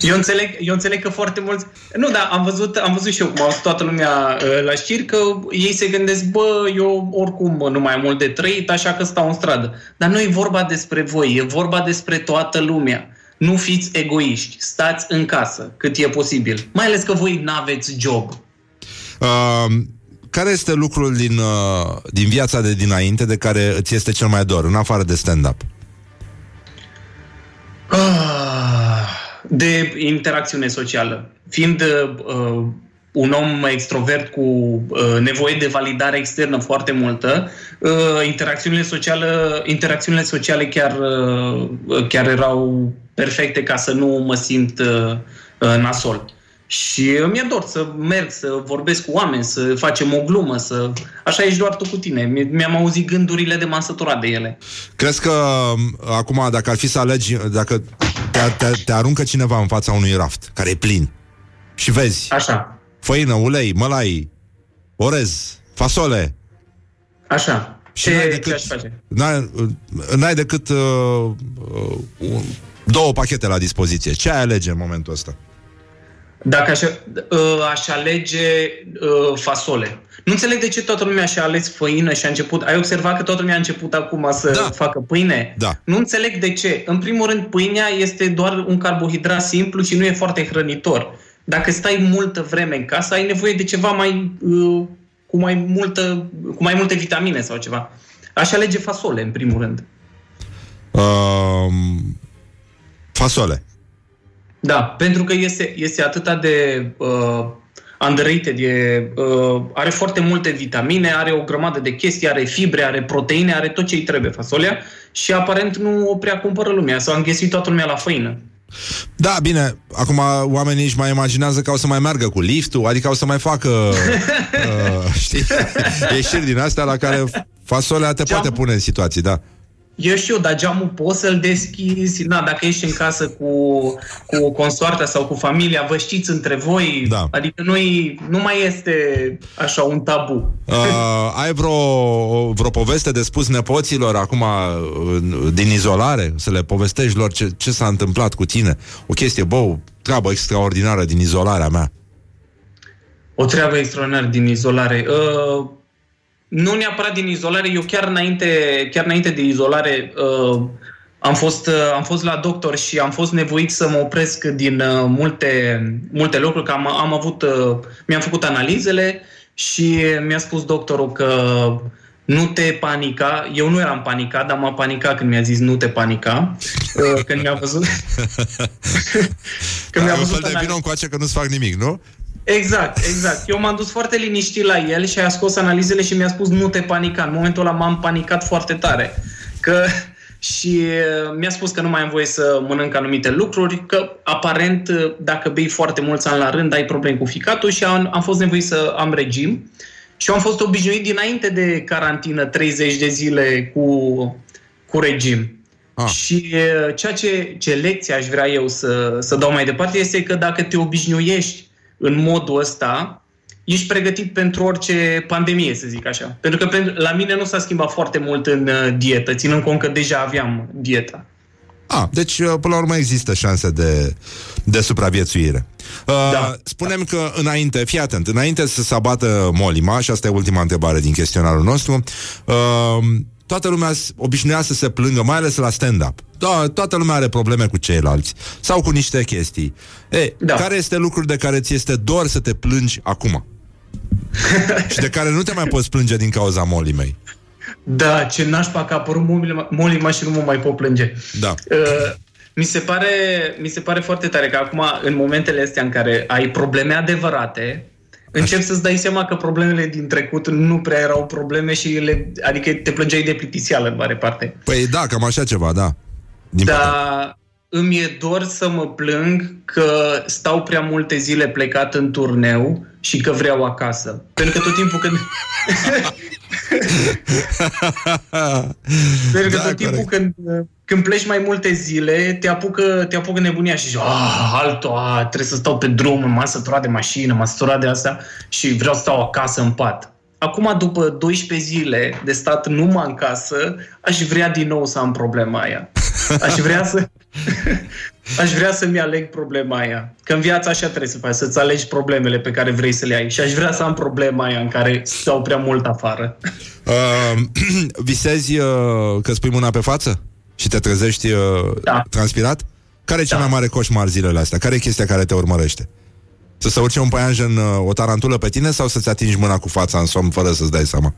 Eu înțeleg, eu înțeleg că foarte mulți... Nu, dar am văzut, am văzut și eu cum a văzut toată lumea la știri, că ei se gândesc, bă, eu oricum nu mai am mult de trăit, așa că stau în stradă. Dar nu e vorba despre voi, e vorba despre toată lumea. Nu fiți egoiști, stați în casă cât e posibil, mai ales că voi n-aveți job. uh, Care este lucrul din, uh, din viața de dinainte de care îți este cel mai dor, în afară de stand-up? Uh, de interacțiune socială. Fiind uh, un om extrovert cu uh, nevoie de validare externă foarte multă, uh, interacțiunile sociale, interacțiunile sociale chiar, uh, chiar erau perfecte ca să nu mă simt uh, nasol. Și mi-e dor să merg, să vorbesc cu oameni, să facem o glumă, să... Așa ești doar tu cu tine. Mi-am auzit gândurile de m-am săturat de ele. Crezi că acum, dacă ar fi să alegi, dacă te, te, te aruncă cineva în fața unui raft care e plin și vezi... Așa. Făină, ulei, mălai, orez, fasole. Așa. Și ce, n-ai decât, ce aș face? N-ai, n-ai decât uh, uh, două pachete la dispoziție. Ce ai alege în momentul ăsta? Dacă aș, uh, aș alege uh, fasole. Nu înțeleg de ce toată lumea și-a ales făină și a început... Ai observat că toată lumea a început acum să da. facă pâine? Da. Nu înțeleg de ce. În primul rând, pâinea este doar un carbohidrat simplu și nu e foarte hrănitor. Dacă stai multă vreme în casă, ai nevoie de ceva mai, uh, cu, mai multă, cu mai multe vitamine sau ceva. Aș alege fasole, în primul rând. uh, fasole. Da, pentru că este, este atâta de uh, underrated, e, uh, are foarte multe vitamine, are o grămadă de chestii, are fibre, are proteine, are tot ce-i trebuie fasolea și aparent nu o prea cumpără lumea, s-a înghesuit toată lumea la făină. Da, bine, acum oamenii își mai imaginează că o să mai meargă cu liftul, adică o să mai facă uh, știi, ieșiri din astea la care fasolea te geamul, poate pune în situații, da. Eu știu, dar geamul poți să-l deschizi, na, dacă ești în casă cu, cu consoartea sau cu familia, vă știți între voi, da. Adică noi, nu mai este așa un tabu. Uh, ai vreo, vreo poveste de spus nepoților acum din izolare? Să le povestești lor ce, ce s-a întâmplat cu tine? O chestie, bă, o treabă extraordinară din izolarea mea. O treabă extraordinară din izolare... Uh... Nu neapărat din izolare, eu chiar înainte, chiar înainte de izolare uh, am, fost, uh, am fost la doctor și am fost nevoit să mă opresc din uh, multe, multe lucruri, că am, am avut, uh, mi-am făcut analizele și mi-a spus doctorul că nu te panica. Eu nu eram panicat, dar m-a panicat când mi-a zis nu te panica, uh, când mi-a văzut. Când mi-a văzut de vină încoace că nu-ți fac nimic, nu? Exact, exact. Eu m-am dus foarte liniștit la el și a scos analizele și mi-a spus nu te panica. În momentul ăla m-am panicat foarte tare. Că, și mi-a spus că nu mai am voie să mănânc anumite lucruri, că aparent dacă bei foarte mulți ani la rând ai probleme cu ficatul și am, am fost nevoit să am regim. Și am fost obișnuit dinainte de carantină treizeci de zile cu, cu regim. Ah. Și ceea ce, ce lecție aș vrea eu să, să dau mai departe este că dacă te obișnuiești în modul ăsta, ești pregătit pentru orice pandemie, să zic așa. Pentru că la mine nu s-a schimbat foarte mult în dietă, ținând cont că deja aveam dieta. A, deci, până la urmă, există șanse de, de supraviețuire. Da. Spunem că înainte, fii atent, înainte să se abată molima, și asta e ultima întrebare din chestionarul nostru, toată lumea obișnuia să se plângă, mai ales la stand-up. Da, toată lumea are probleme cu ceilalți sau cu niște chestii. Ei, da. Care este lucrul de care ți este dor să te plângi acum? Și de care nu te mai poți plânge din cauza molimei? Da, ce nașpa că a apărut molima și nu mă mai pot plânge. Da. Uh, mi se pare, mi se pare foarte tare că acum, în momentele astea în care ai probleme adevărate, încep să-ți dai seama că problemele din trecut nu prea erau probleme și ele, adică te plângeai de plictiseală în mare parte. Păi da, cam așa ceva, da. Dar îmi e dor să mă plâng că stau prea multe zile plecat în turneu și că vreau acasă. Pentru că tot timpul când... Pentru că da, tot timpul când, când pleci mai multe zile, te apucă, te apucă nebunia și zici alto, a, trebuie să stau pe drum, m-am săturat de mașină, m-am săturat de asta și vreau să stau acasă în pat. Acum, după doisprezece zile de stat numai în casă, aș vrea din nou să am problema aia. Aș vrea să... Aș vrea să-mi aleg problema aia. Că în viața așa trebuie să faci, să-ți alegi problemele pe care vrei să le ai. Și aș vrea să am problema aia în care stau prea mult afară. Uh, visezi uh, că îți pui mâna pe față? Și te trezești uh, da. transpirat? Care e cel da. mai mare coșmar zilele astea? Care e chestia care te urmărește? Să se urce un paianj în uh, o tarantulă pe tine sau să-ți atingi mâna cu fața în somn fără să-ți dai seama?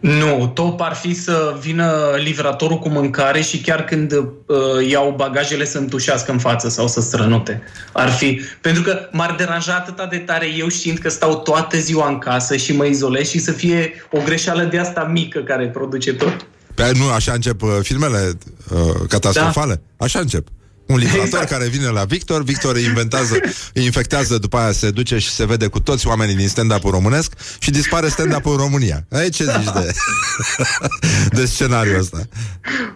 Nu, top ar fi să vină livratorul cu mâncare și chiar când uh, iau bagajele să întușească în față sau să strănute. Ar fi. Pentru că m-ar deranja atâta de tare eu știind că stau toată ziua în casă și mă izolez și să fie o greșeală de asta mică care produce tot. Păi nu, așa încep uh, filmele uh, catastrofale. Da. Așa încep. Un livrator exact. care vine la Victor, Victor îi inventează, îi infectează, după aia se duce și se vede cu toți oamenii din stand-up-ul românesc și dispare stand-up-ul în România. Ai ce zici de, de scenariul ăsta?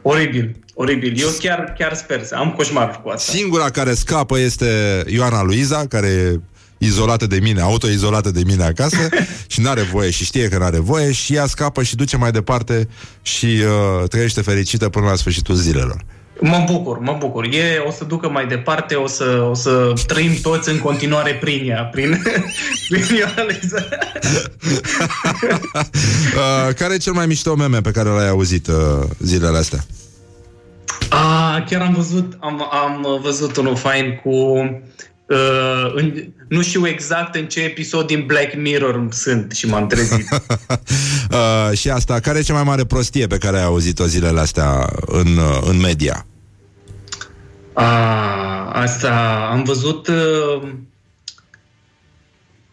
Oribil, oribil. Eu chiar, chiar sper să am coșmar cu asta. Singura care scapă este Ioana Luiza, care e izolată de mine, autoizolată de mine acasă și n-are voie și știe că n-are voie și ea scapă și duce mai departe și uh, trăiește fericită până la sfârșitul zilelor. Mă bucur, mă bucur. E, o să ducă mai departe, o să, o să trăim toți în continuare prin ea, prin, prin Ioaneza. uh, care e cel mai mișto meme pe care l-ai auzit uh, zilele astea? Ah, chiar am văzut, am, am văzut unul fain cu Uh, în, nu știu exact în ce episod din Black Mirror sunt și m-am trezit. uh, și asta, care e cea mai mare prostie pe care ai auzit-o zilele astea în, în media? Uh, asta, am văzut... Uh,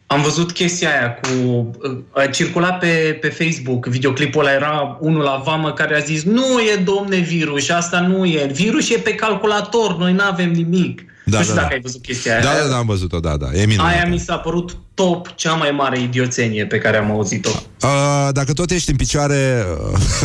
am văzut chestia aia cu... A circulat pe, pe Facebook, videoclipul ăla, era unul la vamă care a zis: nu e, domne, virus, asta nu e. Virus e pe calculator, noi n-avem nimic. Da, nu știu da, dacă da. ai văzut chestia aia. Da, da, da, am văzut-o, da, da. E minunată. Aia mi s-a părut top, cea mai mare idioțenie pe care am auzit-o. Uh, dacă tot ești în picioare,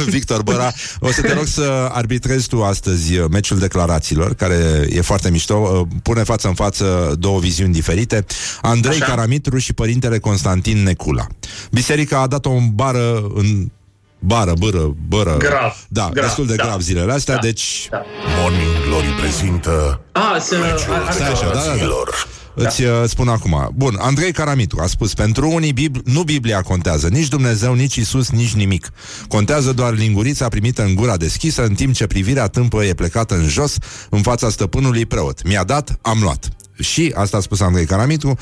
Victor Bâră, o să te rog să arbitrezi tu astăzi meciul declarațiilor, care e foarte mișto, pune față în față două viziuni diferite. Andrei Așa? Caramitru și părintele Constantin Necula. Biserica a dat-o în bară, în bară, bâră, bâră. Grav. Da, grav, destul de da. grav zilele astea, da, deci... Da. Morning Glory prezintă... Ah, să... Stai așa, da, da, da. Îți da. spun acum. Bun, Andrei Caramitru a spus: pentru unii, Bib- nu Biblia contează, nici Dumnezeu, nici Isus, nici nimic. Contează doar lingurița primită în gura deschisă, în timp ce privirea tâmpă e plecată în jos, în fața stăpânului preot. Mi-a dat, am luat. Și, asta a spus Andrei Caramitru,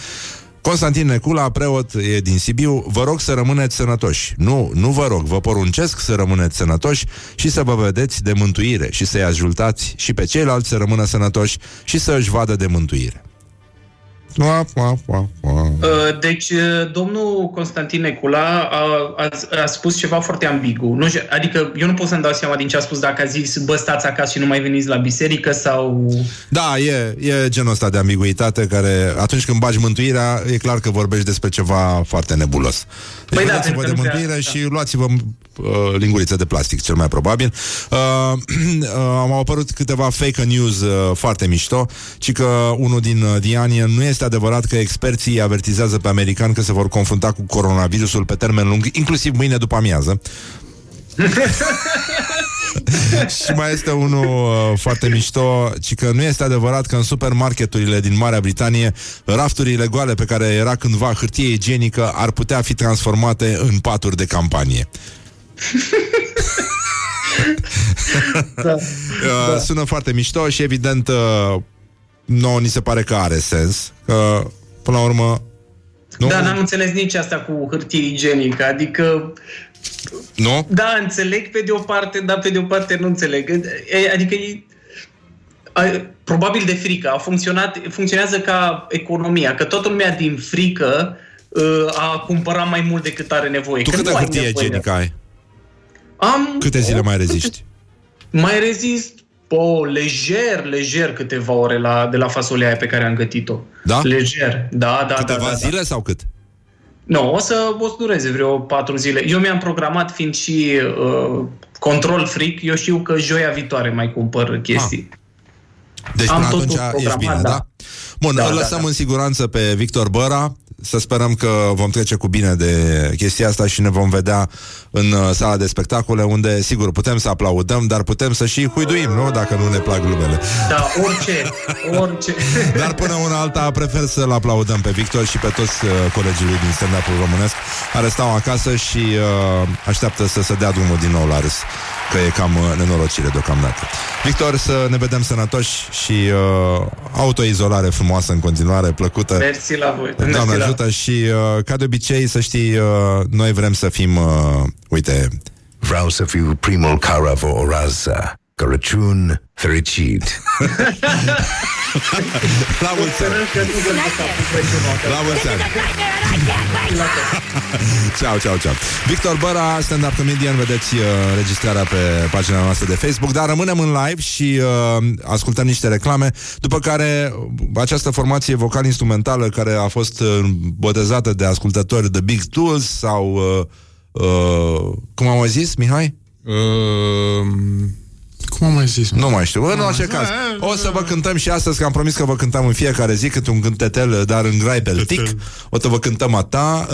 Constantin Necula, preot, e din Sibiu: vă rog să rămâneți sănătoși. Nu, nu vă rog, vă poruncesc să rămâneți sănătoși și să vă vedeți de mântuire și să-i ajutați și pe ceilalți să rămână sănătoși și să își vadă de mântuire. Deci, domnul Constantin Necula a, a, a spus ceva foarte ambigu. Nu, adică, eu nu pot să-mi dau seama din ce a spus, dacă a zis: bă, stați acasă și nu mai veniți la biserică, sau... Da, e, e genul ăsta de ambiguitate care, atunci când bagi mântuirea, e clar că vorbești despre ceva foarte nebulos. Deci, păi dați-vă da, de mântuire și da. luați-vă uh, linguriță de plastic, cel mai probabil. Uh, uh, au apărut câteva fake news uh, foarte mișto, ci că unul din uh, Dianian: nu este adevărat că experții avertizează pe americani că se vor confrunta cu coronavirusul pe termen lung, inclusiv mâine după amiază. Și mai este unul uh, foarte mișto, ci că nu este adevărat că în supermarketurile din Marea Britanie rafturile goale pe care era cândva hârtie igienică ar putea fi transformate în paturi de campanie. Da. uh, da. Sună foarte mișto și evident uh, nouă ni se pare că are sens, că până la urmă... Nu? Da, n-am înțeles nici asta cu hârtie igienică, adică... Nu? Da, înțeleg pe de o parte, dar pe de o parte nu înțeleg. Adică e... Probabil de frică. A funcționat, funcționează ca economia, că toată lumea din frică a cumpărat mai mult decât are nevoie. Tu câte hârtie igienică ai? Am... Câte zile mai reziști? Mai rezist... O, lejer, lejer câteva ore la, de la fasolea aia pe care am gătit-o. Da? Lejer, da, da, câteva da, da, zile da. sau cât? Nu, no, o să o să dureze vreo patru zile. Eu mi-am programat, fiind și uh, control freak, eu știu că joia viitoare mai cumpăr chestii. Ah. Deci am până atunci ești bine, da? da? Bun, da, îl lăsăm da, da. în siguranță pe Victor Bâră. Să sperăm că vom trece cu bine de chestia asta și ne vom vedea în sala de spectacole, unde, sigur, putem să aplaudăm, dar putem să și huiduim, nu? Dacă nu ne plac glumele. Da, orice, orice. Dar până una alta prefer să-l aplaudăm pe Victor și pe toți colegii lui din stand-up-ul românesc, care stau acasă și uh, așteaptă să se dea drumul din nou la râs, că e cam nenorocire deocamdată. Victor, să ne vedem sănătoși și uh, autoizolare frumoasă în continuare, plăcută. Mersi la voi. Doamne ajută și uh, ca de obicei, să știi, uh, noi vrem să fim, uh, uite... Vreau să fiu primul Caravo Oraza. Crăciun fericit. La mulți ani. La mulți ani. Ceau, ceau, ceau. Victor Bâră, stand-up comedian. Vedeți uh, registrarea pe pagina noastră de Facebook. Dar rămânem în live și uh, ascultăm niște reclame, după care această formație vocal-instrumentală, care a fost uh, botezată de ascultători The Big Tools sau uh, uh, cum am zis, Mihai? Uh... Cum am mai zis? Nu mai știu. În orice caz, o să vă cântăm și astăzi, că am promis că vă cântăm în fiecare zi cât un cântetel, dar în grai beltic. O să vă cântăm a ta,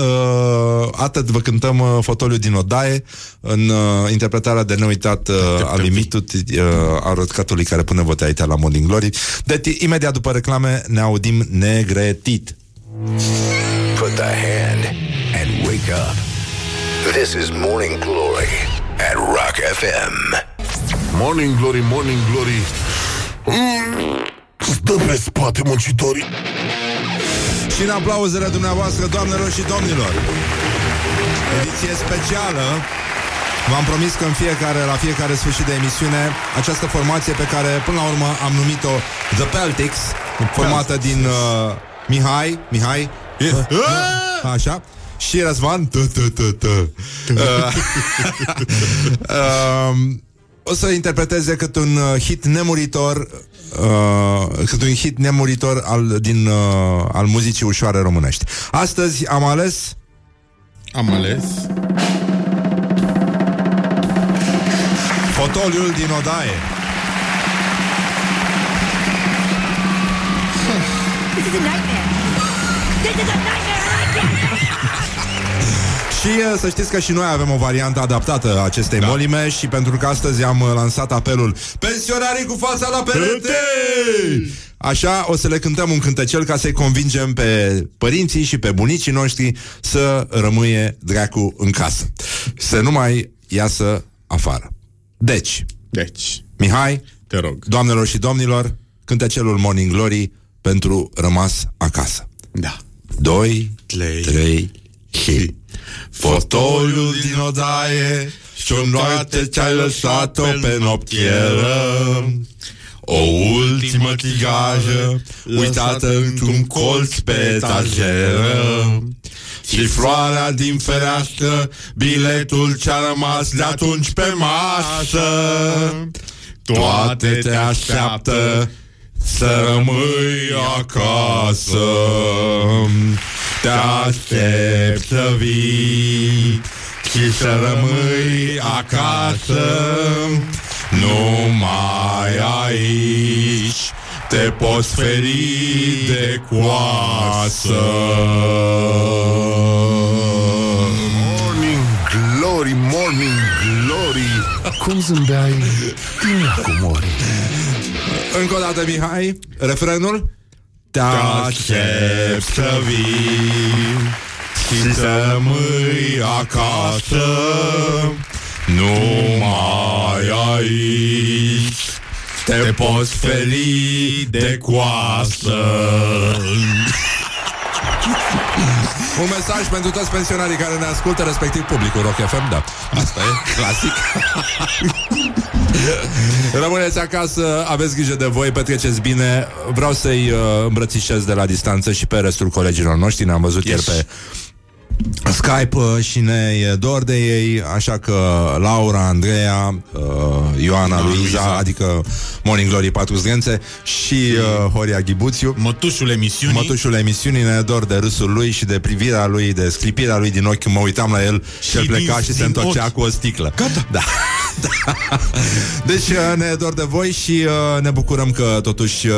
atât vă cântăm Fotoliul din Odaie, în interpretarea de neuitat a limitut a Rotcatului, care pune votea aici la Morning Glory. Deci, imediat după reclame, ne audim negretit. Put the hand and wake up. This is Morning Glory at Rock F M. Morning Glory, Morning Glory. Mm. dă pe spate muncitorii. Și în aplauzele dumneavoastră, doamnelor și domnilor, ediție specială. V-am promis că în fiecare, la fiecare sfârșit de emisiune, această formație pe care până la urmă am numit-o The Peltics, formată din uh, Mihai, Mihai, așa, și Răzvan. O să interpreteze cât un hit nemuritor, uh, cât un hit nemuritor al, din, uh, al muzicii ușoare românești. Astăzi am ales... Am ales... Fotoliul din odaie. This is a nightmare. This is a nightmare. Și să știți că și noi avem o variantă adaptată acestei da. molime și pentru că astăzi am lansat apelul pensionarii cu fața la perete! Așa o să le cântăm un cântecel ca să-i convingem pe părinții și pe bunicii noștri să rămâie dracu în casă. Să nu mai iasă afară. Deci, deci. Mihai, te rog. Doamnelor și domnilor, cântecelul Morning Glory pentru rămas acasă. Da. Doi, trei, trei și... Fotoliul din odaie și-o noapte ți-ai lăsat-o pe noptieră, o ultimă chigajă uitată într-un colț pe etajeră, și floarea din fereastră, biletul ce-a rămas de atunci pe masă. Toate te așteaptă să rămâi acasă. Te aștept să vii și să rămâi acasă. Numai aici te poți feri de coasă. Morning Glory, Morning Glory, cum zâmbeai tine cu mori. Încă o dată, Mihai, refrenul. Te aștept să vii și să rămâi acasă. Numai aici te poți feri de coasă. Un mesaj pentru toți pensionarii care ne ascultă, respectiv publicul Rock F M, da. Asta e clasic. Rămâneți acasă, aveți grijă de voi, petreceți bine. Vreau să-i uh, îmbrățișez de la distanță și pe restul colegilor noștri. Ne-am văzut yes. ieri pe Skype și ne e dor de ei. Așa că Laura, Andreea, uh, Ioana, Luiza, adică Morning Glory patru zgrențe și uh, Horia Ghibuțiu, mătușul emisiunii. Mătușul emisiunii, ne dor de râsul lui și de privirea lui, de sclipirea lui din ochi. Mă uitam la el și el pleca din, și se întorcea ochi. Cu o sticlă. Gata. Da. Da. Deci uh, ne dor de voi și uh, ne bucurăm că totuși uh,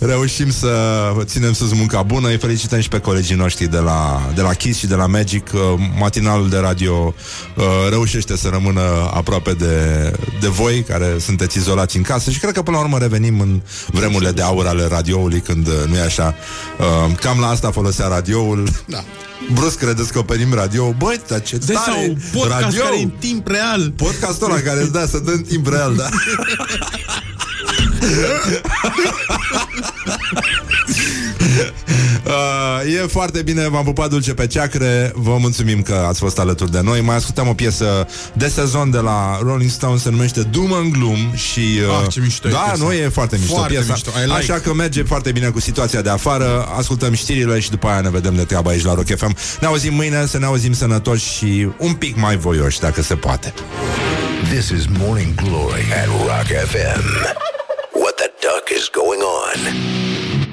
reușim să ținem sus munca bună. Îi felicităm și pe colegii noștri de la de la Kiss și de la Magic. uh, Matinalul de radio uh, reușește să rămână aproape de, de voi care sunteți izolați în casă. Și cred că până la urmă revenim în vremurile de aur ale radioului, când nu e așa. uh, Cam la asta folosea radioul. Da. Brusc redescoperim radio. Băi, dar ce de tare radio, care în timp real. Podcastul ăla care îți dă să dă în timp real, da. uh, E foarte bine, v-am pupat dulce pe ceacre. Vă mulțumim că ați fost alături de noi. Mai ascultăm o piesă de sezon de la Rolling Stone, se numește Doom and Gloom și, uh, ah, ce mișto. Da, e nu e foarte mișto, foarte piesa. Mișto. Like. Așa că merge foarte bine cu situația de afară. Ascultăm știrile și după aia ne vedem de treabă aici la Rock F M. Ne auzim mâine, să ne auzim sănătoși și un pic mai voioși, dacă se poate. This is Morning Glory at Rock F M. What the duck is going on?